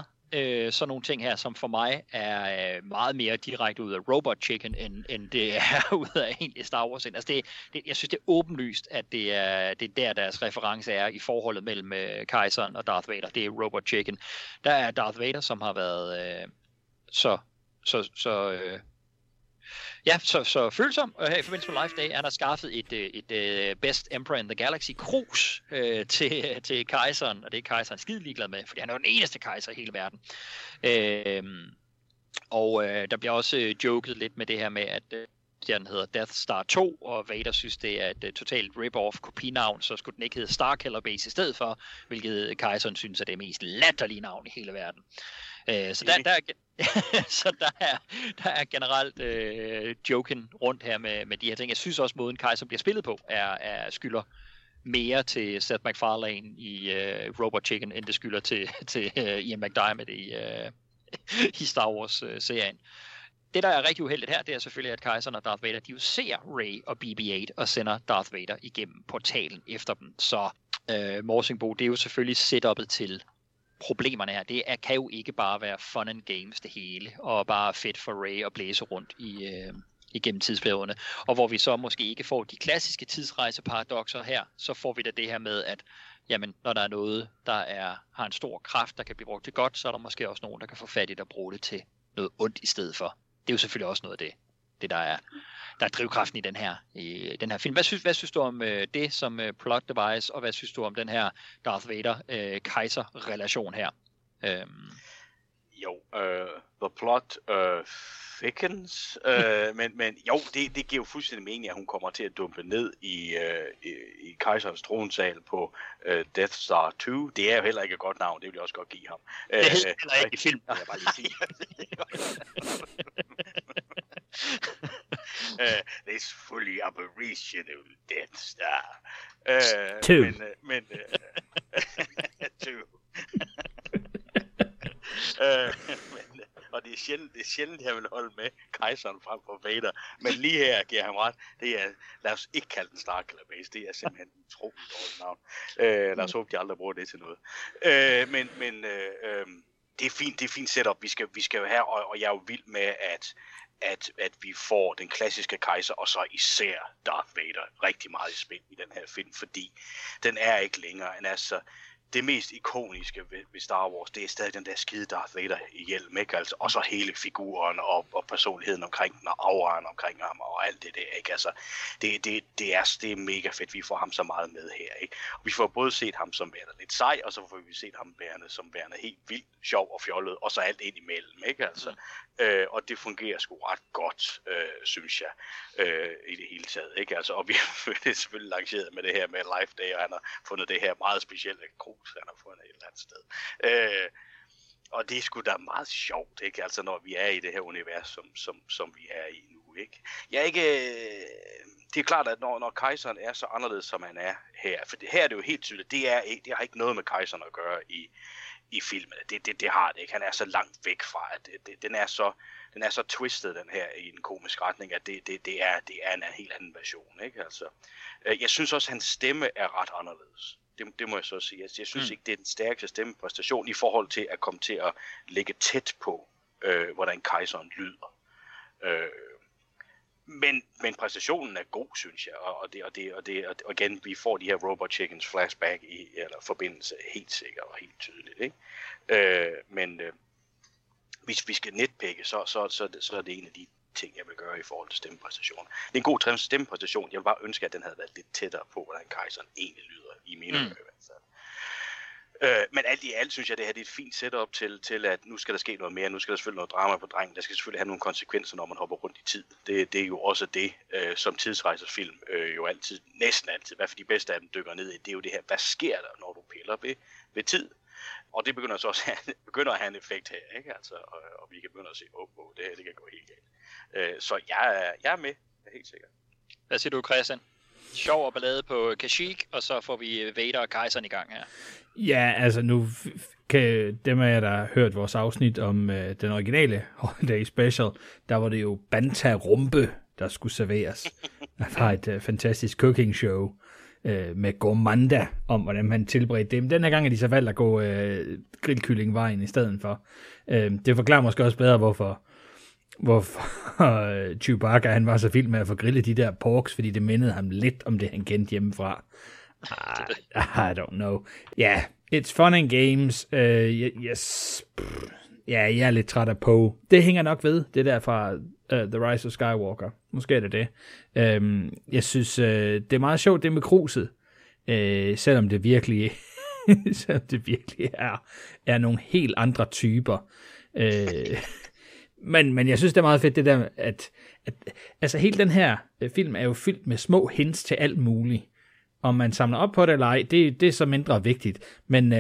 sådan nogle ting her, som for mig er meget mere direkte ud af Robot Chicken, end det er ud af egentlig Star Wars. Altså jeg synes, det er åbenlyst, at det er der, deres reference er i forholdet mellem kejseren og Darth Vader. Det er Robot Chicken. Der er Darth Vader, som har været så følsom, og her i forbindelse med Life Day er der skaffet et Best Emperor in the Galaxy krus til kejseren, og det er kejseren skide ligeglad med, fordi han er jo den eneste kejser i hele verden. Der bliver også joket lidt med det her med, at den hedder Death Star 2, og Vader synes, det er et totalt rip-off kopinavn, så skulle den ikke hedde Starkiller Base i stedet for, hvilket kejseren synes er det mest latterlige navn i hele verden. Så der er generelt joken rundt her med de her ting. Jeg synes også, måden kejser bliver spillet på, er skylder mere til Seth MacFarlane i Robot Chicken, end det skylder til Ian McDiarmid i Star Wars-serien. Det, der er rigtig uheldigt her, det er selvfølgelig, at kejseren og Darth Vader, de jo ser Rey og BB-8 og sender Darth Vader igennem portalen efter dem. Så Morsingbo, det er jo selvfølgelig setupet til problemerne her. Det kan jo ikke bare være fun and games det hele, og bare fedt for Rey at blæse rundt igennem tidsperioderne. Og hvor vi så måske ikke får de klassiske tidsrejseparadoxer her, så får vi da det her med, at jamen, når der er noget, har en stor kraft, der kan blive brugt til godt, så er der måske også nogen, der kan få fat i at bruge det til noget ondt i stedet for. Det er jo selvfølgelig også noget af det der er drivkraften i den her film. Hvad synes du om det som plot device, og hvad synes du om den her Darth Vader-kejser-relation her? The plot thickens, men jo, det giver jo fuldstændig mening, at hun kommer til at dumpe ned i kejserens tronsal på Death Star 2. Det er jo heller ikke et godt navn, det vil jeg også godt give ham. Det er heller ikke i filmen, jeg bare lige sige. This fully operational Death Star. Two. Two. Og det er sjældent, jeg vil holde med kejseren frem for Vader. Men lige her giver han ret. Det er, lad os ikke kalde den Starkiller Base. Det er simpelthen en utrolig dårlig navn. Lad os håbe, de aldrig bruger det til noget. Men det er fint setup, vi skal have. Og jeg er jo vild med, at vi får den klassiske kejser, og så især Darth Vader rigtig meget i spil i den her film. Fordi den er ikke længere. Det mest ikoniske ved Star Wars, det er stadig den der skide Darth Vader i hjelm, ikke? Altså, og så hele figuren og personligheden omkring den, og auraen omkring ham, og alt det der, ikke? Altså, det er mega fedt, vi får ham så meget med her, ikke? Og vi får både set ham som værende lidt sej, og så får vi set ham som værende helt vildt sjov og fjollet, og så alt ind imellem, ikke? Altså, og det fungerer sgu ret godt, synes jeg, i det hele taget, ikke? Altså, og vi har selvfølgelig lanceret med det her med Life Day, og han har fundet det her meget specielle han har fundet et eller andet sted. Og det er sgu da meget sjovt, ikke? Altså, når vi er i det her univers, som vi er i nu, ikke? Det er klart, at når kejseren er så anderledes, som han er her, for her er det jo helt tydeligt, det har ikke noget med kejseren at gøre i filmen. Det har det ikke. Han er så langt væk fra, at den er så twisted, den her, i en komisk retning, at det er en helt anden version, ikke? Altså, jeg synes også, at hans stemme er ret anderledes. Det må jeg så sige. Jeg synes ikke, det er den stærkeste stemmepræstation i forhold til at komme til at lægge tæt på, hvordan kejseren lyder. Men præstationen er god, synes jeg. Og igen, vi får de her Robot Chickens flashback eller forbindelse helt sikkert og helt tydeligt, ikke? Men hvis vi skal netpikke, så er det en af de ting, jeg vil gøre i forhold til stemmepræstationen. Det er en god stemmepræstation. Jeg vil bare ønske, at den havde været lidt tættere på, hvordan kejseren egentlig lyder i mine øjne. Men alt i alt synes jeg, det her det er et fint setup til, at nu skal der ske noget mere. Nu skal der selvfølgelig noget drama på drengen. Der skal selvfølgelig have nogle konsekvenser, når man hopper rundt i tid. Det er jo også det, som tidsrejserfilm jo altid, næsten altid, i hvert fald de bedste af dem dykker ned i. Det er jo det her, hvad sker der, når du piller ved tid? Og det begynder så også at have en effekt her, ikke? Altså, og vi kan begynde at se, det her det kan gå helt galt. Så jeg er med, jeg er helt sikker. Hvad siger du, Christian? Sjov og ballade på Kashyyyk, og så får vi Vader og kejseren i gang her. Ja, altså nu kan dem af jer, der har hørt vores afsnit om den originale Holiday Special, der var det jo bantarumpe, der skulle serveres. Der var et fantastisk cooking show med gourmanda om, hvordan man tilberedte dem. Den her gang er de så valgt at gå grillkyllingvejen i stedet for. Det forklarer måske også bedre, hvorfor Chewbacca han var så vild med at få grillet de der porks, fordi det mindede ham lidt om det, han kendte hjemmefra. I don't know. Yeah, it's fun and games. Yes. Ja, jeg er lidt træt af Poe. Det hænger nok ved, det der fra The Rise of Skywalker. Måske er det. Jeg synes, det er meget sjovt, det med kruset. Selvom det virkelig selvom det virkelig er nogle helt andre typer. Men jeg synes, det er meget fedt, det der, at altså hele den her film er jo fyldt med små hints til alt muligt. Om man samler op på det eller ej, det er så mindre vigtigt. Men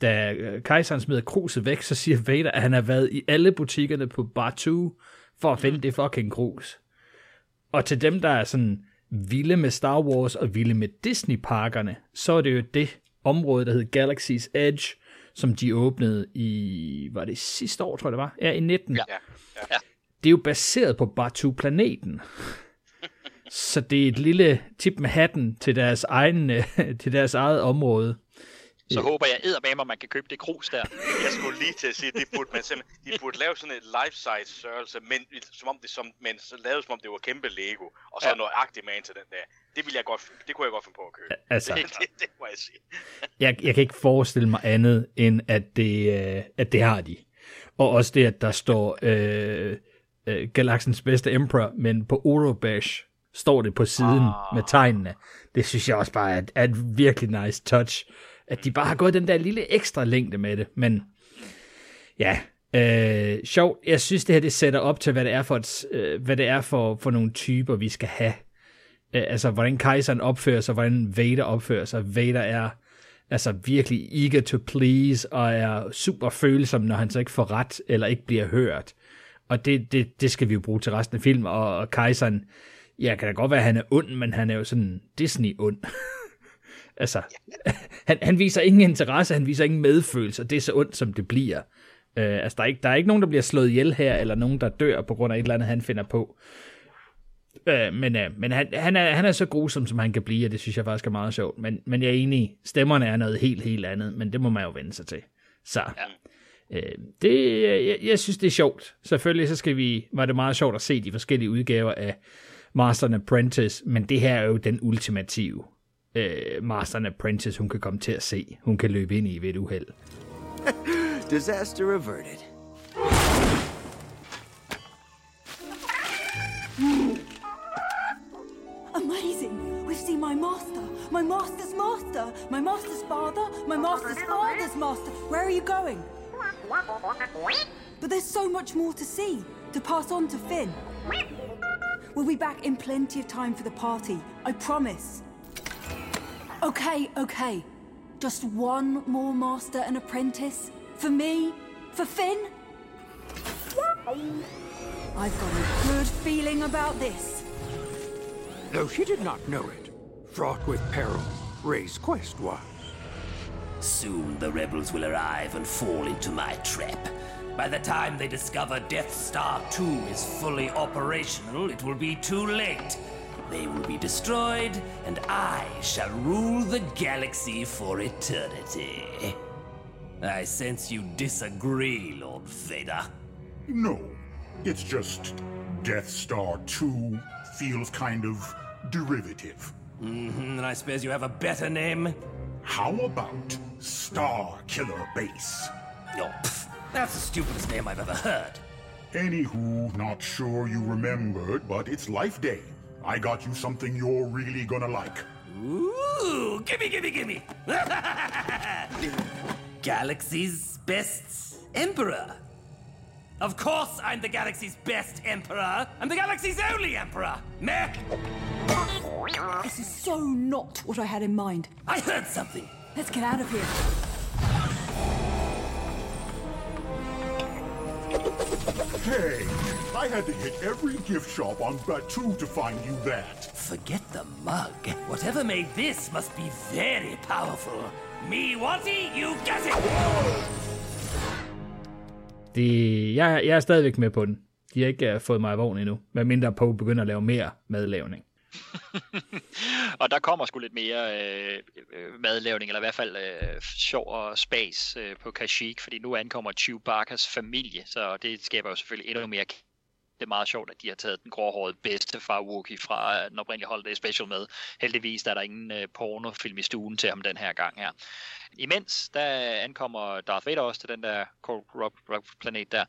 da kejseren smider kruset væk, så siger Vader, at han har været i alle butikkerne på Batuu for at finde det fucking krus. Og til dem, der er sådan vilde med Star Wars og vilde med Disney-parkerne, så er det jo det område, der hed Galaxy's Edge, som de åbnede i, var det sidste år, tror jeg det var? Ja, i 19. Ja. Ja. Det er jo baseret på Batuu-planeten. Så det er et lille tip med hatten til deres eget område. Så håber jeg eddermame, at man kan købe det krus der. Jeg skulle lige til at sige, at de burde lave sådan et life-size størrelse, men så lavet som om det var kæmpe Lego, og så nøjagtigt man til den der. Det kunne jeg godt finde på at købe. Altså, det må jeg sige. Jeg kan ikke forestille mig andet, end at det har de. Og også det, at der står Galaksens bedste Emperor, men på Orobash står det på siden med tegnene. Det synes jeg også bare er et virkelig nice touch, at de bare har gået den der lille ekstra længde med det, men ja, sjovt. Jeg synes, det her det sætter op til, hvad det er for for nogle typer, vi skal have. Altså, hvordan kejseren opfører sig, hvordan Vader opfører sig. Vader er altså virkelig eager to please, og er super følsom, når han så ikke får ret, eller ikke bliver hørt. Og det skal vi jo bruge til resten af filmen, og kejseren, ja, kan da godt være, at han er ond, men han er jo sådan Disney-ond. Altså, han viser ingen interesse, han viser ingen medfølelse, og det er så ondt, som det bliver. Altså, der er ikke nogen, der bliver slået ihjel her, eller nogen, der dør på grund af et eller andet, han finder på. Men han er så grusom, som han kan blive, og det synes jeg faktisk er meget sjovt. Men jeg er enig, stemmerne er noget helt, helt andet, men det må man jo vende sig til. Så jeg synes, det er sjovt. Selvfølgelig var det meget sjovt at se de forskellige udgaver af Master & Apprentice, men det her er jo den ultimative Master & Apprentice, hun kan komme til at se. Hun kan løbe ind i ved et uheld. Disaster averted. Amazing! We've seen my master, my master's master, my master's father, my master's father's master. Where are you going? But there's so much more to see, to pass on to Finn. We'll be back in plenty of time for the party. I promise. Okay. Just one more master and apprentice. For me. For Finn. I've got a good feeling about this. Though she did not know it, fraught with peril, Rey's quest was. Soon the rebels will arrive and fall into my trap. By the time they discover Death Star 2 is fully operational, it will be too late. They will be destroyed, and I shall rule the galaxy for eternity. I sense you disagree, Lord Vader. No, it's just Death Star 2 feels kind of derivative. And I suppose you have a better name? How about Starkiller Base? Oh, pfft. That's the stupidest name I've ever heard. Anywho, not sure you remembered, but it's Life Day. I got you something you're really gonna like. Ooh, gimme. Galaxy's best emperor. Of course I'm the galaxy's best emperor. I'm the galaxy's only emperor. Meh. This is so not what I had in mind. I heard something. Let's get out of here. Hey, I had to hit every gift shop on Batuu to find you that. Forget the mug. Whatever made this must be very powerful. Me wanty, you got it! Jeg er stadigvæk med på den. De har ikke fået mig af vogn endnu, medmindre Poe begynder at lave mere madlavning. Og der kommer sgu lidt mere madlavning, eller i hvert fald sjov og spas på Kashyyyk, fordi nu ankommer Chewbacca's familie, så det skaber jo selvfølgelig endnu mere. Det er meget sjovt, at de har taget den gråhårede bedste fra Wookiee fra den oprindelige Holiday Special med. Heldigvis der er der ingen pornofilm i stuen til ham den her gang her. Imens, der ankommer Darth Vader også til den der Kordoku-planet der,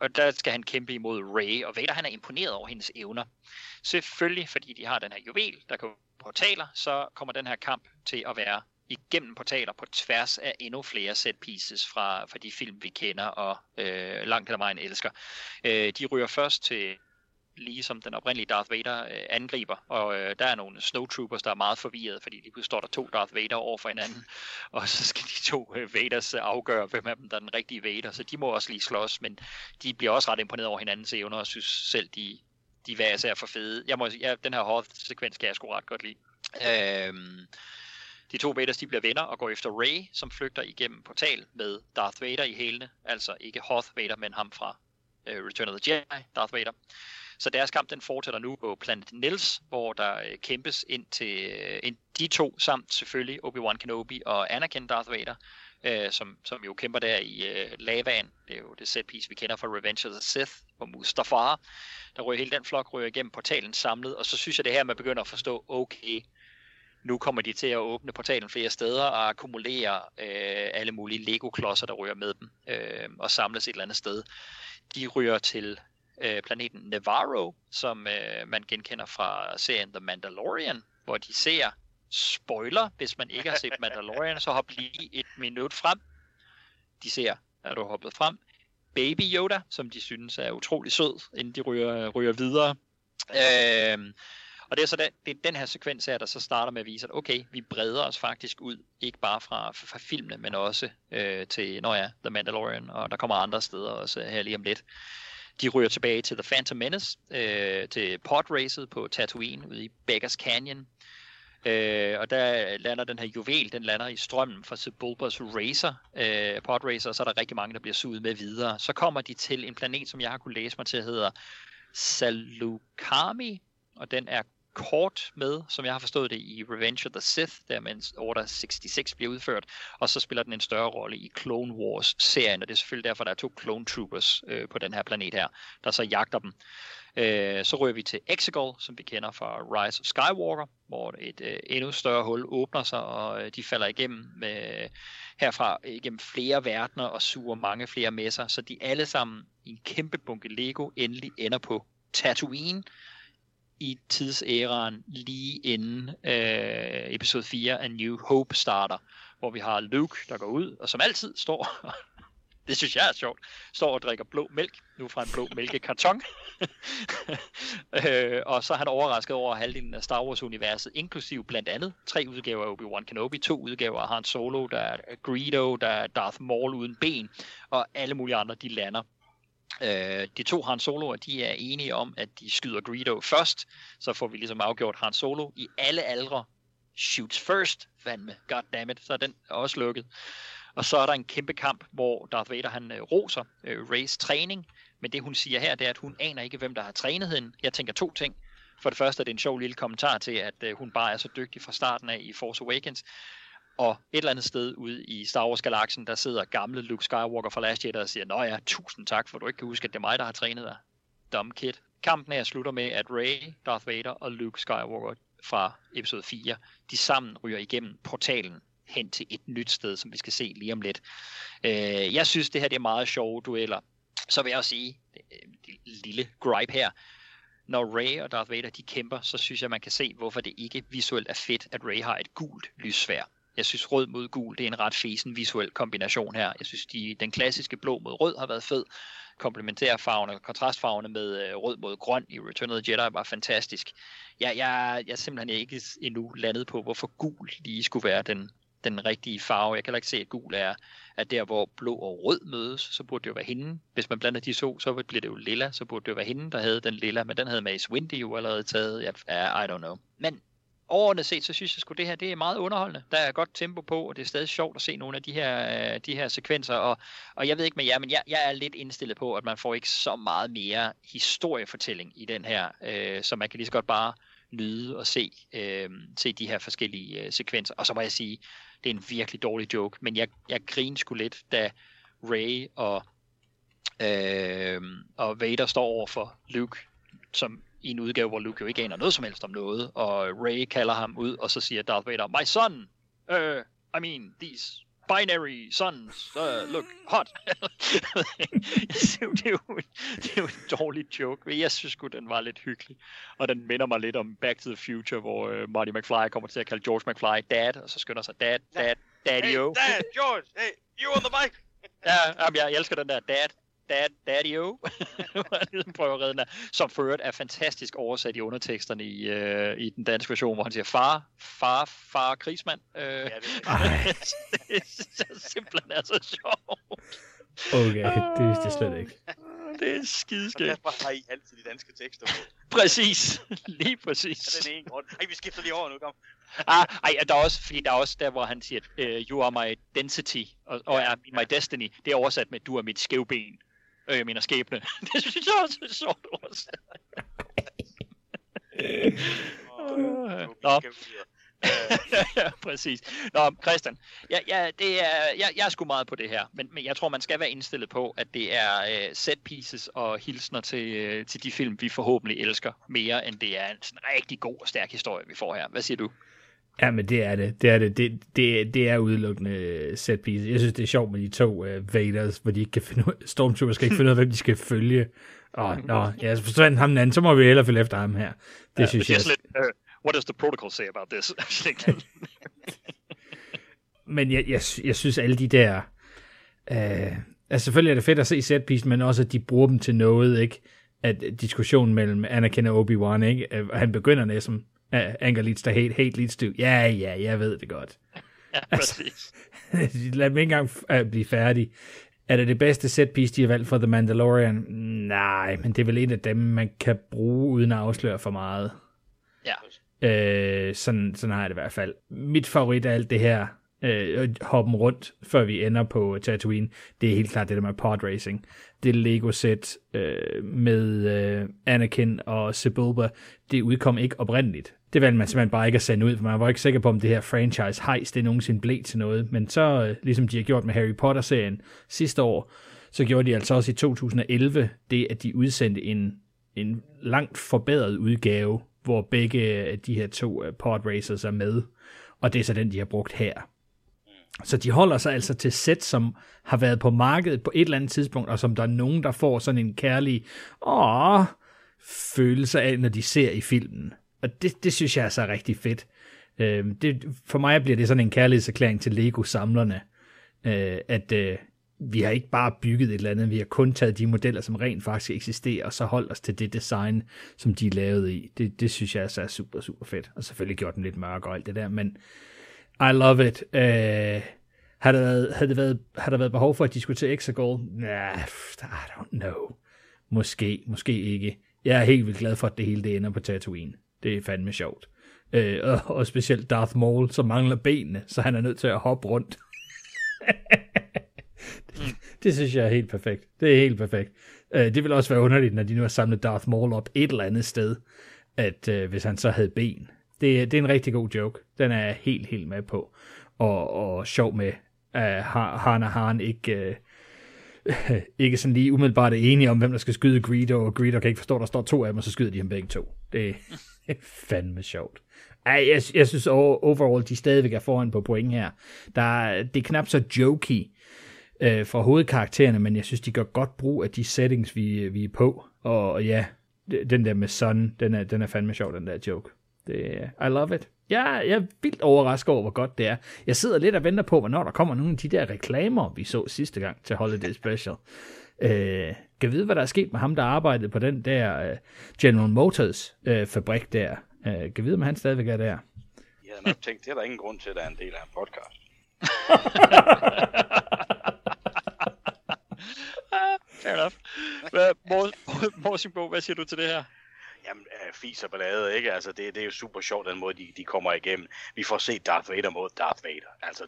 og der skal han kæmpe imod Rey, og Vader han er imponeret over hendes evner. Selvfølgelig, fordi de har den her juvel, der kan portaler, så kommer den her kamp til at være igennem portaler på tværs af endnu flere set pieces fra de film, vi kender og langt eller meget elsker. De ryger først til, ligesom den oprindelige Darth Vader angriber, og der er nogle snowtroopers, der er meget forvirrede, fordi lige pludselig står der to Darth Vader over for hinanden, og så skal de to Vaders afgøre, hvem af dem der er den rigtige Vader, så de må også lige slås, men de bliver også ret imponeret over hinandens evner, og synes selv, de hver især er for fede. Den her hovedsekvens kan jeg sgu ret godt lide. De to Vaders, de bliver venner og går efter Rey, som flygter igennem portal med Darth Vader i hælene, altså ikke Hoth Vader, men ham fra Return of the Jedi, Darth Vader. Så deres kamp, den fortsætter nu på Planet Nils, hvor der kæmpes ind til de to, samt selvfølgelig Obi-Wan Kenobi og Anakin Darth Vader, som jo kæmper der i lavaen. Det er jo det setpiece, vi kender fra Revenge of the Sith, hvor Mustafar, der ryger hele den flok, ryger igennem portalen samlet, og så synes jeg det her, man begynder at forstå, okay, nu kommer de til at åbne portalen flere steder og akkumulere alle mulige Lego-klodser, der ryger med dem, og samles et eller andet sted. De ryger til planeten Navarro, som man genkender fra serien The Mandalorian, hvor de ser, spoiler, hvis man ikke har set Mandalorian, så hop lige et minut frem. De ser, er du hoppet frem, Baby Yoda, som de synes er utrolig sød, inden de ryger videre. Og det er så det er den her sekvens her, der så starter med at vise, at okay, vi breder os faktisk ud, ikke bare fra filmene, men også til, The Mandalorian, og der kommer andre steder også her lige om lidt. De ryger tilbage til The Phantom Menace, til podracet på Tatooine ude i Beggar's Canyon. Og der lander den her juvel, den lander i strømmen fra Sebulba's podracer, og så er der rigtig mange, der bliver suget med videre. Så kommer de til en planet, som jeg har kunne læse mig til, hedder Salukami, og den er kort med, som jeg har forstået det, i Revenge of the Sith, der mens Order 66 bliver udført, og så spiller den en større rolle i Clone Wars-serien, og det er selvfølgelig derfor, der er to Clone Troopers på den her planet her, der så jagter dem. Så rører vi til Exegol, som vi kender fra Rise of Skywalker, hvor et endnu større hul åbner sig, og de falder igennem herfra igennem flere verdener og suger mange flere med sig, så de alle sammen i en kæmpe bunke Lego endelig ender på Tatooine, i tidsæraen lige inden episode 4 af New Hope starter, hvor vi har Luke, der går ud, og som altid står, det synes jeg er sjovt, står og drikker blå mælk, nu fra en blå mælkekarton, og så er han overrasket over halvdelen af Star Wars-universet, inklusive blandt andet 3 udgaver af Obi-Wan Kenobi, 2 udgaver af Han Solo, der er Greedo, der er Darth Maul uden ben, og alle mulige andre, de lander. De to Han Solo'er, de er enige om, at de skyder Greedo først, så får vi ligesom afgjort Han Solo i alle aldre. Shoots first, fandme, goddammit, så er den også lukket. Og så er der en kæmpe kamp, hvor Darth Vader, han roser Reys træning, men det hun siger her, det er, at hun aner ikke, hvem der har trænet hende. Jeg tænker 2 ting. For det første er det en sjov lille kommentar til, at hun bare er så dygtig fra starten af i Force Awakens. Og et eller andet sted ude i Star Wars-galaksen, der sidder gamle Luke Skywalker fra Last Jedi og siger, nå ja, 1000 tak, for du ikke kan huske, at det er mig, der har trænet dig. Dumb kid. Kampen her slutter med, at Rey, Darth Vader og Luke Skywalker fra episode 4, de sammen ryger igennem portalen hen til et nyt sted, som vi skal se lige om lidt. Jeg synes, det her det er meget sjove dueller. Så vil jeg også sige, lille gripe her, når Rey og Darth Vader de kæmper, så synes jeg, man kan se, hvorfor det ikke visuelt er fedt, at Rey har et gult lyssværd. Jeg synes, rød mod gul, det er en ret fesen visuel kombination her. Jeg synes, den klassiske blå mod rød har været fed. Komplementære farverne, kontrastfarverne med rød mod grøn i Return of the Jedi var fantastisk. Jeg er simpelthen ikke endnu landet på, hvorfor gul lige skulle være den rigtige farve. Jeg kan heller ikke se, at gul er der, hvor blå og rød mødes, så burde det jo være hende. Hvis man blander de to, så bliver det jo lilla, så burde det jo være hende, der havde den lilla, men den havde Mace Windu jo allerede taget. I don't know. Men overordnet set, så synes jeg sgu, det her det er meget underholdende. Der er godt tempo på, og det er stadig sjovt at se nogle af de her sekvenser. Og jeg ved ikke med jer, men jeg er lidt indstillet på, at man får ikke så meget mere historiefortælling i den her, så man kan lige så godt bare nyde og se de her forskellige sekvenser. Og så må jeg sige, det er en virkelig dårlig joke, men jeg griner sgu lidt, da Rey og Vader står over for Luke, som i en udgave, hvor Luke jo ikke aner noget som helst om noget, og Rey kalder ham ud, og så siger Darth Vader, my son, I mean, these binary sons, look hot. Det er jo en dårlig joke, men jeg synes sgu, den var lidt hyggelig. Og den minder mig lidt om Back to the Future, hvor Marty McFly kommer til at kalde George McFly dad, og så skynder sig daddy-o. Hey, dad, George, hey, you on the mic? Ja, jamen, jeg elsker den der daddy-o. Som for øvrigt er fantastisk oversat i underteksterne i den danske version, hvor han siger far krigsmand. Ja, det er det simpelthen er så sjovt. Okay, det vidste jeg slet ikke. Det er skideskægt. Og derfor har I altid de danske tekster på. Præcis, lige præcis. Ja, den ene grund. Ej, vi skifter lige over nu, kom. Der er også der, hvor han siger, you are my density, og er my destiny. Det er oversat med, du er mit skævben. Jeg mener skæbne. Det synes jeg også er sjovt oversat. Nå. Ja, præcis. Nå, Christian, jeg er sgu meget på det her, men jeg tror, man skal være indstillet på, at det er set pieces og hilsner til de film, vi forhåbentlig elsker mere, end det er en sådan rigtig god og stærk historie, vi får her. Hvad siger du? Ja, men det er det. Det er udelukkende set pieces. Jeg synes, det er sjovt med de to Vaders, hvor de ikke kan finde ud. Stormtrooper skal ikke finde ud af, hvem de skal følge. Så forsvandt ham den anden, så må vi hellere følge efter ham her. Det synes jeg. What does the protocol say about this? Men jeg synes alle de der... selvfølgelig er det fedt at se setpiece, men også at de bruger dem til noget, ikke? At diskussionen mellem Anakin og Obi-Wan, ikke? Og han begynder næsten, anger leads to hate, hate leads to... Ja, jeg ved det godt. Ja, præcis. Lad mig ikke engang blive færdig. Er det det bedste setpiece, de har valgt for The Mandalorian? Nej, men det er vel en af dem, man kan bruge uden at afsløre for meget. Ja. Sådan har jeg det i hvert fald. Mit favorit af alt det her, hoppen rundt, før vi ender på Tatooine, det er helt klart det der med podracing. Det Lego-sæt med Anakin og Sebulba, det udkom ikke oprindeligt. Det valgte man simpelthen bare ikke at sende ud, for man var ikke sikker på, om det her franchise-hejs, det nogensinde blev til noget. Men så, ligesom de har gjort med Harry Potter-serien sidste år, så gjorde de altså også i 2011 det, at de udsendte en langt forbedret udgave, hvor begge de her to podracers er med, og det er så den, de har brugt her. Så de holder sig altså til sæt, som har været på markedet på et eller andet tidspunkt, og som der er nogen, der får sådan en kærlig følelse af, når de ser i filmen. Og det synes jeg er så rigtig fedt. For mig bliver det sådan en kærlighedserklæring til Lego-samlerne, at vi har ikke bare bygget et eller andet, vi har kun taget de modeller, som rent faktisk eksisterer, og så holdt os til det design, som de er lavet i. Det synes jeg altså er super, super fedt. Og selvfølgelig gjort den lidt mørk og alt det der, men I love it. Har der været behov for at diskutere Exegol? Nah, I don't know. Måske ikke. Jeg er helt vildt glad for, at det hele det ender på Tatooine. Det er fandme sjovt. Og specielt Darth Maul, som mangler benene, så han er nødt til at hoppe rundt. Det synes jeg er helt perfekt. Det er helt perfekt. Det vil også være underligt, når de nu har samlet Darth Maul op et eller andet sted, at hvis han så havde ben. Det er en rigtig god joke. Den er jeg helt, helt med på. Og sjov med, at Han ikke... ikke sådan lige umiddelbart er enige om, hvem der skal skyde Greedo, og Greedo kan ikke forstå, der står to af dem, og så skyder de ham begge to. Det er fandme sjovt. Ej, jeg synes overall, de stadigvæk er foran på point her. Det er knap så jokey fra hovedkaraktererne, men jeg synes, de gør godt brug af de settings, vi er på. Og ja, den der med Sun, den er fandme sjov, den der joke. I love it. Jeg er vildt overrasket over, hvor godt det er. Jeg sidder lidt og venter på, hvornår der kommer nogle af de der reklamer, vi så sidste gang til Holiday Special. Kan vide, hvad der er sket med ham, der arbejdede på den der General Motors fabrik der. Kan vide, om han stadigvæk er der. Jeg havde nok tænkt, det er der ingen grund til, at der er en del af en podcast. Fair enough. Morsingbo, hvad siger du til det her? Jamen, fis og ballade, ikke? Altså, det er jo super sjovt, den måde, de kommer igennem. Vi får set Darth Vader mod Darth Vader. Altså,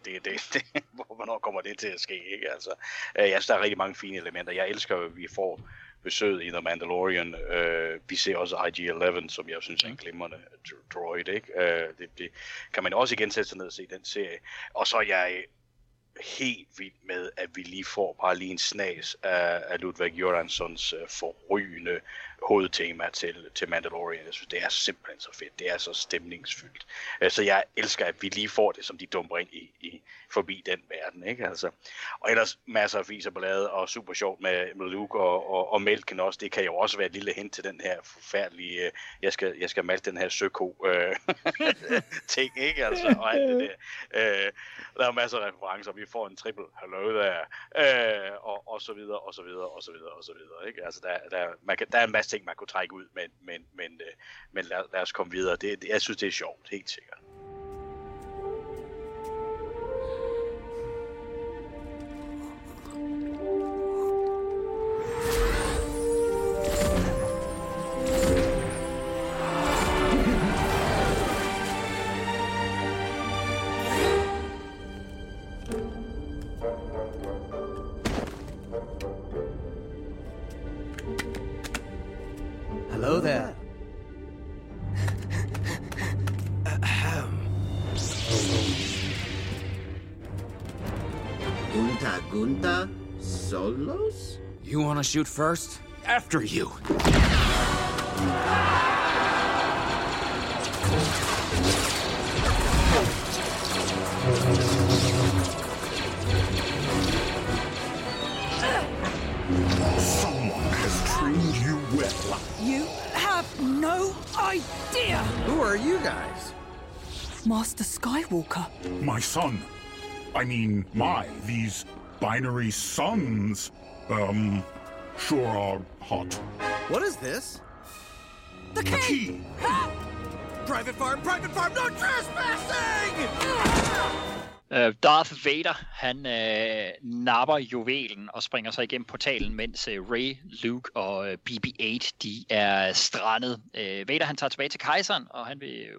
hvornår kommer det til at ske, ikke? Altså, jeg synes, der er rigtig mange fine elementer. Jeg elsker, at vi får besøget i The Mandalorian. Vi ser også IG-11, som jeg synes er en glimrende droid, ikke? Det kan man også igen sætte sig ned og se den serie. Og så er jeg helt vildt med, at vi lige får bare lige en snas af Ludwig Göranssons forrygende hovedtema til Mandalorian. Jeg synes, det er simpelthen så fedt. Det er så stemningsfyldt. Så jeg elsker, at vi lige får det, som de dumper ind i forbi den verden, ikke? Altså. Og ellers masser af fis og ballade, og super sjovt med Luke og mælken også. Det kan jo også være et lille hint til den her forfærdelige, jeg skal malke den her søko ting, ikke? Altså, og alt det der. Der er masser af referencer, vi får en triple, hello there, og så videre, og så videre, og så videre, og så videre, ikke? Altså, der er en masse ting, man kunne trække ud, men lad os komme videre. Det, jeg synes, det er sjovt, helt sikkert. You want to shoot first? After you! Someone has trained you well. You have no idea! Who are you guys? Master Skywalker. My son. I mean, these binary sons. Sure are hot. What is this? The key! Private farm, no trespassing! Darth Vader, han napper juvelen og springer sig igennem portalen, mens Rey, Luke og BB-8, de er strandet. Vader, han tager tilbage til kejseren, og han vil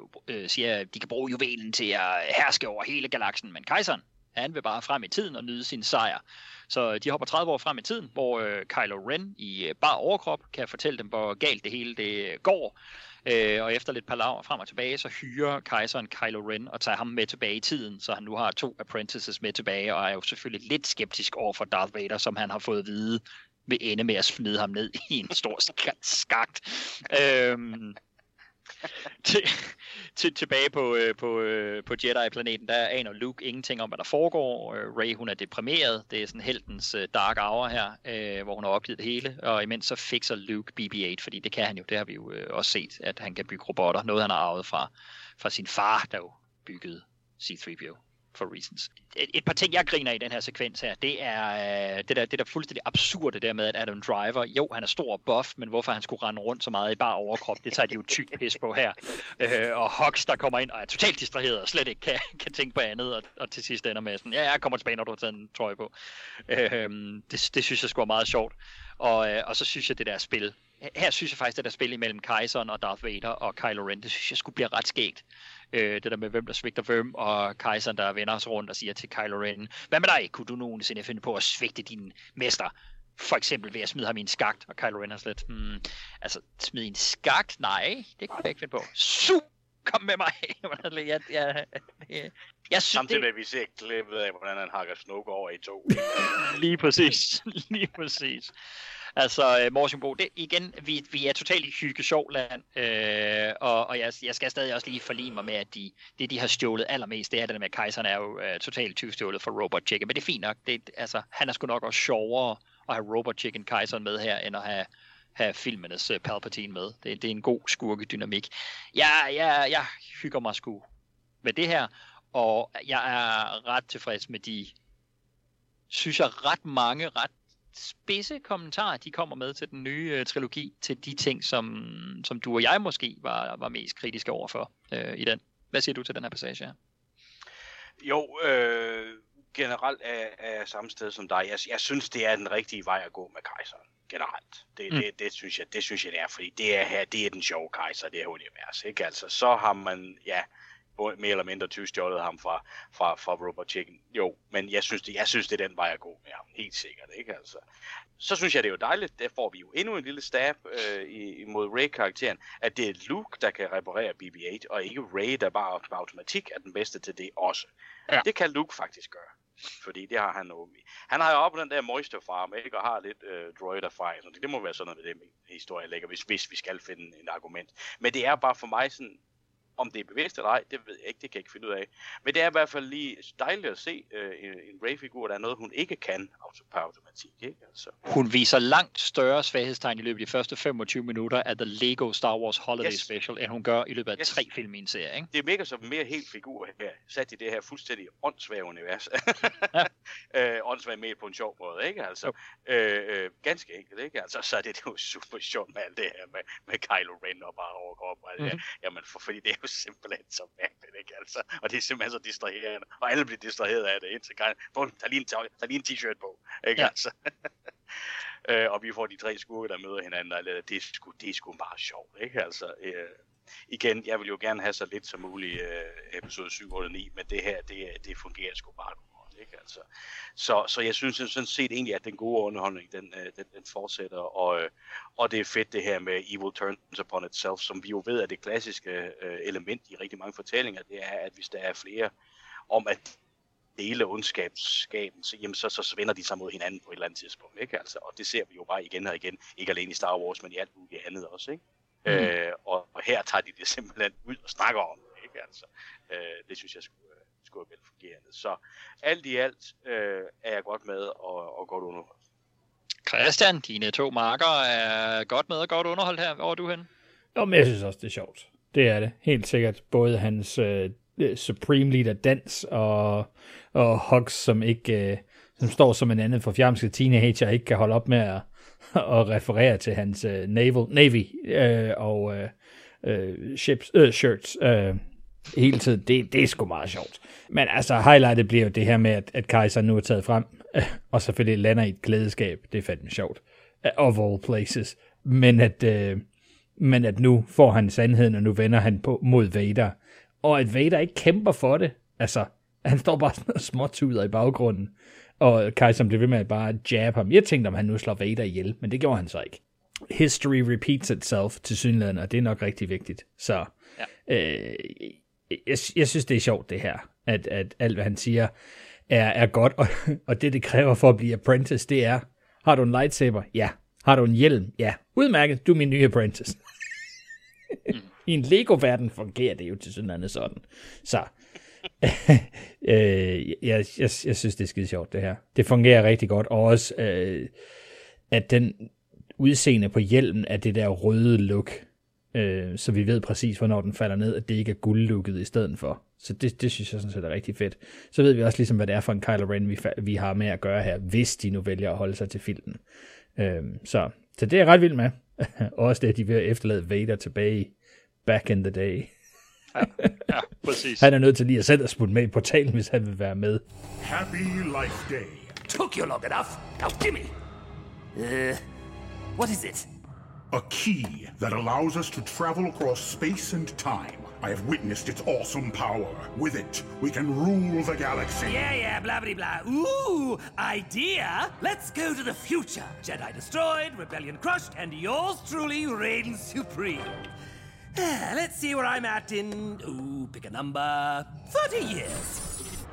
siger, at de kan bruge juvelen til at herske over hele galaksen, men kejseren, han vil bare frem i tiden og nyde sin sejr. Så de hopper 30 år frem i tiden, hvor Kylo Ren i bar overkrop kan fortælle dem, hvor galt det hele det går. Og efter lidt palaver frem og tilbage, så hyrer kejseren Kylo Ren og tager ham med tilbage i tiden. Så han nu har 2 apprentices med tilbage, og er jo selvfølgelig lidt skeptisk over for Darth Vader, som han har fået at vide, vil ende med at smide ham ned i en stor skagt. Tilbage på Jedi-planeten, der aner Luke ingenting om, hvad der foregår. Rey, hun er deprimeret. Det er sådan heltens dark hour her, hvor hun har opgivet det hele. Og imens så fikser Luke BB-8, fordi det kan han jo. Det har vi jo også set, at han kan bygge robotter. Noget, han har arvet fra sin far, der jo byggede C-3PO for reasons. Et par ting, jeg griner i den her sekvens her, det er det der fuldstændig absurde der med, at Adam Driver, jo, han er stor og buff, men hvorfor han skulle rende rundt så meget i bare overkrop, det tager de jo tykt pis på her. Og Hux, der kommer ind og er totalt distraheret og slet ikke kan tænke på andet, og til sidst ender med sådan, ja, jeg kommer tilbage, når du har taget en trøje på. Det synes jeg sgu er meget sjovt. Og så synes jeg, det der spil. Her synes jeg faktisk, det der spil imellem kejseren og Darth Vader og Kylo Ren, det synes jeg skulle blive ret skægt. Det der med, hvem der svigter hvem, og kejseren, der vender os rundt og siger til Kylo Ren, hvad med dig? Kunne du nogensinde finde på at svigte din mester? For eksempel ved at smide ham i en skagt, og Kylo Ren har slet, altså, smide en skagt? Nej, det kunne jeg ikke finde på. Kom med mig! Jeg synes, samtidig med, at vi ser klippet af, hvordan han hakker snukker over i 2. Lige præcis. Altså, Morsingbo, det igen, vi er totalt i hyggesjovland, og jeg skal stadig også lige forlige mig med, at de har stjålet allermest, det er det med, at kejseren er jo totalt tyvstjålet for Robot Chicken, men det er fint nok, altså, han er sgu nok også sjovere at have Robot Chicken kejseren med her, end at have filmenes Palpatine med. Det er en god skurkedynamik. Jeg hygger mig sgu med det her, og jeg er ret tilfreds med de, synes jeg, ret mange, ret spidse kommentarer, de kommer med til den nye trilogi, til de ting, som du og jeg måske var mest kritiske overfor i den. Hvad siger du til den her passage her? Jo, generelt er samme sted som dig. Jeg synes, det er den rigtige vej at gå med kejseren. Generelt. Det synes jeg, det er, fordi det er her, det er den sjove kejser, det her univers, ikke? Altså, så har man, ja, mere eller mindre tyvstjålet ham fra Robot Chicken. Jo, men jeg synes det er den vej at gå med ham, helt sikkert, ikke? Altså, så synes jeg, det er jo dejligt, der får vi jo endnu en lille stab imod Rey-karakteren, at det er Luke, der kan reparere BB-8, og ikke Rey, der bare automatik er den bedste til det også. Ja. Det kan Luke faktisk gøre. fordi det har han jo. Han har jo op på den der moisture farm, ikke, og har lidt droid-erfaring, så det må være sådan noget med den historie, ligger, hvis vi skal finde en argument. Men det er bare for mig sådan, om det er bevidst eller ej, det ved jeg ikke, det kan jeg ikke finde ud af. Men det er i hvert fald lige dejligt at se en Rey-figur, der er noget, hun ikke kan på automatik. Ikke? Altså. Hun viser langt større svaghedstegn i løbet af de første 25 minutter af The Lego Star Wars Holiday Special, end hun gør i løbet af 3 film i en serie. Ikke? Det virker som mere helt figur her, sat i det her fuldstændig åndssvage univers. Åndssvage med på en sjov måde, ikke? Altså, ganske enkelt, ikke? Altså, så er det jo super sjovt med alt det her med Kylo Ren og bare overkrop og alt det her. Mm-hmm. Jamen, fordi det er jo simpelthen så mærkeligt, ikke altså? Og det er simpelthen så distraherende, og alle bliver distraheret af det indtil tag lige en t-shirt på, ikke altså? Og vi får de 3 skurke, der møder hinanden, og det er sgu meget sjovt, ikke altså? Igen, jeg vil jo gerne have så lidt som muligt episode 7, 8 og 9, men det her, det fungerer sgu bare godt, ikke altså? Så jeg synes sådan set egentlig, at den gode underholdning, den fortsætter, og det er fedt det her med evil turns upon itself, som vi jo ved er det klassiske element i rigtig mange fortællinger, det er, at hvis der er flere om at dele ondskabsskaben, så svinder de sig mod hinanden på et eller andet tidspunkt, ikke altså? Og det ser vi jo bare igen og igen, ikke alene i Star Wars, men i alt muligt andet også, ikke? Og her tager de det simpelthen ud og snakker om det, ikke altså? Det synes jeg skulle vel fungerende. Så alt i alt er jeg godt med og godt underholdt. Christian, dine 2 marker er godt med og godt underholdt her. Hvor er du henne? Jo, men jeg synes også, det er sjovt. Det er det. Helt sikkert. Både hans Supreme Leader dans og Hux, som står som en anden forfjamsket teenager, ikke kan holde op med at referere til hans Navy og ships, shirts hele tiden. Det er sgu meget sjovt. Men altså, highlightet bliver jo det her med, at Kaiser nu er taget frem, og selvfølgelig lander i et glædeskab. Det er fandme sjovt. Of all places. Men at nu får han sandheden, og nu vender han på mod Vader. Og at Vader ikke kæmper for det. Altså, han står bare sådan og småtuder i baggrunden. Og Kaiser blev ved med at bare jabbe ham. Jeg tænkte, om han nu slår Vader ihjel, men det gjorde han så ikke. History repeats itself til synligheden, og det er nok rigtig vigtigt. Så jeg synes, det er sjovt det her, at alt, hvad han siger, er godt, og det kræver for at blive apprentice, det er, har du en lightsaber? Ja. Har du en hjelm? Ja. Udmærket, du er min nye apprentice. I en Lego-verden fungerer det jo til sådan. Så jeg synes, det er skide sjovt det her. Det fungerer rigtig godt, og også at den udseende på hjelmen er det der røde look, så vi ved præcis, hvornår den falder ned, at det ikke er guldlukket i stedet for. Så det synes jeg sådan set er rigtig fedt. Så ved vi også ligesom, hvad det er for en Kylo Ren, vi har med at gøre her, hvis de nu vælger at holde sig til filmen. Så det er jeg ret vild med. Også det, at de vil efterlade Vader tilbage back in the day. Ja, præcis. Han er nødt til lige at selv at smutte med i portalen, hvis han vil være med. Happy Life Day. Took you long enough. Now gimme. What is it? A key that allows us to travel across space and time. I have witnessed its awesome power. With it, we can rule the galaxy. Yeah, blah, blah, blah. Ooh, idea. Let's go to the future. Jedi destroyed, rebellion crushed, and yours truly reigns supreme. Let's see where I'm at in, pick a number, 30 years.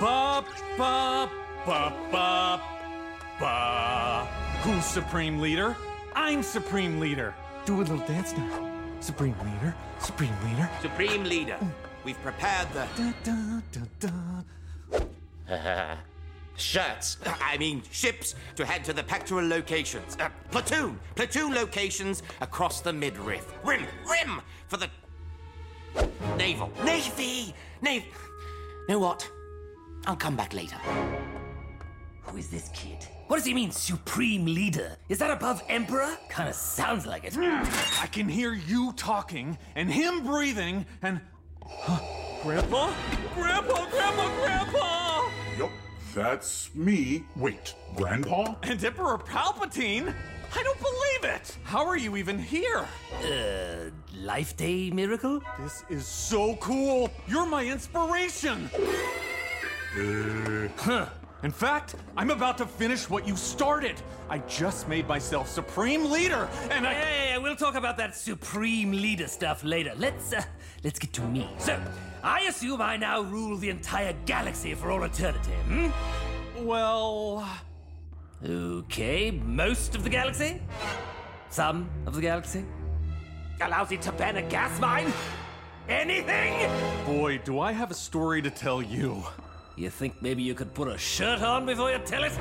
Bop, bop. Ba, ba, ba. Who's Supreme Leader? I'm Supreme Leader. Do a little dance now. Supreme Leader, Supreme Leader. Supreme Leader, we've prepared the... Da, da, da, da. Ships, to head to the pectoral locations. Platoon locations across the midriff. Rim, for the... Naval. Navy. Know what? I'll come back later. Who is this kid? What does he mean, Supreme Leader? Is that above Emperor? Kinda sounds like it. I can hear you talking, and him breathing, and... Huh? Grandpa? Grandpa! Yup, that's me. Wait, Grandpa? And Emperor Palpatine? I don't believe it! How are you even here? Life Day miracle? This is so cool! You're my inspiration! Huh. In fact, I'm about to finish what you started. I just made myself Supreme Leader, and I... Hey, we'll talk about that Supreme Leader stuff later. Let's get to me. So, I assume I now rule the entire galaxy for all eternity, Well... Okay, most of the galaxy? Some of the galaxy? A lousy Tabana gas mine? Anything? Boy, do I have a story to tell you. You think maybe you could put a shirt on before you tell it?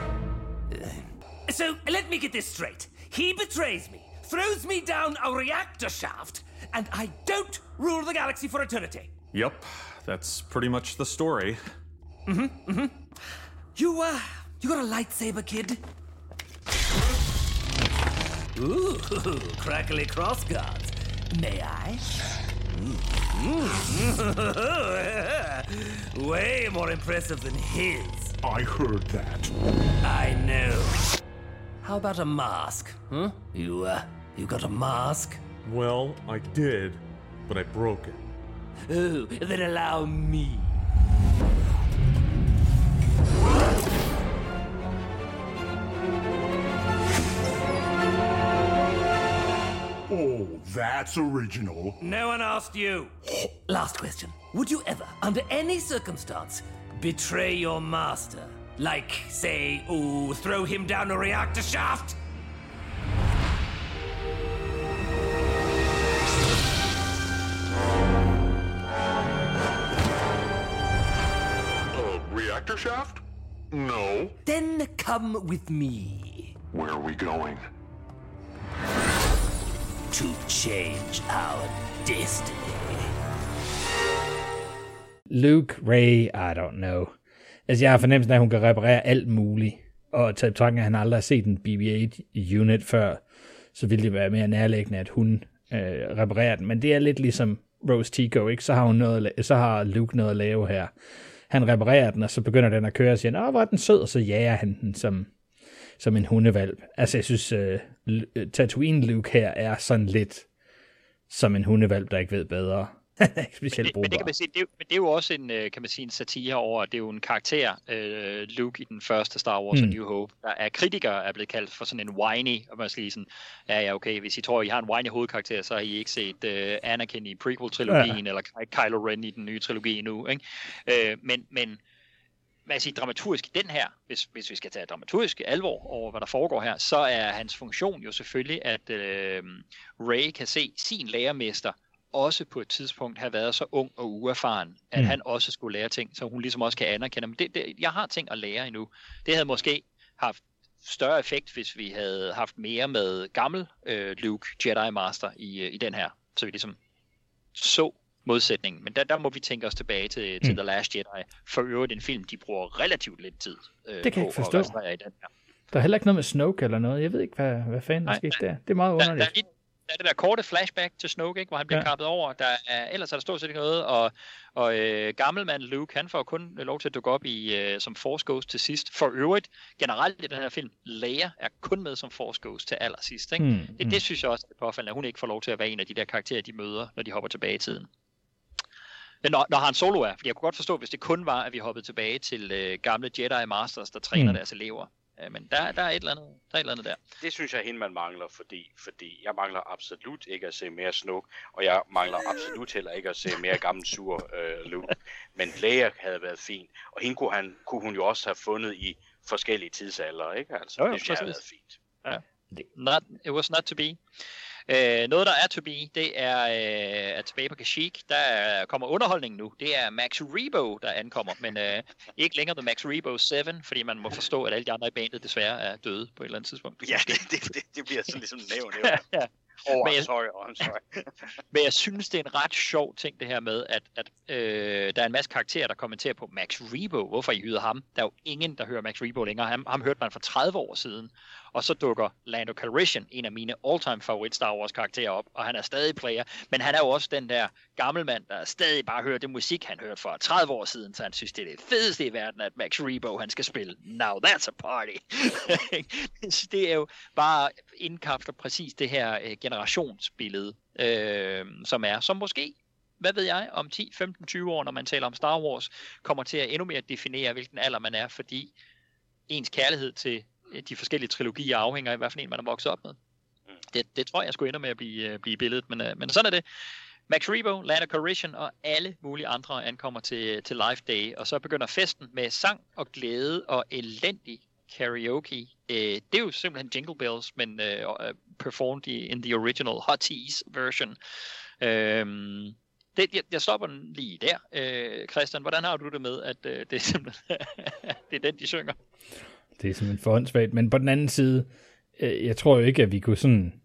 So, let me get this straight. He betrays me, throws me down a reactor shaft, and I don't rule the galaxy for eternity. Yep, that's pretty much the story. You got a lightsaber, kid? Ooh, crackly cross guards. May I? Way more impressive than his. I heard that. I know. How about a mask? Huh? You got a mask? Well, I did, but I broke it. Oh, then allow me. Oh, that's original. No one asked you. Last question. Would you ever, under any circumstance, betray your master? Like, say, throw him down a reactor shaft? Reactor shaft? No. Then come with me. Where are we going? To change our destiny. Luke, Ray, I don't know. Altså, jeg har fornemmelsen af, at hun kan reparere alt muligt. Og til betragtning af, at han aldrig har set en BB-8-unit før, så ville det være mere nærliggende, at hun reparerer den. Men det er lidt ligesom Rose Tico, ikke? Så har Luke noget at lave her. Han reparerer den, og så begynder den at køre og siger, hvor er den sød, og så jager han den som en hundevalp. Altså, jeg synes, Tatooine Luke her er sådan lidt som en hundevalp, der ikke ved bedre. Specielt brugbar. Men det er jo også en, kan man sige, en satire over, det er jo en karakter, Luke i den første Star Wars og New Hope, der er kritikere, er blevet kaldt for sådan en whiny, og man skal lige sådan, ja, okay, hvis I tror, I har en whiny hovedkarakter, så har I ikke set Anakin i prequel-trilogien, eller Kylo Ren i den nye trilogi endnu, ikke? Men man siger dramaturgisk i den her, hvis vi skal tage dramaturgisk alvor over, hvad der foregår her, så er hans funktion jo selvfølgelig, at Rey kan se sin lærermester også på et tidspunkt have været så ung og uerfaren, at han også skulle lære ting, så hun ligesom også kan anerkende, men jeg har ting at lære endnu. Det havde måske haft større effekt, hvis vi havde haft mere med gammel Luke Jedi Master i den her, så vi ligesom så modsætningen. Men der må vi tænke os tilbage til The Last Jedi. For øvrigt en film, de bruger relativt lidt tid det kan på jeg ikke forstå. At registrere i den her. Der er heller ikke noget med Snoke eller noget. Jeg ved ikke, hvad fanden der skete der. Det er meget underligt. Der er det der korte flashback til Snoke, ikke, hvor han bliver kappet over. Ellers er der stort set ikke noget, og gammelmand Luke, han får kun lov til at dukke op som Force Ghost til sidst. For øvrigt, generelt i den her film, Leia er kun med som Force Ghost til allersidst. Ikke? Det synes jeg også er påfaldende, at hun ikke får lov til at være en af de der karakterer, de møder, når de hopper tilbage i tiden. Når Han Solo er, fordi jeg kunne godt forstå, hvis det kun var, at vi hoppede tilbage til gamle Jedi Masters, der træner deres elever. Men der er et eller andet der. Det synes jeg hende man mangler, fordi jeg mangler absolut ikke at se mere Snoke, og jeg mangler absolut heller ikke at se mere gammel sur Luke. Men Leia havde været fint, og hende kunne hun jo også have fundet i forskellige tidsalder, ikke? Altså, det synes jeg havde været fint. Ja. It was not to be. Noget, der er to be, det er at tilbage på Kashyyyk, der kommer underholdningen nu. Det er Max Rebo, der ankommer, men ikke længere The Max Rebo 7, fordi man må forstå, at alle de andre i bandet desværre er døde på et eller andet tidspunkt. Ja, det bliver sådan ligesom nævnt. Men jeg synes, det er en ret sjov ting, det her med, at der er en masse karakterer, der kommenterer på Max Rebo. Hvorfor I hyder ham? Der er jo ingen, der hører Max Rebo længere. Ham hørte man for 30 år siden. Og så dukker Lando Calrissian, en af mine all-time favorit Star Wars karakterer, op. Og han er stadig player. Men han er jo også den der gammel mand, der stadig bare hører det musik, han hørte for 30 år siden. Så han synes, det er det fedeste i verden, at Max Rebo, han skal spille. Now that's a party. Det er jo bare indkapsler præcis det her generationsbillede, som måske, hvad ved jeg, om 10, 15, 20 år, når man taler om Star Wars, kommer til at endnu mere definere, hvilken alder man er, fordi ens kærlighed til de forskellige trilogier afhænger af, hvad for en man er vokset op med. Det tror jeg skulle ender med at blive billedet, men sådan er det. Max Rebo, Lando Calrissian og alle mulige andre ankommer til Life Day, og så begynder festen med sang og glæde og elendig karaoke. Det er jo simpelthen Jingle Bells, men performed in the original Hot Teas version. Jeg stopper den lige der. Christian, hvordan har du det med, at det er simpelthen det er den, de synger? Det er simpelthen forhåndsvagt, men på den anden side, jeg tror jo ikke, at vi kunne sådan...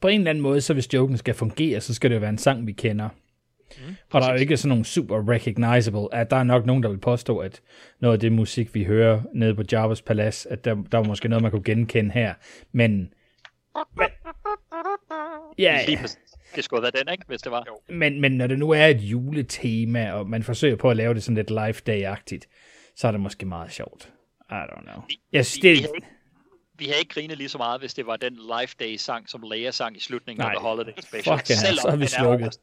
På en eller anden måde, så hvis joken skal fungere, så skal det jo være en sang, vi kender. Og der er jo ikke sådan nogle super recognizable, at der er nok nogen, der vil påstå, at noget af det musik, vi hører nede på Jabba's Palace, at der var måske noget, man kunne genkende her. Men ja, det skulle være den, ikke, hvis det var. Men når det nu er et juletema, og man forsøger på at lave det sådan lidt Life Day-agtigt, så er det måske meget sjovt. I don't know. Vi havde ikke grinet lige så meget, hvis det var den Life Day-sang, som Leia sang i slutningen af The Holiday Special. Fuck ja, så har vi slukket.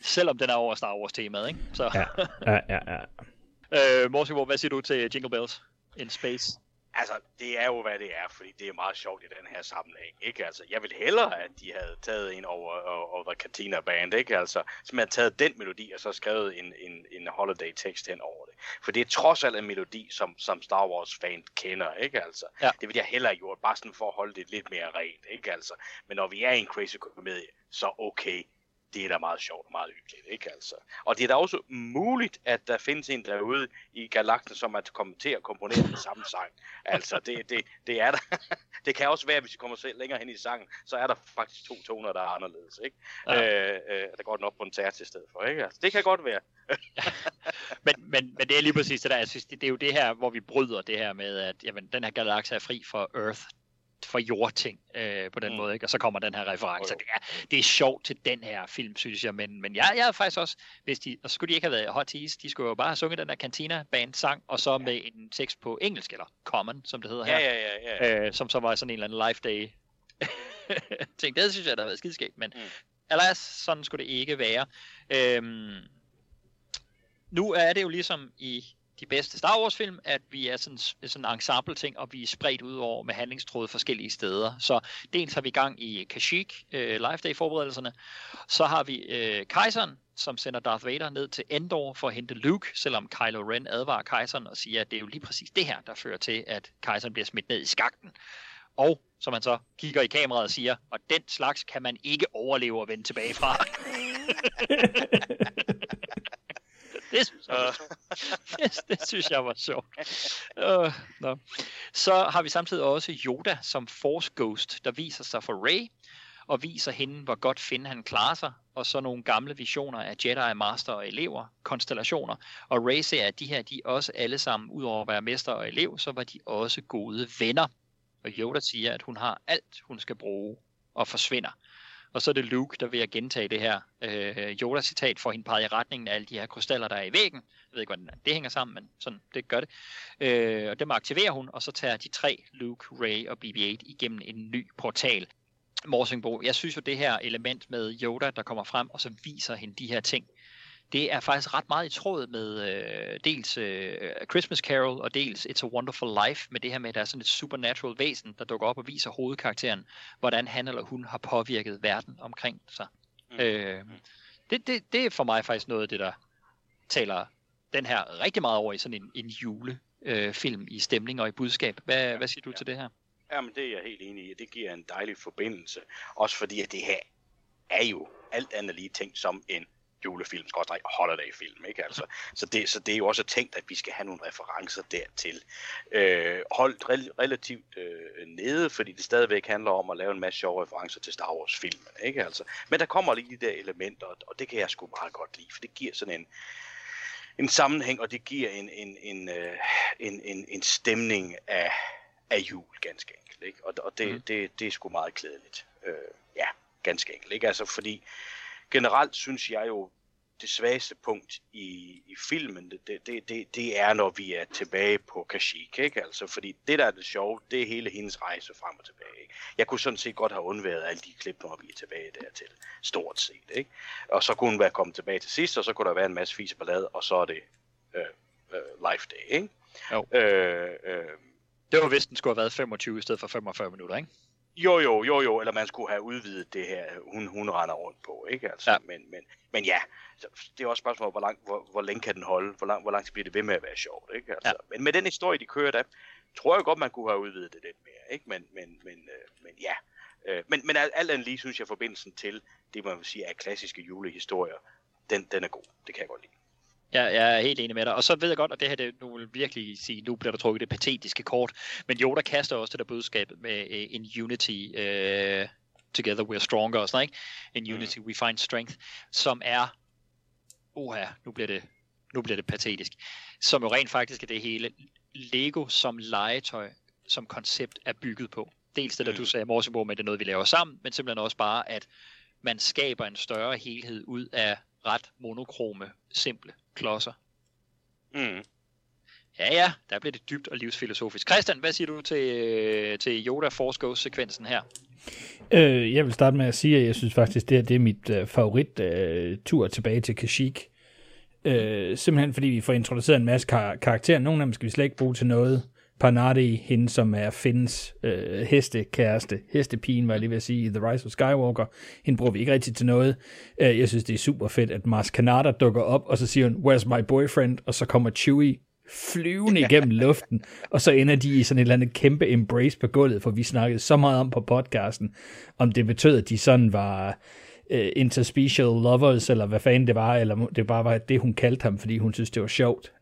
Selvom den er over Star Wars-temaet, ikke? Så. Ja. Morsingborg, hvad siger du til Jingle Bells in Space? Altså, det er jo, hvad det er, fordi det er meget sjovt i den her sammenhæng, ikke? Altså, jeg ville hellere, at de havde taget en over The Cantina Band, ikke? Altså, som havde taget den melodi, og så skrevet en holiday-tekst hen over det. For det er trods alt en melodi, som Star Wars-fan kender, ikke? Altså, ja. Det ville jeg hellere gjort, bare sådan for at holde det lidt mere rent, ikke? Altså, men når vi er en crazy komedie, så okay, det er da meget sjovt og meget hyggeligt, ikke altså? Og det er da også muligt, at der findes en derude i galakten, som er til at komponere den samme sang. Altså, det er der. Det kan også være, hvis vi kommer selv længere hen i sangen, så er der faktisk to toner, der er anderledes, ikke? Ja. Der går den op på en tært i stedet for, ikke? Altså, det kan godt være. men det er lige præcis det der. Jeg synes, det er jo det her, hvor vi bryder det her med, at jamen, den her galakse er fri for Earth, for jordting på den måde, ikke? Og så kommer den her reference. Det er sjovt til den her film, synes jeg, men jeg er faktisk også, hvis de, og så skulle de ikke have været Hot Teas, de skulle jo bare have sunget den der Cantina Band sang, og så med en tekst på engelsk, eller common, som det hedder her, som så var sådan en eller anden Life Day ting. Det synes jeg, der har været skidskægt, men alas, sådan skulle det ikke være. Nu er det jo ligesom i de bedste Star Wars-film, at vi er sådan en ensemble-ting, og vi er spredt ud over med handlingstråde forskellige steder. Så dels har vi gang i Kashyyyk, Life Day-forberedelserne. Så har vi kejseren, som sender Darth Vader ned til Endor for at hente Luke, selvom Kylo Ren advarer kejseren og siger, at det er jo lige præcis det her, der fører til, at kejseren bliver smidt ned i skakten. Og som man så kigger i kameraet og siger, og den slags kan man ikke overleve og vende tilbage fra. Det synes jeg var sjovt. No. Så har vi samtidig også Yoda som Force Ghost, der viser sig for Rey, og viser hende, hvor godt Finn han klarer sig, og så nogle gamle visioner af Jedi, Master og elever, konstellationer. Og Rey ser, at de her, de også alle sammen, udover at være mester og elev, så var de også gode venner. Og Yoda siger, at hun har alt, hun skal bruge, og forsvinder. Og så er det Luke, der vil gentage det her Yoda-citat, for hende peget i retningen af alle de her krystaller, der er i væggen. Jeg ved ikke, hvordan det hænger sammen, men sådan, det gør det. Og dem aktiverer hun, og så tager de tre, Luke, Rey og BB-8, igennem en ny portal. Morsingbo, jeg synes jo, det her element med Yoda, der kommer frem, og så viser hende de her ting, det er faktisk ret meget i tråd med dels Christmas Carol og dels It's a Wonderful Life, med det her med, at der er sådan et supernatural væsen, der dukker op og viser hovedkarakteren, hvordan han eller hun har påvirket verden omkring sig. Det er for mig faktisk noget af det, der taler den her rigtig meget over i sådan en julefilm i stemning og i budskab. Hvad siger du til det her? Jamen, det er jeg helt enig i. Det giver en dejlig forbindelse. Også fordi, at det her er jo alt andet lige ting som en julefilm, skorstræk holiday-film, ikke altså? Så det er jo også tænkt, at vi skal have nogle referencer dertil. Holdt relativt nede, fordi det stadigvæk handler om at lave en masse sjove referencer til Star Wars-filmen, ikke altså? Men der kommer lige de der elementer, og det kan jeg sgu meget godt lide, for det giver sådan en sammenhæng, og det giver en stemning af jul, ganske enkelt, ikke? Og det er sgu meget klædeligt. Ja, ganske enkelt, ikke altså? Fordi generelt synes jeg jo, det svageste punkt i filmen, det er, når vi er tilbage på Kashyyyk, ikke? Altså, fordi det, der er det sjove, det er hele hendes rejse frem og tilbage, ikke? Jeg kunne sådan set godt have undværet alle de klip, når vi er tilbage dertil, stort set, ikke? Og så kunne hun være kommet tilbage til sidst, og så kunne der være en masse fis og ballade, og så er det Life Day, ikke? Det var vist, den skulle have været 25 i stedet for 45 minutter, ikke? Jo, eller man skulle have udvidet det her, hun render rundt på, ikke? Altså, ja. Men ja, så det er også et spørgsmål, hvor længe kan den holde, hvor langt bliver det ved med at være sjovt, ikke? Altså, ja. Men med den historie, de kører der, tror jeg godt, man kunne have udvidet det lidt mere, ikke? Men ja. Men alt andet lige, synes jeg, forbindelsen til det, man vil sige, er klassiske julehistorier, den er god, det kan jeg godt lide. Ja, jeg er helt enig med dig, og så ved jeg godt, at det her, nu vil virkelig sige, nu bliver der trukket det patetiske kort, men Yoda kaster også det der budskab med in unity, together we're stronger og sådan, ikke? In unity we find strength, som er, nu bliver det patetisk, som jo rent faktisk er det hele Lego som legetøj, som koncept er bygget på. Dels det, der du sagde, Morsebo, men det er noget, vi laver sammen, men simpelthen også bare, at man skaber en større helhed ud af ret monokrome, simple klodser. Mm. Ja, der bliver det dybt og livsfilosofisk. Christian, hvad siger du til Yoda Force Ghost-sekvensen her? Jeg vil starte med at sige, at jeg synes faktisk, det er mit favorit tur tilbage til Kashyyyk. Simpelthen fordi vi får introduceret en masse karakterer. Nogle af dem skal vi slet ikke bruge til noget. Panardi, hende som er Finns hestekæreste, hestepigen, var jeg lige ved at sige, i The Rise of Skywalker, hende bruger vi ikke rigtig til noget. Jeg synes, det er super fedt, at Maz Kanata dukker op, og så siger hun, where's my boyfriend? Og så kommer Chewie flyvende igennem luften, og så ender de i sådan et eller andet kæmpe embrace på gulvet, for vi snakkede så meget om på podcasten, om det betød, at de sådan var interspecial lovers, eller hvad fanden det var, eller det bare var det, hun kaldte ham, fordi hun synes, det var sjovt.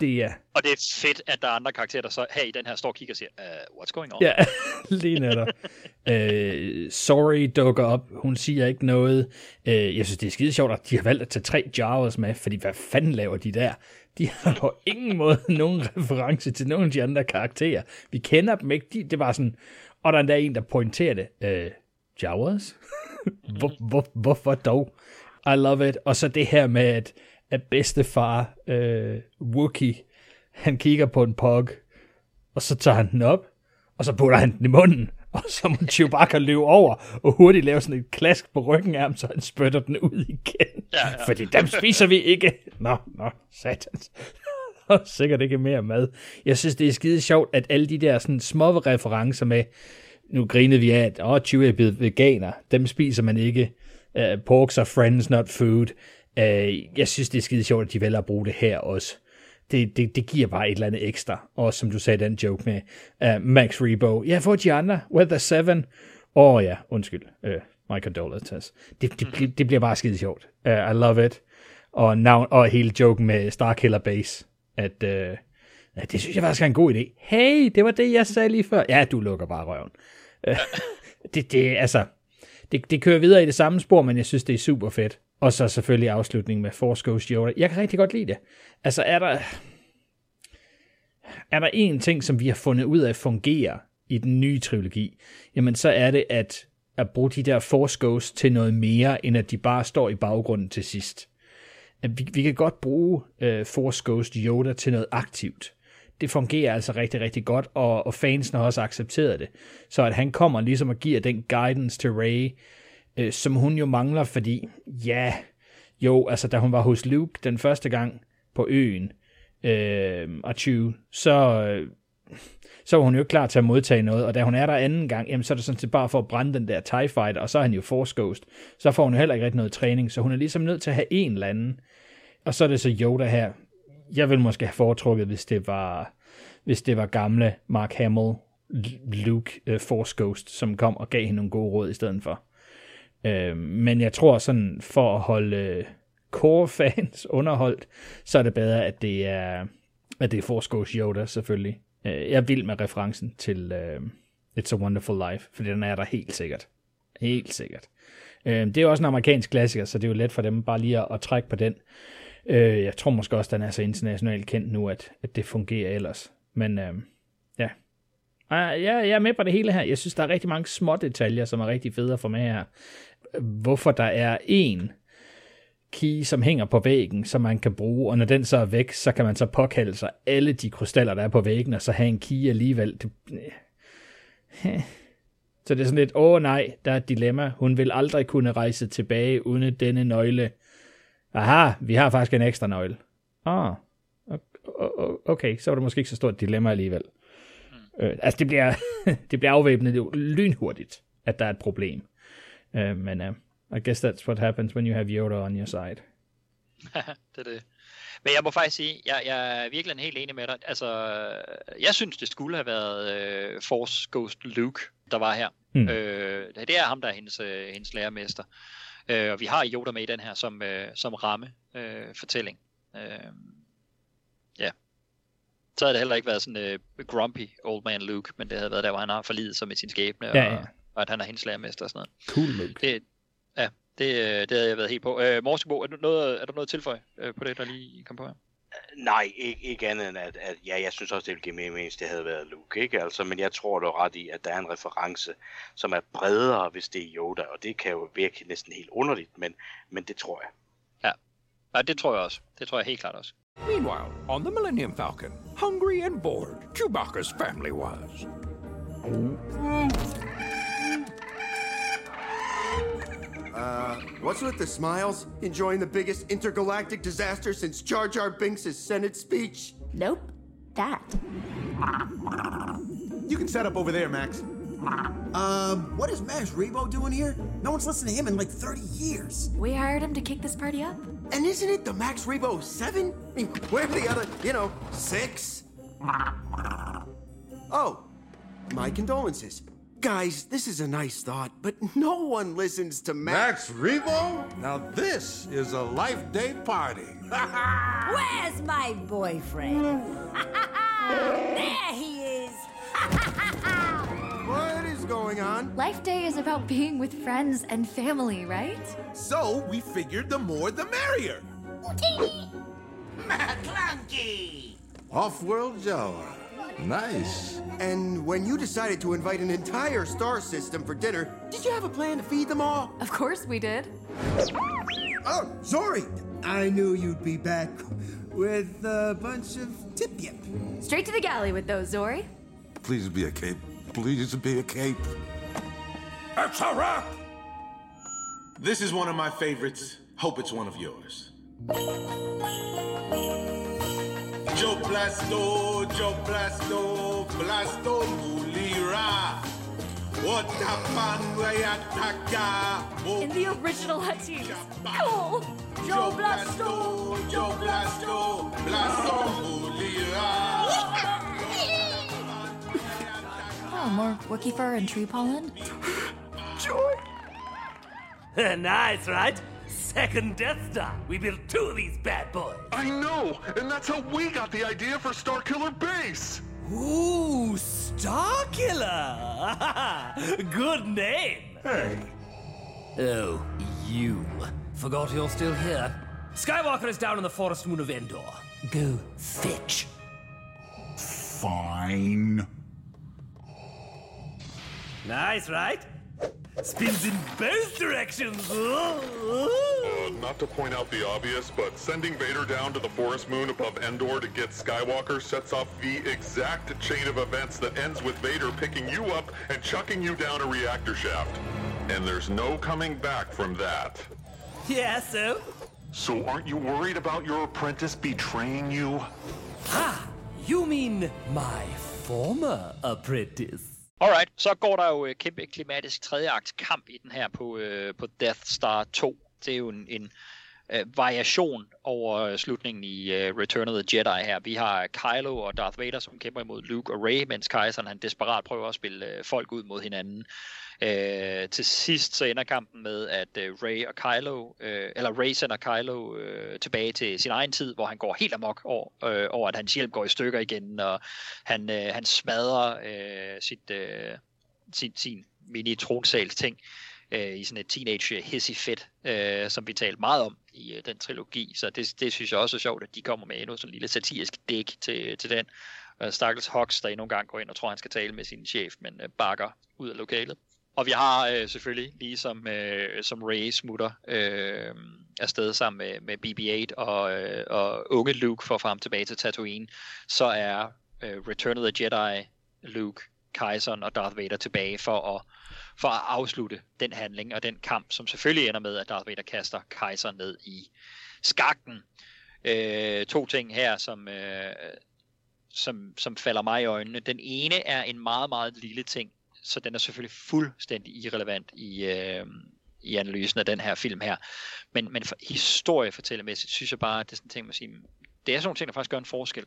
Det er. Og det er fedt, at der er andre karakterer, der så her i den her står og kigger og siger, what's going on? Ja, lige netop. Sorry dukker op, hun siger ikke noget. Jeg synes, det er skide sjovt, at de har valgt at tage 3 Jawas med, fordi hvad fanden laver de der? De har på ingen måde nogen reference til nogen af de andre karakterer. Vi kender dem ikke. Det var sådan, og der er en, der pointerer det. Jawas? Hvorfor dog? I love it. Og så det her med, at bedstefar Wookiee, han kigger på en pog, og så tager han den op, og så putter han den i munden, og så må Chewbacca løbe over, og hurtigt lave sådan et klask på ryggen af ham, så han spytter den ud igen. Ja. Fordi dem spiser vi ikke. Nå, satans. Og sikkert ikke mere mad. Jeg synes, det er skide sjovt, at alle de der sådan små referencer med, nu grinede vi af, at Chewie er blevet veganer, dem spiser man ikke. Porks are friends, not food. Jeg synes, det er skide sjovt, at de vælger at bruge det her også. Det giver bare et eller andet ekstra. Også som du sagde, den joke med Max Rebo. Ja, for de andre. Weather 7. Ja, undskyld. My condolences. Det bliver bare skide sjovt. I love it. Og hele joken med Starkiller Base. Det synes jeg faktisk er en god idé. Hey, det var det, jeg sagde lige før. Ja, du lukker bare røven. Det kører videre i det samme spor, men jeg synes, det er super fedt. Og så selvfølgelig afslutningen med Force Ghost Yoda. Jeg kan rigtig godt lide det. Altså, er der én ting, som vi har fundet ud af fungerer i den nye trilogi, jamen så er det at bruge de der Force Ghosts til noget mere, end at de bare står i baggrunden til sidst. Vi kan godt bruge Force Ghost Yoda til noget aktivt. Det fungerer altså rigtig, rigtig godt, og fansen har også accepteret det. Så at han kommer ligesom og giver den guidance til Rey, som hun jo mangler, fordi da hun var hos Luke den første gang på øen og Chewie, så var hun jo ikke klar til at modtage noget, og da hun er der anden gang, jamen, så er det sådan set bare for at brænde den der TIE Fighter, og så er han jo Force Ghost, så får hun jo heller ikke rigtig noget træning, så hun er ligesom nødt til at have en eller anden, og så er det så Yoda her. Jeg ville måske have foretrukket, hvis det var gamle Mark Hamill, Luke, Force Ghost, som kom og gav hende nogle gode råd i stedet for. Men jeg tror sådan, for at holde core-fans underholdt, så er det bedre, at det er Force Ghost Yoda, selvfølgelig. Jeg er vild med referencen til It's a Wonderful Life, for den er der helt sikkert. Helt sikkert. Det er jo også en amerikansk klassiker, så det er jo let for dem bare lige at trække på den. Jeg tror måske også, den er så internationalt kendt nu, at det fungerer ellers. Men ja. Jeg er med på det hele her. Jeg synes, der er rigtig mange små detaljer, som er rigtig fede at få med her. Hvorfor der er en key, som hænger på væggen, som man kan bruge, og når den så er væk, så kan man så påkalde sig alle de krystaller, der er på væggen, og så have en key alligevel. Så det er sådan lidt, nej, der er et dilemma. Hun vil aldrig kunne rejse tilbage uden denne nøgle. Aha, vi har faktisk en ekstra nøgle. Okay, så var det måske ikke så stort dilemma alligevel. Altså, det bliver afvæbnet lynhurtigt, at der er et problem. Men I guess that's what happens when you have Yoda on your side. Det er det. Men jeg må faktisk sige, jeg er virkelig helt enig med dig. Altså, jeg synes, det skulle have været Force Ghost Luke, der var her. Mm. Det er ham, der er hendes lærermester. Og vi har Yoda med i den her som rammefortælling. Ja. Så havde det heller ikke været sådan grumpy old man Luke, men det havde været der, hvor han har forlidet sig med sin skæbne, ja. Og at han er hendes lærermester og sådan noget. Cool Luke. Det havde jeg været helt på. Morskebo, er der noget tilføje på det, der lige kom på her? Nej, ikke andet end at ja, jeg synes også, det ville give mere mening, det havde været Luke, ikke? Altså, men jeg tror, du er ret i, at der er en reference, som er bredere, hvis det er Yoda, og det kan jo virke næsten helt underligt, men det tror jeg. Ja, det tror jeg også. Det tror jeg helt klart også. Meanwhile, on the Millennium Falcon, hungry and bored, Chewbacca's family was. Wasn't it the smiles? Enjoying the biggest intergalactic disaster since Jar Jar Binks' Senate speech? Nope. That. You can set up over there, Max. What is Max Rebo doing here? No one's listened to him in like 30 years. We hired him to kick this party up. And isn't it the Max Rebo 7? I mean, where are the other, 6? Oh, my condolences. Guys, this is a nice thought, but no one listens to Max Rebo? Now this is a Life Day party. Where's my boyfriend? There he is. What is going on? Life Day is about being with friends and family, right? So we figured the more the merrier. McClunky! Off-world Joe. Nice. And when you decided to invite an entire star system for dinner, did you have a plan to feed them all? Of course we did. Oh, sorry. I knew you'd be back with a bunch of tip-yip. Straight to the galley with those, Zori. Please be a cape. Please be a cape. That's a wrap! This is one of my favorites. Hope it's one of yours. Yo Blasto, Yo Blasto, Blasto Mulira. What happened? In the original Huttese. Cool. Yo Blasto, Yo Blasto, Blasto Mulira. Oh, more Wookiee fur and tree pollen? Joy! Nice, right? Second Death Star. We built two of these bad boys. I know, and that's how we got the idea for Starkiller Base. Ooh, Starkiller. Good name. Hey. Oh, you. Forgot you're still here. Skywalker is down in the forest moon of Endor. Go fetch. Fine. Nice, right? Spins in both directions! Not to point out the obvious, but sending Vader down to the forest moon above Endor to get Skywalker sets off the exact chain of events that ends with Vader picking you up and chucking you down a reactor shaft. And there's no coming back from that. Yeah, so? So aren't you worried about your apprentice betraying you? Ha! You mean my former apprentice. Alright, så går der jo kæmpe klimatisk tredjeakt kamp i den her på Death Star 2. Det er jo en variation over slutningen i Return of the Jedi her. Vi har Kylo og Darth Vader, som kæmper imod Luke og Rey, mens kejseren han desperat prøver at spille folk ud mod hinanden. Til sidst så ender kampen med, at Rey sender Kylo tilbage til sin egen tid, hvor han går helt amok over at hans hjælp går i stykker igen, og han smadrer sin mini-tronsals ting i sådan et teenage hissy fedt, som vi talte meget om i den trilogi. Så det synes jeg også er sjovt, at de kommer med endnu sådan en lille satirisk dæk til den. Stakkels Hux, der endnu en gang går ind og tror, han skal tale med sin chef, men bakker ud af lokalet. Og vi har selvfølgelig, ligesom Rey smutter afsted sammen med BB-8 og unge Luke for at få ham tilbage til Tatooine, så er Return of the Jedi, Luke, kejseren og Darth Vader tilbage for at afslutte den handling og den kamp, som selvfølgelig ender med, at Darth Vader kaster kejseren ned i skakten. To ting her, som som falder mig i øjnene. Den ene er en meget, meget lille ting, så den er selvfølgelig fuldstændig irrelevant i analysen af den her film her. Men for historiefortællermæssigt synes jeg bare, at det er sådan en ting, man siger, det er sådan nogle ting, der faktisk gør en forskel.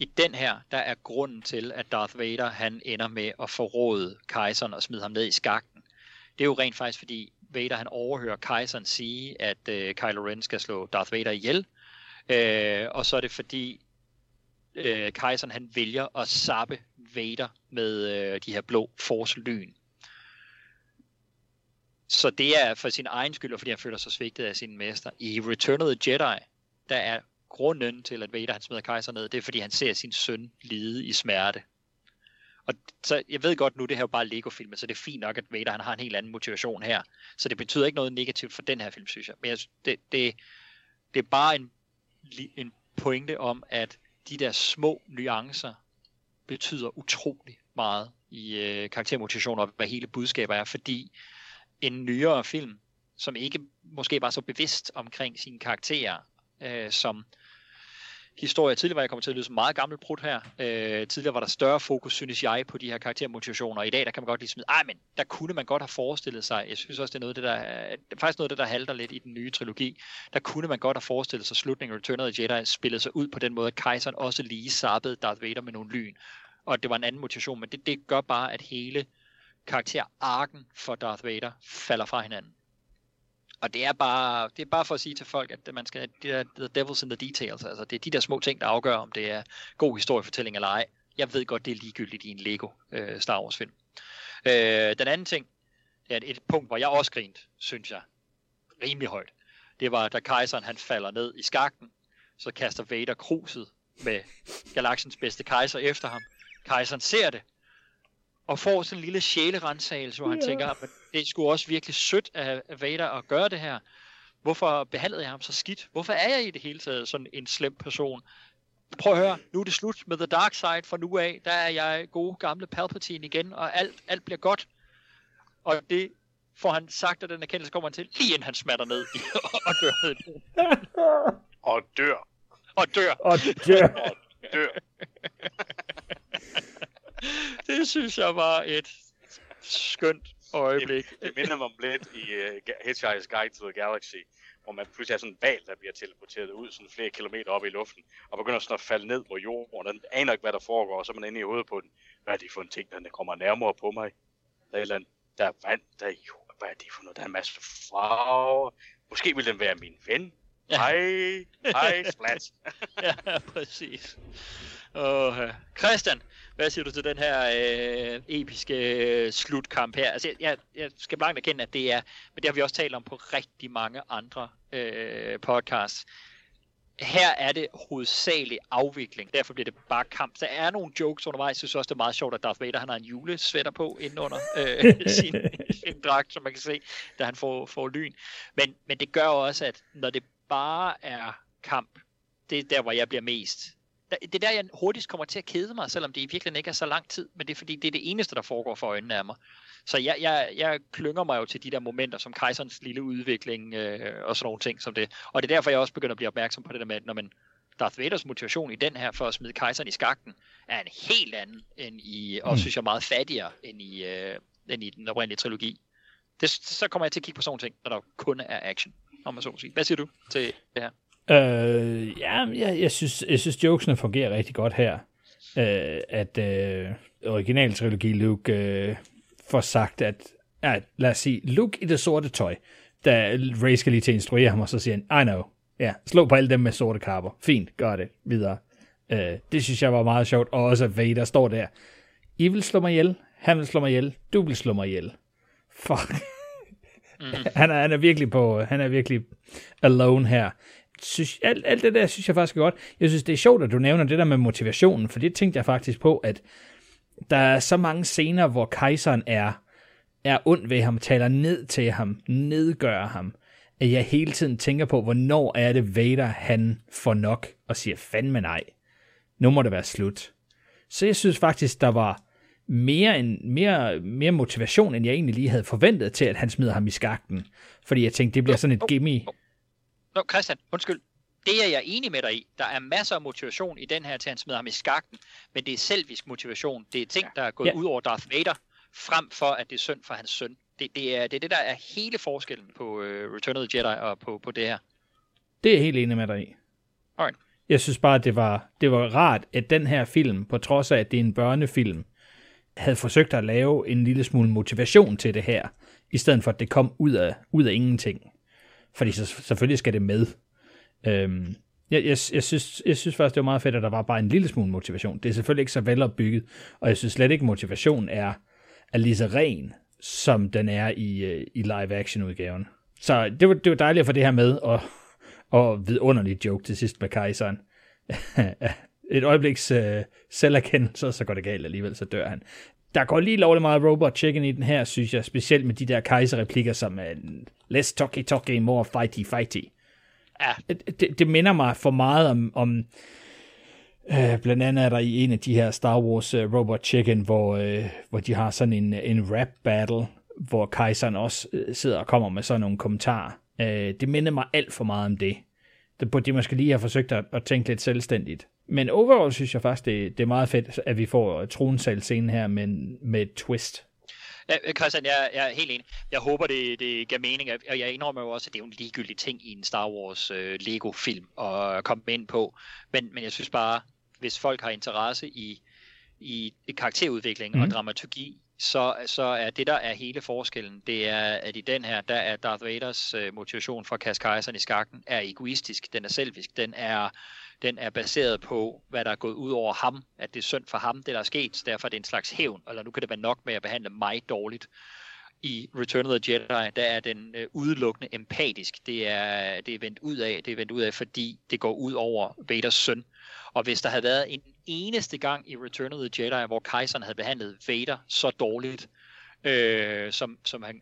I den her, der er grunden til, at Darth Vader, han ender med at forråde kejseren og smide ham ned i skakten. Det er jo rent faktisk, fordi Vader, han overhører kejseren sige, at Kylo Ren skal slå Darth Vader ihjel. Og så er det fordi kejseren, han vælger at zappe Vader med de her blå force-lyn. Så det er for sin egen skyld, og fordi han føler sig svigtet af sin mester. I Return of the Jedi, der er grunden til, at Vader, han smider kejseren ned, det er, fordi han ser sin søn lide i smerte. Og så, jeg ved godt nu, det her er jo bare Lego-filmen, så det er fint nok, at Vader, han har en helt anden motivation her. Så det betyder ikke noget negativt for den her film, synes jeg. Men det er bare en pointe om, at de der små nuancer betyder utrolig meget i karaktermotivationer, og hvad hele budskaber er, fordi en nyere film, som ikke måske var så bevidst omkring sine karakterer, som historie. Tidligere var jeg kommet til at lyde som meget gammel brud her. Tidligere var der større fokus, synes jeg, på de her karaktermotivationer. I dag, der kan man godt lige smide, men der kunne man godt have forestillet sig, jeg synes også, det er noget, der halter lidt i den nye trilogi, der kunne man godt have forestillet sig, slutningen af Return of the Jedi spillede sig ud på den måde, at kejseren også lige zappede Darth Vader med nogle lyn. Og det var en anden motivation, men det gør bare, at hele karakterarken for Darth Vader falder fra hinanden. Og det er bare for at sige til folk, at man skal, the devil's in the details, altså det er de der små ting, der afgør, om det er god historiefortælling eller ej. Jeg ved godt, det er ligegyldigt i en Lego Star Wars film. Den anden ting, det er et punkt, hvor jeg også grinte, synes jeg, rimelig højt. Det var, da kejseren, han falder ned i skakten, så kaster Vader kruset med galaksens bedste kejser efter ham. Kejseren ser det og får sådan en lille sjælerensagelse, hvor han tænker, at det er sgu også virkelig sødt af Vader at gøre det her. Hvorfor behandlede jeg ham så skidt? Hvorfor er jeg i det hele taget sådan en slem person? Prøv at høre, nu er det slut med The Dark Side fra nu af. Der er jeg gode gamle Palpatine igen, og alt bliver godt. Og det får han sagt, at den erkendelse kommer han til, lige inden han smatter ned og dør. Og dør. Det synes jeg var et skønt øjeblik. Det minder mig om lidt i Hitchhiker's Guide to the Galaxy, hvor man pludselig har sådan en hval, der bliver teleporteret ud sådan flere kilometer op i luften, og begynder sådan at falde ned på jorden, og den aner ikke, hvad der foregår, og så er man inde i hovedet på den. Hvad er det for en ting, der kommer nærmere på mig? Der er et andet, der er vand, der er jord, hvad er det for noget? Der er en masse farver. Måske vil den være min ven. Ja. Hej, splat. Ja, præcis. Christian, hvad siger du til den her episke slutkamp her? Altså, jeg skal blankt erkende, at det er, men det har vi også talt om på rigtig mange andre podcasts. Her er det hovedsagelig afvikling, derfor bliver det bare kamp. Der er nogle jokes undervejs, jeg synes også, det er meget sjovt, at Darth Vader, han har en julesvætter på indenunder sin dragt, som man kan se, da han får lyn. Men det gør også, at når det bare er kamp, det er der, hvor jeg bliver mest. Det er der, jeg hurtigst kommer til at kede mig, selvom det i virkeligheden ikke er så lang tid, men det er fordi, det er det eneste, der foregår for øjnene af mig. Så jeg klynger mig jo til de der momenter, som kejserens lille udvikling og sådan nogle ting som det. Og det er derfor, jeg også begynder at blive opmærksom på det der med, at når man Darth Vaders motivation i den her for at smide kejseren i skakten, er en helt anden end i, og synes jeg meget fattigere end i den oprindelige trilogi. Så kommer jeg til at kigge på sådan nogle ting, når der kun er action, om man så må sige. Hvad siger du til det her? Jeg synes jokesene fungerer rigtig godt her. Originaltrilogi Luke får sagt, at lad os sige, Luke i det sorte tøj, da Rey skal lige til at instruere ham, og så siger han, I know, ja, slå på alle dem med sorte kapper, fint, gør det, videre. Det synes jeg var meget sjovt, og også at Vader står der, I vil slå mig ihjel, han vil slå mig ihjel, du vil slå mig ihjel. Fuck. Han er virkelig på, han er virkelig alone her. Synes, alt det der synes jeg faktisk er godt. Jeg synes, det er sjovt, at du nævner det der med motivationen, for det tænkte jeg faktisk på, at der er så mange scener, hvor kejseren er ond ved ham, taler ned til ham, nedgør ham, at jeg hele tiden tænker på, hvornår er det Vader, han får nok, og siger, fandme nej, nu må det være slut. Så jeg synes faktisk, der var mere motivation, end jeg egentlig lige havde forventet til, at han smider ham i skakten, fordi jeg tænkte, det bliver sådan et gimme. Christian, undskyld. Det er jeg enig med dig i. Der er masser af motivation i den her, til han smider ham i skakten, men det er selvisk motivation. Det er ting, der er gået ud over Darth Vader, frem for at det er synd for hans søn. Det er det, der er hele forskellen på Return of the Jedi og på det her. Det er jeg helt enig med dig i. Alright. Jeg synes bare, det var rart, at den her film, på trods af, at det er en børnefilm, havde forsøgt at lave en lille smule motivation til det her, i stedet for, at det kom ud af ingenting. Fordi så, selvfølgelig skal det med. Jeg synes faktisk, det var meget fedt, at der var bare en lille smule motivation. Det er selvfølgelig ikke så velopbygget, og jeg synes slet ikke, motivation er lige så ren, som den er i live-action-udgaven. Så det var dejligt at få det her med, og vidunderlig joke til sidst med kejseren. Et øjebliks selverkendelse, så går det galt alligevel, så dør han. Der går lige lovligt meget Robot Chicken i den her, synes jeg, specielt med de der kejserreplikker, som less talky, more fighty. Ja. Det minder mig for meget om blandt andet er der i en af de her Star Wars Robot Chicken, hvor de har sådan en rap battle, hvor kejseren også sidder og kommer med sådan nogle kommentarer. Det minder mig alt for meget om det. Det burde de måske lige have forsøgt at tænke lidt selvstændigt. Men overall synes jeg faktisk, det er meget fedt, at vi får tronsalscenen her med et twist. Ja, Christian, jeg er helt enig. Jeg håber, det giver mening, og jeg indrømmer jo også, at det er en ligegyldig ting i en Star Wars Lego-film at komme ind på. Men jeg synes bare, hvis folk har interesse i karakterudvikling og dramaturgi, så er det, der er hele forskellen, det er, at i den her, der er Darth Vaders motivation for at kaste kejseren i skakten, er egoistisk, den er selvisk, den er baseret på, hvad der er gået ud over ham, at det er synd for ham, det der er sket, derfor er det en slags hævn, eller nu kan det være nok med at behandle mig dårligt. I Return of the Jedi, der er den udelukkende empatisk, det er vendt ud af, fordi det går ud over Vaders søn. Og hvis der havde været en eneste gang i Return of the Jedi, hvor kejseren havde behandlet Vader så dårligt,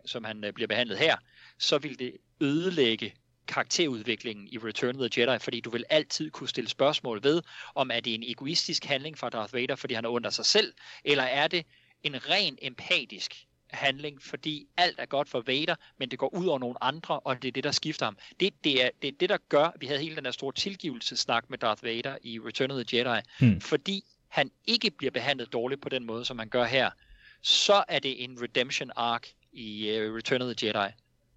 som han bliver behandlet her, så ville det ødelægge karakterudviklingen i Return of the Jedi, fordi du vil altid kunne stille spørgsmål ved, om er det en egoistisk handling fra Darth Vader, fordi han er under sig selv, eller er det en ren empatisk handling, fordi alt er godt for Vader, men det går ud over nogle andre, og det er det, der skifter ham. Det er det, der gør, vi havde hele den her store tilgivelsesnak med Darth Vader i Return of the Jedi, fordi han ikke bliver behandlet dårligt på den måde, som han gør her. Så er det en redemption arc i Return of the Jedi,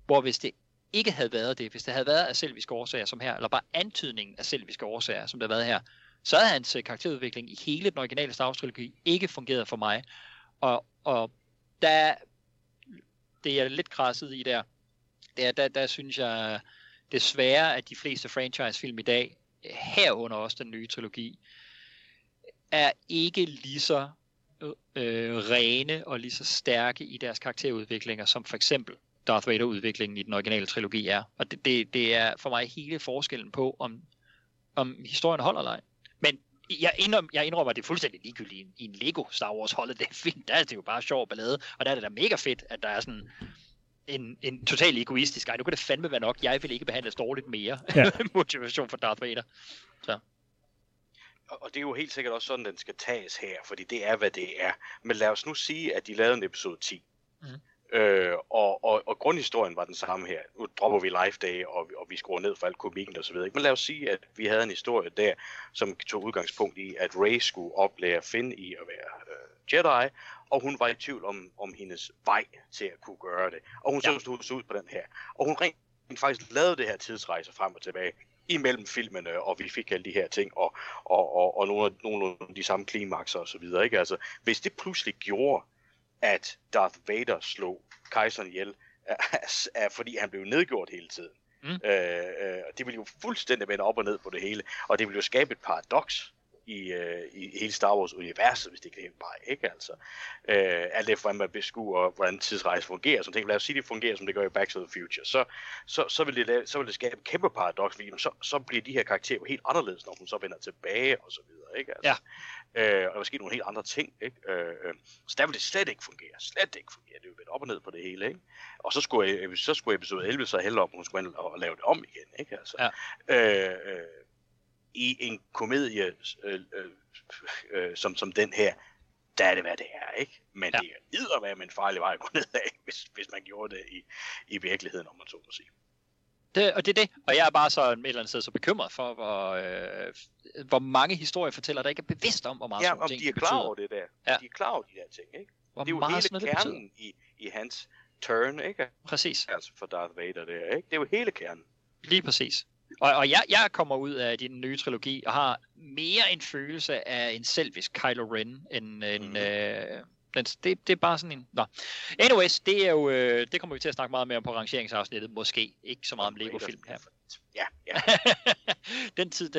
hvor hvis det ikke havde været det, hvis det havde været af selviske årsager som her, eller bare antydningen af selviske årsager, som der har været her, så havde hans karakterudvikling i hele den originale Star Wars-trilogi ikke fungeret for mig, og der, det er lidt krasset i der synes jeg desværre, at de fleste franchise-film i dag, herunder også den nye trilogi, er ikke lige så rene og lige så stærke i deres karakterudviklinger, som for eksempel Darth Vader-udviklingen i den originale trilogi er. Og det er for mig hele forskellen på, om historien holder eller ej. Men jeg indrømmer, at det er fuldstændig ligegyldigt i en Lego Star Wars Holiday-film. Der er det jo bare sjov ballade, og der er det da mega fedt, at der er sådan en total egoistisk, nu kan det fandme være nok, jeg vil ikke behandles dårligt mere, motivation for Darth Vader. Så. Og det er jo helt sikkert også sådan, den skal tages her, fordi det er, hvad det er. Men lad os nu sige, at de lavede en episode 10. Og grundhistorien var den samme her. Nu dropper vi Life Day, og vi skruer ned for alt komikken og så videre. Men lad os sige, at vi havde en historie der, som tog udgangspunkt i, at Rey skulle oplære Finn i at være Jedi, og hun var i tvivl om hendes vej til at kunne gøre det. Og hun så ud på den her. Og hun rent faktisk lavede det her tidsrejse frem og tilbage imellem filmene, og vi fik alle de her ting, og nogle af de samme klimakser og så videre. Ikke? Altså, hvis det pludselig gjorde, at Darth Vader slog kejseren ihjel, fordi han blev nedgjort hele tiden. Det ville jo fuldstændig vende op og ned på det hele, og det ville jo skabe et paradoks i hele Star Wars-universet, hvis det ikke er helt bare, ikke altså? Alt efter, hvordan man beskuer, hvordan tidsrejse fungerer, så tænker, lad os sige, det fungerer, som det gør i Back to the Future, så vil det skabe et kæmpe paradoks, fordi så bliver de her karakterer helt anderledes, når hun så vender tilbage, og så videre, ikke altså? Ja. Og måske nogle helt andre ting, ikke? Så der vil det slet ikke fungere, det vil vende op og ned på det hele, ikke? Og så skulle episode 11 så hælde om, hun skulle lave det om igen, ikke altså? Ja. I en komedie som den her, der er det, hvad det er, ikke? Men det er ydermere med en farlig vej at gå nedad, hvis man gjorde det i virkeligheden, om man så må sige. Det. Og jeg er bare så et eller andet sted så bekymret for, hvor mange historiefortæller, der ikke er bevidst om, hvor meget sådan ting betyder. Ja, om de er klar over det der. Ja. De er klar over de der ting, ikke? Hvor det er jo hele kernen i hans turn, ikke? Præcis. Altså for Darth Vader der, ikke? Det er jo hele kernen. Lige præcis. Og jeg kommer ud af din nye trilogi og har mere en følelse af en selvisk Kylo Ren end en... Det er bare sådan en... Nå. Anyways, det er jo... det kommer vi til at snakke meget mere om på rangeringsafsnittet. Måske ikke så meget om Lego-film her. Ja. Den tid,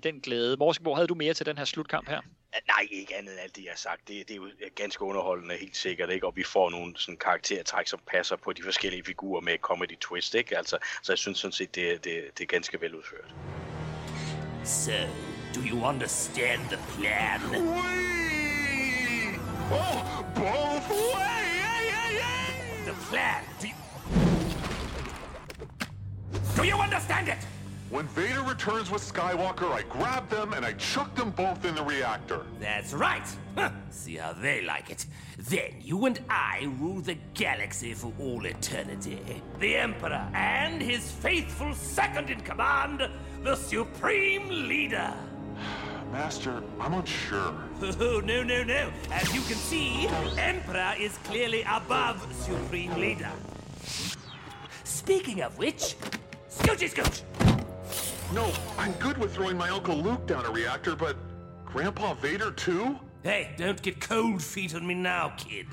den glæde. Morsingborg, havde du mere til den her slutkamp her? Nej, ikke andet end alt det, jeg har sagt. Det er jo ganske underholdende, helt sikkert, ikke? Og vi får nogle sådan karaktertræk, som passer på de forskellige figurer med comedy twist, ikke? Altså, så jeg synes sådan set, det er ganske veludført. So, do you understand the plan? Oh, both way! Yeah. The plan. Do you understand it? When Vader returns with Skywalker, I grab them and I chuck them both in the reactor. That's right. Huh. See how they like it. Then you and I rule the galaxy for all eternity. The Emperor and his faithful second-in-command, the Supreme Leader. Master, I'm unsure. Oh, no. As you can see, Emperor is clearly above Supreme Leader. Speaking of which, scoochy scooch! No, I'm good with throwing my Uncle Luke down a reactor, but Grandpa Vader too? Hey, don't get cold feet on me now, kid.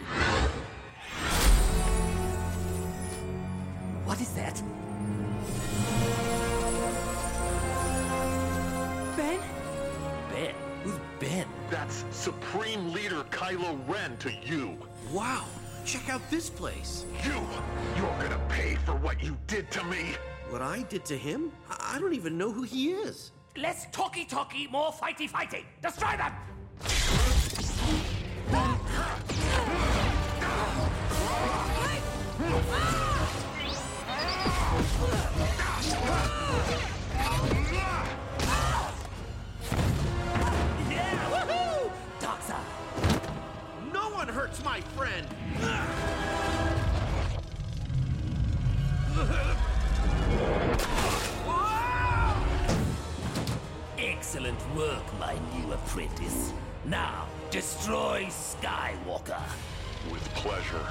What is that? Ben. That's Supreme Leader Kylo Ren to you. Wow, check out this place. You're gonna pay for what you did to me. What I did to him? I don't even know who he is. Less talky, more fighty. Destroy them! Hurts my friend. Excellent work, my new apprentice. Now, destroy Skywalker. With pleasure.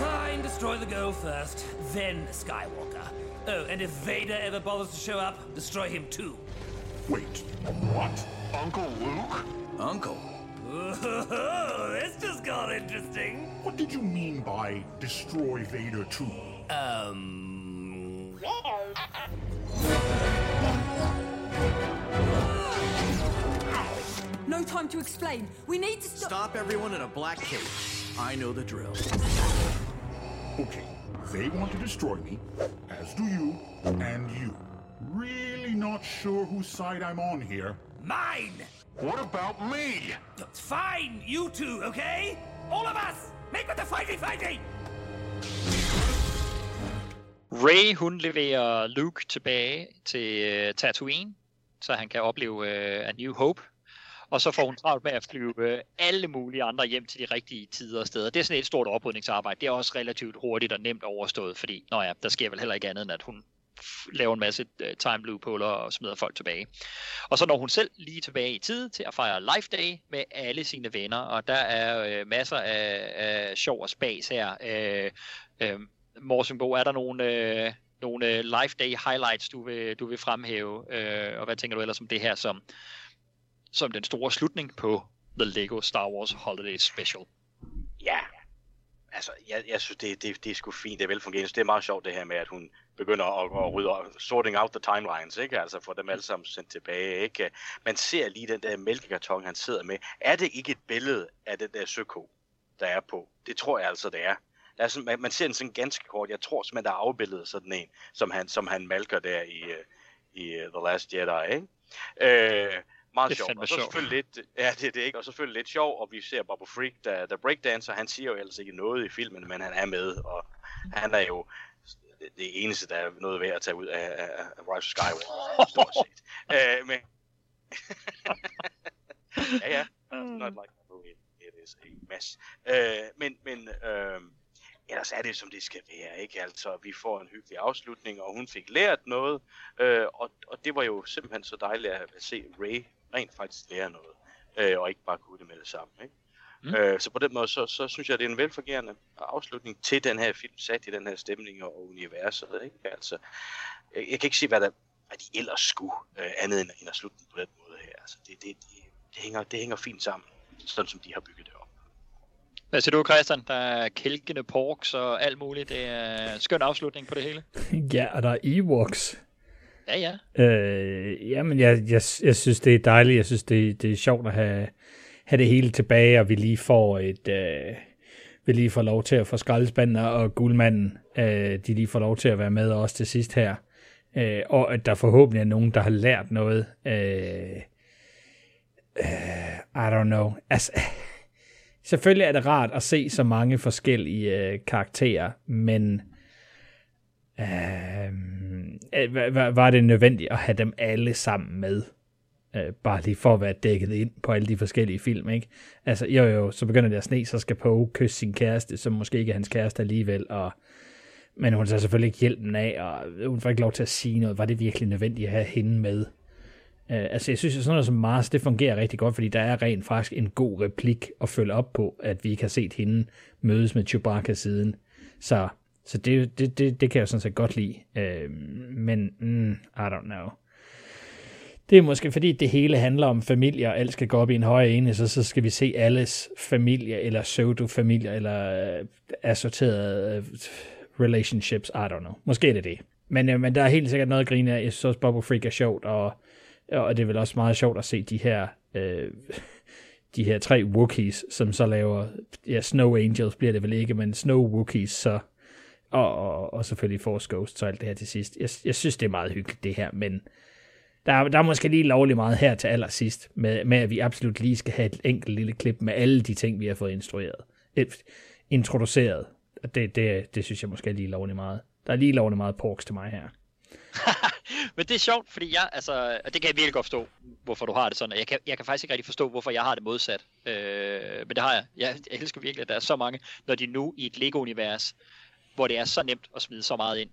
Fine, destroy the girl first, then Skywalker. Oh, and if Vader ever bothers to show up, destroy him too. Wait, what? Uncle Luke? Uncle? Oh, this just got interesting. What did you mean by destroy Vader too? No time to explain. We need to Stop everyone in a black cage. I know the drill. Okay. They want to destroy me, as do you, and you. Really not sure whose side I'm on here. Mine! What about me? That's fine, you two, okay? All of us! Make with the fighty! Rey, hun leverer Luke tilbage til Tatooine, så han kan opleve A New Hope. Og så får hun travlt med at flyve alle mulige andre hjem til de rigtige tider og steder. Det er sådan et stort oprydningsarbejde. Det er også relativt hurtigt og nemt overstået, fordi der sker vel heller ikke andet, end at hun laver en masse time loop-huller og smider folk tilbage. Og så når hun selv lige tilbage i tide til at fejre Life Day med alle sine venner, og der er masser af sjov og spas her. Morsingbo, er der nogle Life Day highlights, du vil fremhæve? Og hvad tænker du ellers om det her som den store slutning på The Lego Star Wars Holiday Special? Ja, altså jeg synes, det er sgu fint, det er velfungerende. Det er meget sjovt det her med, at hun begynder at rydde sorting out the timelines, ikke? Altså få dem alle sammen sendt tilbage, ikke? Man ser lige den der mælkekarton, han sidder med. Er det ikke et billede af den der søko, der er på? Det tror jeg altså, det er. Man ser den sådan ganske kort. Jeg tror simpelthen, der er afbildet sådan en, som han malker der i The Last Jedi, ikke? Meget sjov. Og så selvfølgelig lidt, ja, det er ikke, og selvfølgelig lidt sjov, og vi ser Boba Freak, der breakdancer. Han siger jo ellers ikke noget i filmen, men han er med, og han er jo det eneste, der er noget værd at tage ud af Rise of Skywalker, stort set. Men... ja, Not like Mandalorian. It is a mess. Men ellers er det, som det skal være, ikke? Altså, vi får en hyggelig afslutning, og hun fik lært noget, og det var jo simpelthen så dejligt at se Rey rent faktisk lære noget, og ikke bare kunne det med det samme, ikke? Mm. Så på den måde, så synes jeg, det er en velfungerende afslutning til den her film, sat i den her stemning og universet, ikke? Altså, jeg kan ikke se, hvad de ellers skulle, andet end at slutte den på den måde her. Altså, det hænger fint sammen, sådan som de har bygget det op. Hvad siger du, Christian? Der er kælkende porks og alt muligt. Det er en skøn afslutning på det hele. Ja, og der er Ewoks. Ja, ja. Jamen, jeg synes, det er dejligt. Jeg synes, det er sjovt at have det hele tilbage, og vi lige får lov til at få skraldespanden og guldmanden. De lige får lov til at være med også til sidst her. Og at der forhåbentlig er nogen, der har lært noget. I don't know. Altså... Selvfølgelig er det rart at se så mange forskellige karakterer, men var det nødvendigt at have dem alle sammen med? Bare lige for at være dækket ind på alle de forskellige film, ikke? Altså, jo, så begynder det at sne, så skal Poe kysse sin kæreste, som måske ikke er hans kæreste alligevel, men hun tager selvfølgelig ikke hjælpen af, og hun får ikke lov til at sige noget. Var det virkelig nødvendigt at have hende med? Altså, jeg synes, at sådan noget som Mars, det fungerer rigtig godt, fordi der er rent faktisk en god replik at følge op på, at vi ikke har set hende mødes med Chewbacca siden. Så det kan jeg sådan set godt lide. Men I don't know. Det er måske fordi, det hele handler om familie, og alt skal gå op i en høj ene, så skal vi se alles familie, eller pseudo-familie, eller assorterede relationships. I don't know. Måske er det det. Men der er helt sikkert noget at grine af. Jeg synes også, Boba Freak er sjovt, og det er vel også meget sjovt at se de her 3 Wookiees, som så laver, ja, Snow Angels bliver det vel ikke, men Snow Wookiees, så, og selvfølgelig Force Ghosts og alt det her til sidst. Jeg synes, det er meget hyggeligt det her, men der er måske lige lovlig meget her til allersidst, med at vi absolut lige skal have et enkelt lille klip med alle de ting, vi har fået introduceret. Det synes jeg måske lige lovlig meget. Der er lige lovlig meget porks til mig her. Men det er sjovt, fordi jeg, altså, og det kan jeg virkelig godt forstå, hvorfor du har det sådan, og jeg kan faktisk ikke rigtig forstå, hvorfor jeg har det modsat, men det har jeg. Jeg elsker virkelig, at der er så mange, når de nu i et Lego-univers, hvor det er så nemt at smide så meget ind,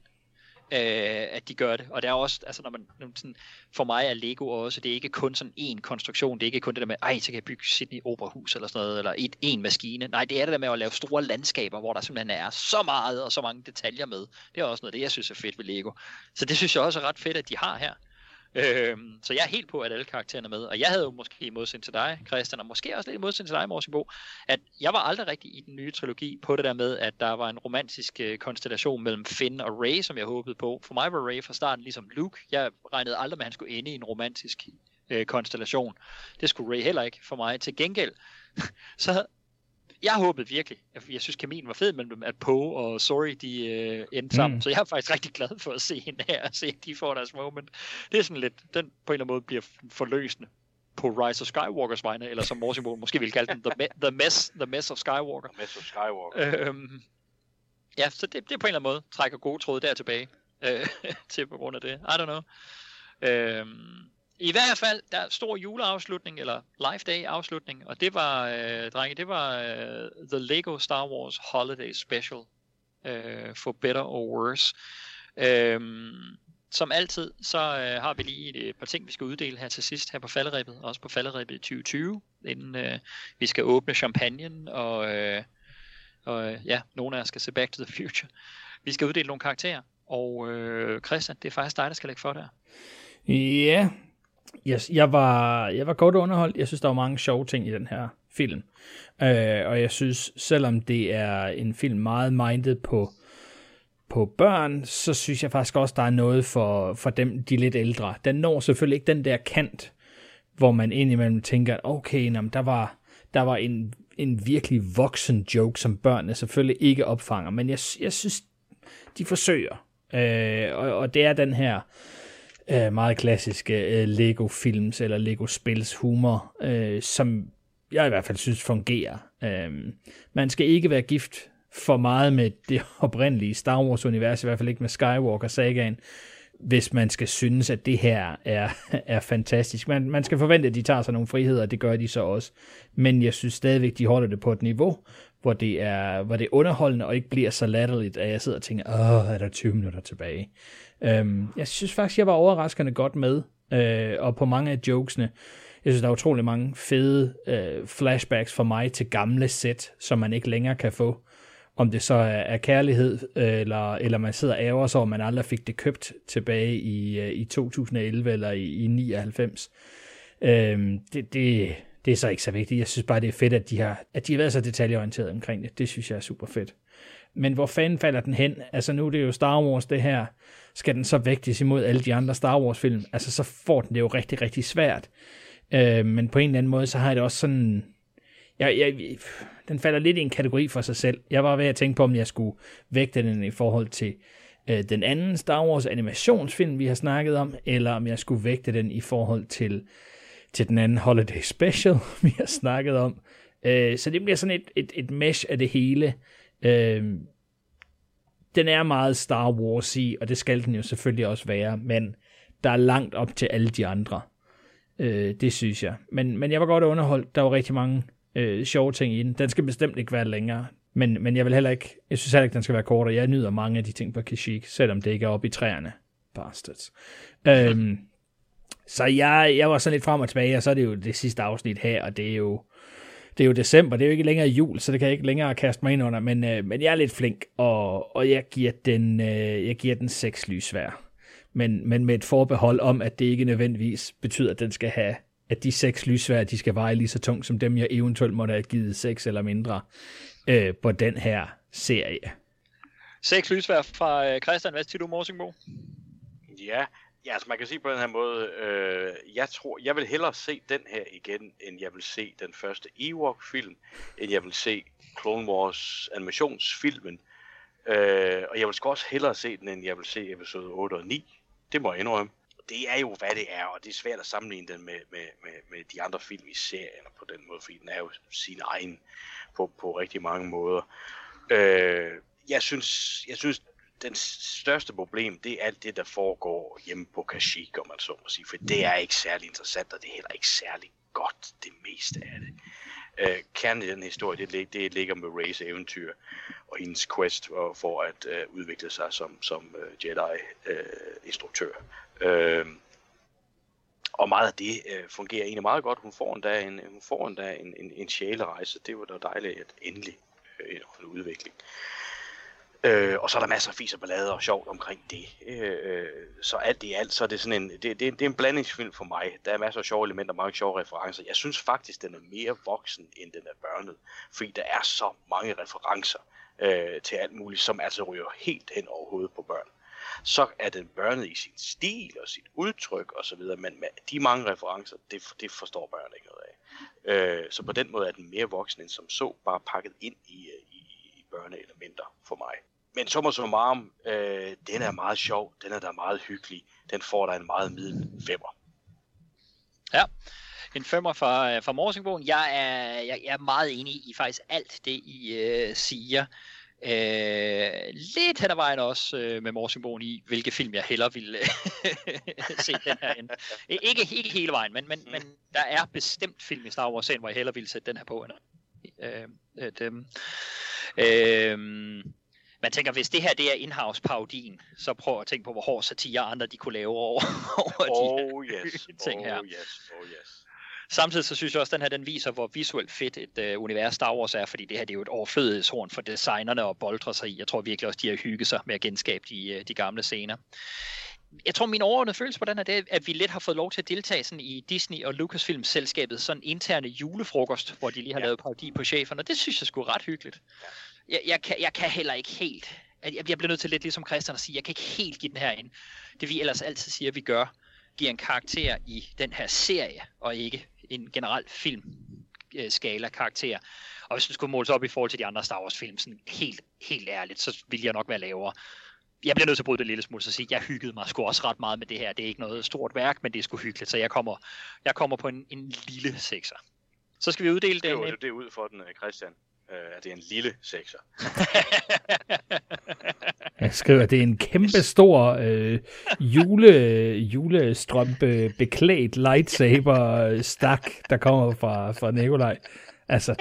at de gør det, og der er også, altså, når man sådan, for mig er Lego også, det er ikke kun sådan en konstruktion, det er ikke kun det der med, så kan jeg bygge Sydney Operahus eller sådan noget, eller en maskine, nej, det er det der med at lave store landskaber, hvor der simpelthen er så meget og så mange detaljer med, det er også noget af det, jeg synes er fedt ved Lego, så det synes jeg også er ret fedt, at de har her, så jeg er helt på, at alle karaktererne er med, og jeg havde jo måske modsætning til dig, Christian, og måske også lidt modsætning til dig, Morsenbo, at jeg var aldrig rigtig i den nye trilogi på det der med, at der var en romantisk konstellation mellem Finn og Rey, som jeg håbede på. For mig var Rey fra starten ligesom Luke. Jeg regnede aldrig med, at han skulle ende i en romantisk konstellation. Det skulle Rey heller ikke for mig. Til gengæld, så jeg håbede virkelig, jeg synes kemien var fed mellem dem, at Poe og Sorry, de endte sammen. Så jeg er faktisk rigtig glad for at se hende her, og se, at de får deres moment. Det er sådan lidt, den på en eller anden måde bliver forløsende på Rise of Skywalkers vegne, eller som Morsimbolen måske ville kalde den, the mess of Skywalker. The Mess of Skywalker. Ja, så det på en eller anden måde trækker gode tråde der tilbage til på grund af det. I don't know. I hvert fald, der er stor juleafslutning, eller Life Day afslutning, og det var, drenge, det var The Lego Star Wars Holiday Special, for better or worse. Som altid, så har vi lige et par ting, vi skal uddele her til sidst, her på falderæbet, også på falderæbet 2020, inden vi skal åbne champagnen, og ja, nogle af jer skal se Back to the Future. Vi skal uddele nogle karakterer, og Christian, det er faktisk dig, der skal lægge for der. Ja, yeah. Yes, jeg var godt underholdt. Jeg synes, der var mange sjove ting i den her film. Og jeg synes, selvom det er en film meget mindet på børn, så synes jeg faktisk også, der er noget for dem, de lidt ældre. Den når selvfølgelig ikke den der kant, hvor man indimellem tænker, okay, jamen, der var en virkelig voksen joke, som børnene selvfølgelig ikke opfanger. Men jeg synes, de forsøger. Og det er den her... meget klassiske Lego-films eller Lego-spils humor, som jeg i hvert fald synes fungerer. Man skal ikke være gift for meget med det oprindelige Star Wars-univers, i hvert fald ikke med Skywalker-sagaen, hvis man skal synes, at det her er fantastisk. Man skal forvente, at de tager sig nogle friheder, og det gør de så også. Men jeg synes stadigvæk, de holder det på et niveau, hvor det er underholdende, og ikke bliver så latterligt, at jeg sidder og tænker, er der 20 minutter tilbage? Jeg synes faktisk, jeg var overraskende godt med, og på mange af jokesene. Jeg synes, der er utrolig mange fede flashbacks for mig til gamle sæt, som man ikke længere kan få. Om det så er kærlighed, eller man sidder og ærger sig over, man aldrig fik det købt tilbage i 2011 eller i 99. Det er så ikke så vigtigt. Jeg synes bare, det er fedt, at de har været så detaljeorienteret omkring det. Det synes jeg er super fedt. Men hvor fanden falder den hen? Altså nu er det jo Star Wars, det her. Skal den så vægtes imod alle de andre Star Wars-film? Altså så får den det jo rigtig, rigtig svært. Men på en eller anden måde, så har jeg det også sådan... den falder lidt i en kategori for sig selv. Jeg var ved at tænke på, om jeg skulle vægte den i forhold til den anden Star Wars animationsfilm, vi har snakket om, eller om jeg skulle vægte den i forhold til den anden Holiday Special, vi har snakket om. Så det bliver sådan et mesh af det hele. Den er meget Star Wars-y, og det skal den jo selvfølgelig også være, men der er langt op til alle de andre. Det synes jeg. Men jeg var godt underholdt. Der var rigtig mange sjove ting i den. Den skal bestemt ikke være længere. Men jeg vil heller ikke... Jeg synes heller ikke, den skal være kortere. Jeg nyder mange af de ting på Kashyyyk, selvom det ikke er oppe i træerne. Bastards. Så jeg var sådan lidt frem og tilbage, og så er det jo det sidste afsnit her, og det er jo december. Det er jo ikke længere jul, så det kan jeg ikke længere kaste mig ind under. Men jeg er lidt flink, og jeg giver den 6 lysvær. Men med et forbehold om, at det ikke nødvendigvis betyder, at den skal have, at de 6 lysværd, de skal veje lige så tungt som dem, jeg eventuelt måtte have givet 6 eller mindre på den her serie. 6 lysværd fra Christian. Hvad siger du, Morsingbo? Ja, altså man kan sige på den her måde, jeg tror, jeg vil hellere se den her igen, end jeg vil se den første Ewok-film, end jeg vil se Clone Wars animationsfilmen. Og jeg vil sgu også hellere se den, end jeg vil se episode 8 og 9. Det må jeg indrømme. Det er jo, hvad det er, og det er svært at sammenligne den med de andre film i serien på den måde, fordi den er jo sin egen på rigtig mange måder. Jeg synes, den største problem, det er alt det, der foregår hjemme på Kashyyyk, om man så må sige, for det er ikke særlig interessant, og det er heller ikke særlig godt, det meste af det. Kernen i den historie, det ligger med Rays eventyr og hendes quest for at udvikle sig som Jedi-instruktør. Og meget af det fungerer egentlig meget godt. Hun får endda en sjælerejse. Det var da dejligt, at endelig en udvikling. Og så er der masser af fis og ballader og sjovt omkring det. Så alt i alt, så er det sådan en... Det er en blandingsfilm for mig. Der er masser af sjove elementer, mange sjove referencer. Jeg synes faktisk, den er mere voksen, end den er børnet. Fordi der er så mange referencer til alt muligt, som altså ryger helt hen over hovedet på børn. Så er den børnet i sin stil og sit udtryk osv., men med de mange referencer, det forstår børn ikke noget af. Så på den måde er den mere voksen, end som så, bare pakket ind i børneelementer for mig. Men summa summarum, den er meget sjov, den er da meget hyggelig, den får da en meget middel 5'er. Ja, en 5'er fra Morsingbogen. Jeg er meget enig i faktisk alt det, I siger. Lidt hen ad vejen også med Morsingbogen i, hvilke film jeg hellere ville se den her end. Ikke hele vejen, men der er bestemt film i Star Wars, hvor jeg hellere ville sætte den her på. Man tænker, hvis det her det er in-house-parodien, så prøv at tænke på, hvor hård satire andre de kunne lave over de her ting her. Oh yes. Samtidig så synes jeg også, at den her den viser, hvor visuelt fedt et univers Star Wars er, fordi det her det er jo et overflødighedshorn for designerne at boltre sig i. Jeg tror virkelig også, de har hygget sig med at genskabe de gamle scener. Jeg tror, min overordnede følelse på den her, det er, at vi lidt har fået lov til at deltage sådan i Disney- og Lucasfilm-selskabet, sådan interne julefrokost, hvor de lige har lavet parodi på cheferne, og det synes jeg sgu ret hyggeligt. Jeg kan heller ikke helt, jeg bliver nødt til lidt ligesom Christian at sige, jeg kan ikke helt give den her ind. Det vi ellers altid siger, at vi gør, giver en karakter i den her serie, og ikke en generel filmskala-karakter. Og hvis den skulle måles op i forhold til de andre Star Wars-film, sådan helt ærligt, så ville jeg nok være lavere. Jeg bliver nødt til at bryde det lille smule, så sige, jeg hyggede mig sgu også ret meget med det her. Det er ikke noget stort værk, men det er sgu hyggeligt, så jeg kommer på en lille sekser. Så skal vi uddele den. Jo, det er ud for den, Christian. At det er en lille sekser. Han skriver, at det er en kæmpe stor julestrømpe beklædt lightsaber stak, der kommer fra Nikolaj. Altså,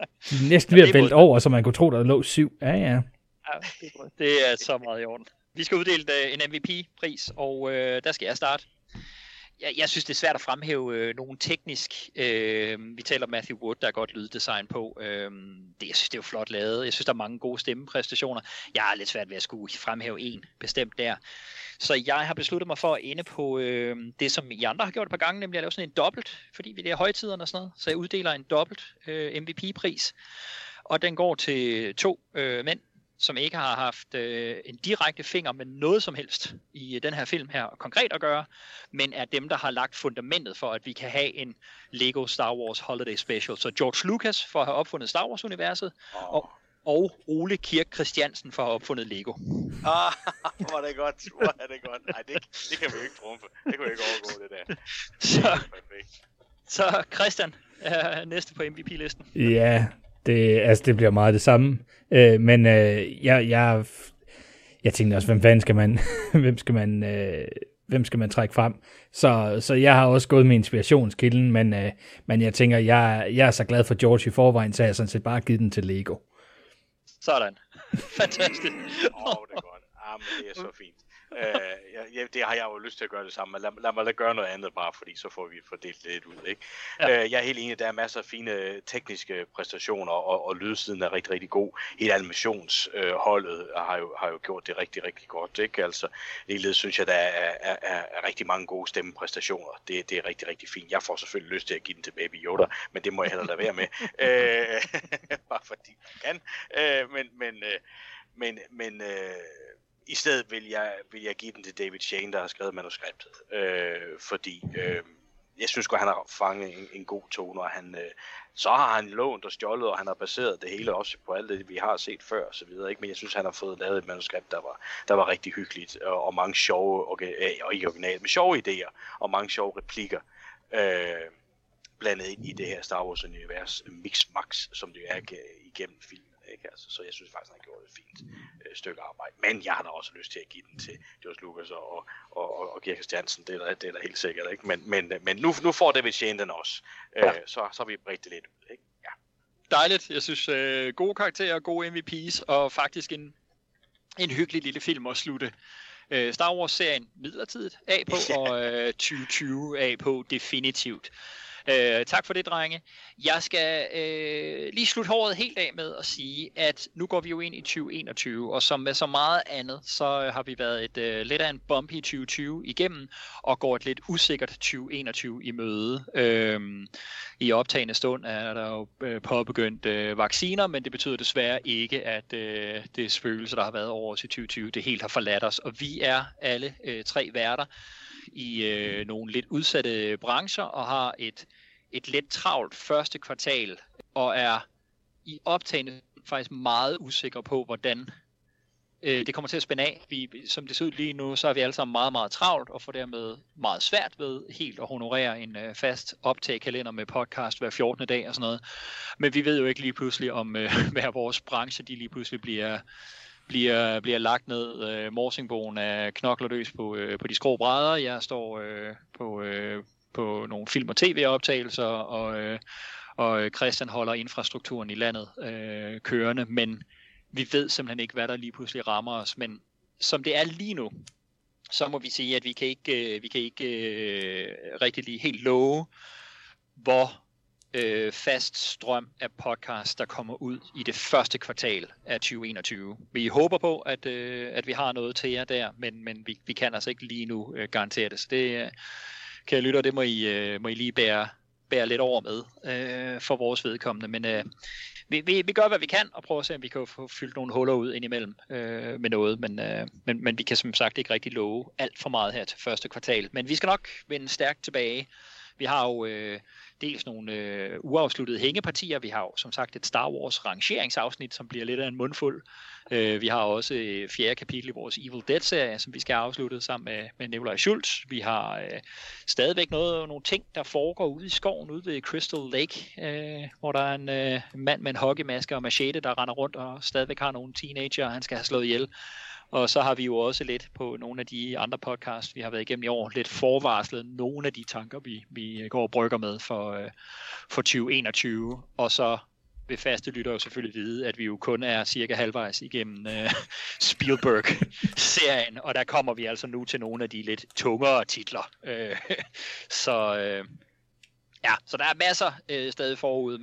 de er næsten ved at vælte over, så man kunne tro, der lå 7. Ja. Det er så meget i orden. Vi skal uddele en MVP-pris, og der skal jeg starte. Jeg synes, det er svært at fremhæve nogen teknisk. Vi taler om Matthew Wood, der er godt lyddesign på. Jeg synes, det er jo flot lavet. Jeg synes, der er mange gode stemmepræstationer. Jeg har lidt svært ved at skulle fremhæve en bestemt der. Så jeg har besluttet mig for at ende på det, som I andre har gjort et par gange, nemlig at lave sådan en dobbelt, fordi vi lærer højtiderne og sådan noget. Så jeg uddeler en dobbelt MVP-pris, og den går til to mænd, som ikke har haft en direkte finger med noget som helst i den her film her konkret at gøre, men er dem, der har lagt fundamentet for, at vi kan have en Lego Star Wars Holiday Special. Så George Lucas for at have opfundet Star Wars-universet, og Ole Kirk Christiansen for at have opfundet Lego. Hvor er det godt. Nej, det kan vi jo ikke trumfe. Det kan vi ikke overgå, det der. Så Christian er næste på MVP-listen. Ja. Det bliver meget det samme, men jeg tænkte også, hvem skal man trække frem? Så jeg har også gået med inspirationskilden, men jeg tænker, jeg er så glad for George i forvejen, så jeg sådan set bare givet den til Lego. Sådan. Fantastisk. Det er godt. Men det er så fint. Det har jeg jo lyst til at gøre det samme, men lad mig da gøre noget andet bare, fordi så får vi fordelt det lidt ud, ikke? Ja. Jeg er helt enig, der er masser af fine tekniske præstationer, og lydsiden er rigtig, rigtig god. Hele animationsholdet har jo gjort det rigtig, rigtig godt, ikke? Altså, ligeledes synes jeg, der er rigtig mange gode stemmepræstationer. Det er rigtig, rigtig fint. Jeg får selvfølgelig lyst til at give den til Baby Yoda, men det må jeg heller lade være med. Bare fordi man kan. Men i stedet vil jeg give den til David Shane, der har skrevet manuskriptet, fordi jeg synes godt, han har fanget en god tone, og så har han lånt og stjålet, og han har baseret det hele også på alt det, vi har set før og så videre, ikke? Men jeg synes, han har fået lavet et manuskript, der var rigtig hyggeligt, og mange sjove, og ikke originalt, men sjove idéer, og mange sjove replikker, blandet ind i det her Star Wars-univers mix-max, som det er igennem filmen. Ikke? Altså, så jeg synes faktisk, han gjorde et fint stykke arbejde. Men jeg har da også lyst til at give den til George Lucas og Kirk Christiansen. Det er der helt sikkert. Ikke? Men nu får David Shane den også. Så vi bredt det lidt ud. Ikke? Ja. Dejligt. Jeg synes, gode karakterer, gode MVP's, og faktisk en hyggelig lille film at slutte Star Wars-serien midlertidigt af på, og 2020 af på definitivt. Tak for det, drenge. Jeg skal lige slutte håret helt af med at sige, at nu går vi jo ind i 2021, og som med så meget andet, så har vi været et lidt af en bumpy 2020 igennem, og går et lidt usikkert 2021 i møde. I optagende stund er der jo påbegyndt vacciner, men det betyder desværre ikke, at det spøgelse, der har været over os i 2020, det helt har forladt os, og vi er alle tre værter i nogle lidt udsatte brancher, og har et let travlt første kvartal, og er i optagende faktisk meget usikker på, hvordan det kommer til at spænde af. Som det ser ud lige nu, så er vi alle sammen meget, meget travlt, og får dermed meget svært ved helt at honorere en fast optagekalender med podcast hver 14. dag og sådan noget. Men vi ved jo ikke lige pludselig, om hver vores branche, de lige pludselig bliver lagt ned. Morsingboen er knokler løs på de skrå brædder. Jeg står på nogle film- og tv-optagelser, og Christian holder infrastrukturen i landet kørende, men vi ved simpelthen ikke, hvad der lige pludselig rammer os. Men som det er lige nu, så må vi sige, at vi kan ikke rigtig lige helt love, hvor fast strøm af podcast, der kommer ud i det første kvartal af 2021. Vi håber på, at vi har noget til jer der, men vi kan altså ikke lige nu garantere det. Så det, kære lytter, det må I lige bære lidt over med for vores vedkommende. Men vi gør, hvad vi kan, og prøver at se, om vi kan få fyldt nogle huller ud indimellem med noget. Men vi kan som sagt ikke rigtig love alt for meget her til første kvartal. Men vi skal nok vende stærkt tilbage. Vi har jo dels nogle uafsluttede hængepartier. Vi har jo som sagt et Star Wars rangeringsafsnit, som bliver lidt af en mundfuld. Vi har også fjerde kapitel i vores Evil Dead-serie, som vi skal afslutte sammen med Nikolaj Schultz. Vi har stadigvæk nogle ting, der foregår ude i skoven, ude ved Crystal Lake, hvor der er en mand med en hockeymaske og machete, der render rundt og stadigvæk har nogle teenager, han skal have slået ihjel. Og så har vi jo også lidt på nogle af de andre podcasts, vi har været igennem i år, lidt forvarslet nogle af de tanker, vi går og brygger med for 2021. Og så vil faste lytter jo selvfølgelig vide, at vi jo kun er cirka halvvejs igennem Spielberg-serien, og der kommer vi altså nu til nogle af de lidt tungere titler. Så der er masser stadig forud,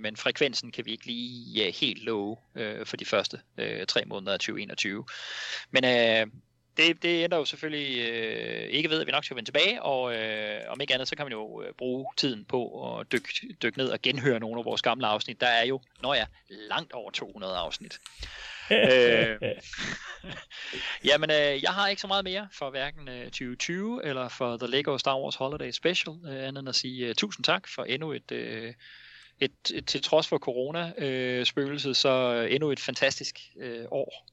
men frekvensen kan vi ikke lige helt love for de første 3 måneder af 2021. Men det ender jo selvfølgelig ikke ved, at vi nok skal vende tilbage, og om ikke andet, så kan man jo bruge tiden på at dykke ned og genhøre nogle af vores gamle afsnit. Der er jo, langt over 200 afsnit. Jeg har ikke så meget mere for hverken 2020 eller for The Lego Star Wars Holiday Special, andet end at sige tusind tak for endnu et til trods for corona-spøgelset, så endnu et fantastisk år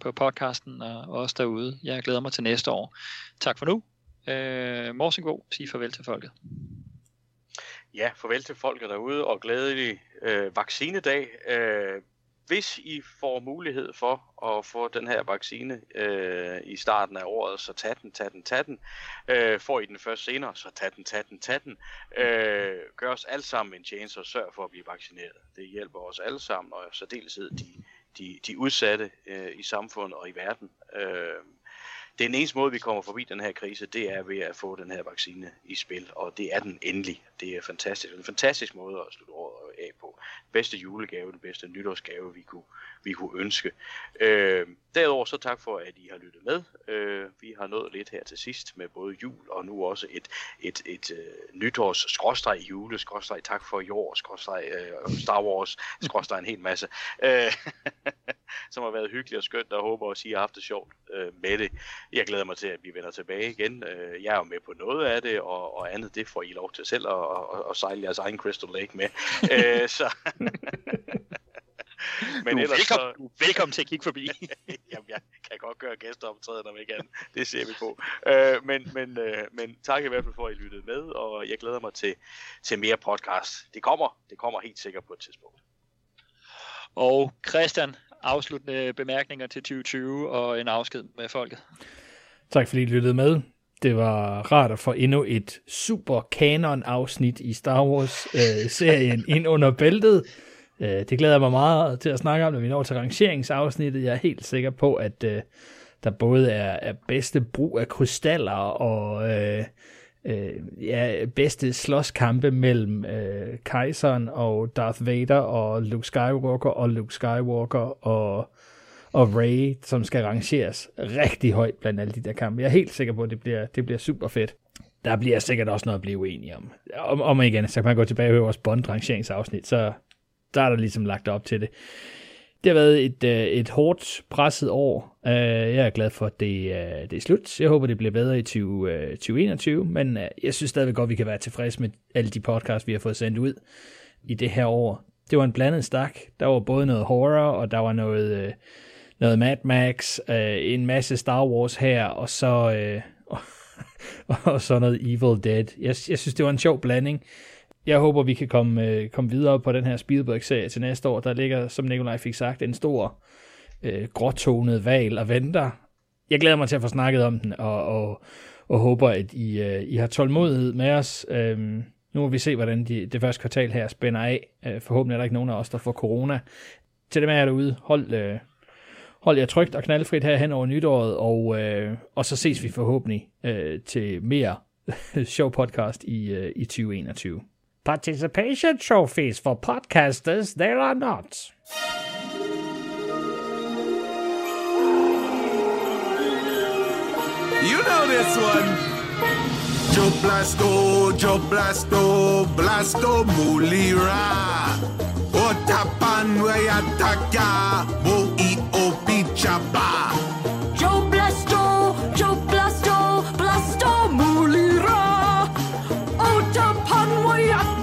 på podcasten og også derude. Jeg glæder mig til næste år. Tak for nu. Morsingbo, sig farvel til folket. Ja, farvel til folket derude og glædelig vaccinedag. Hvis I får mulighed for at få den her vaccine i starten af året, så tag den. Får I den først senere, så tag den. Gør os alle sammen en tjeneste og sørg for at blive vaccineret. Det hjælper os alle sammen, og i særdeleshed de udsatte i samfundet og i verden. Den eneste måde, vi kommer forbi den her krise, det er ved at få den her vaccine i spil, og det er den endelig. Det er fantastisk. Det er en fantastisk måde at slutte året af på. Den bedste julegave, den bedste nytårsgave, vi kunne ønske. Derudover så tak for, at I har lyttet med. Vi har nået lidt her til sidst med både jul og nu også et nytårs-jule, tak for i år, Star Wars, en hel masse, som har været hyggeligt og skønt, og håber også, I har haft det sjovt med det. Jeg glæder mig til, at vi vender tilbage igen. Jeg er jo med på noget af det, og andet, det får I lov til selv at sejle jeres egen Crystal Lake med. Så... Men velkommen til at kigge forbi. Jamen, jeg kan godt gøre gæsteoptræden, om ikke andet. Det ser vi på. Men tak i hvert fald for, at I lyttede med, og jeg glæder mig til mere podcast. Det kommer helt sikkert på et tidspunkt. Og Christian, afsluttende bemærkninger til 2020 og en afsked med folket. Tak fordi I lyttede med. Det var rart at få endnu et super kanon-afsnit i Star Wars-serien ind under bæltet. Det glæder mig meget til at snakke om, når vi når til rangeringsafsnittet. Jeg er helt sikker på, at der både er bedste brug af krystaller og bedste slåskampe mellem kejseren og Darth Vader og Luke Skywalker og Rey, som skal rangeres rigtig højt blandt alle de der kampe. Jeg er helt sikker på, at det bliver super fedt. Der bliver sikkert også noget at blive uenige om. Om igen, så kan man gå tilbage ved vores Bond-rangeringsafsnit, så... Der er der ligesom lagt op til det. Det har været et hårdt presset år. Jeg er glad for, at det er slut. Jeg håber, det bliver bedre i 2021, men jeg synes stadigvæk godt, vi kan være tilfredse med alle de podcasts, vi har fået sendt ud i det her år. Det var en blandet stak. Der var både noget horror, og der var noget Mad Max, en masse Star Wars her, og så, og så noget Evil Dead. Jeg synes, det var en sjov blanding. Jeg håber, vi kan komme videre på den her Spielberg-serie til næste år. Der ligger, som Nikolaj fik sagt, en stor gråtonet val og venter. Jeg glæder mig til at få snakket om den, og håber, at I har tålmodighed med os. Nu må vi se, hvordan det første kvartal her spænder af. Forhåbentlig er der ikke nogen af os, der får corona. Til dem af jer derude, hold jer trygt og knaldfrit her hen over nytåret, og så ses vi forhåbentlig til mere sjov podcast i 2021. Participation trophies for podcasters, there are not. You know this one. Yo blasto, yo blasto, blasto mulira. Otapan we ataka, mo I opichaba. Yo blasto, yo blasto, blasto mulira. Otapan we ataka.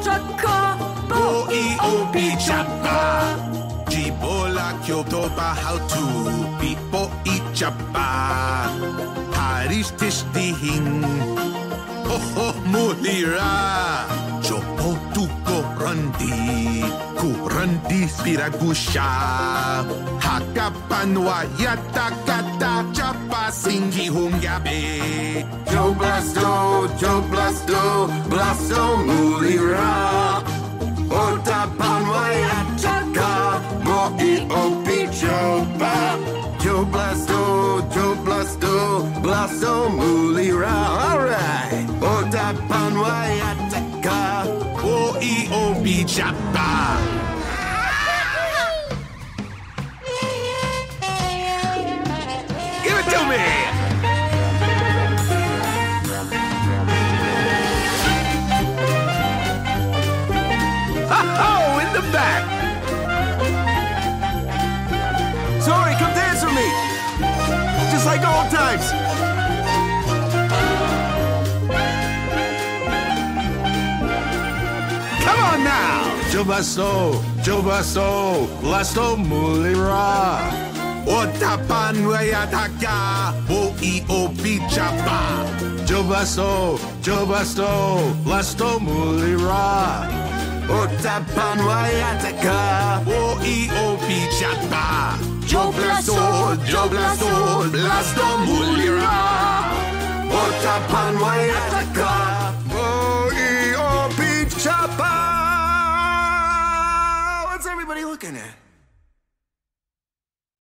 Jodorba, how to people ichaba, haris tishtihin, oh mulira, jopo tu kurandi spiragusha, hakapanwa yatakata chapa singi hungabe, Joe Blasto, Blasto mulira, otapanwa. Joe Blasto, Joe Blasto, Blasto Mulira, alright. Ota Panwayataka, O-E-O-B Chapa. Give it to me! Ho-ho, in the back! Sorry, come dance with me! Just like old times! Come on now! Joe Blasto, Joe Blasto, Blasto Mulira. Otapan Wayataka, O-E-O-B Chapa. Joe Blasto, Joe Blasto, Blasto Mulira. Otapan Wayataka, O-E-O-B Chapa. Joe Blasto, Joe Blasto, Blasto Mulira. Otapan Wayataka, O-E-O-B Chapa. What's everybody looking at?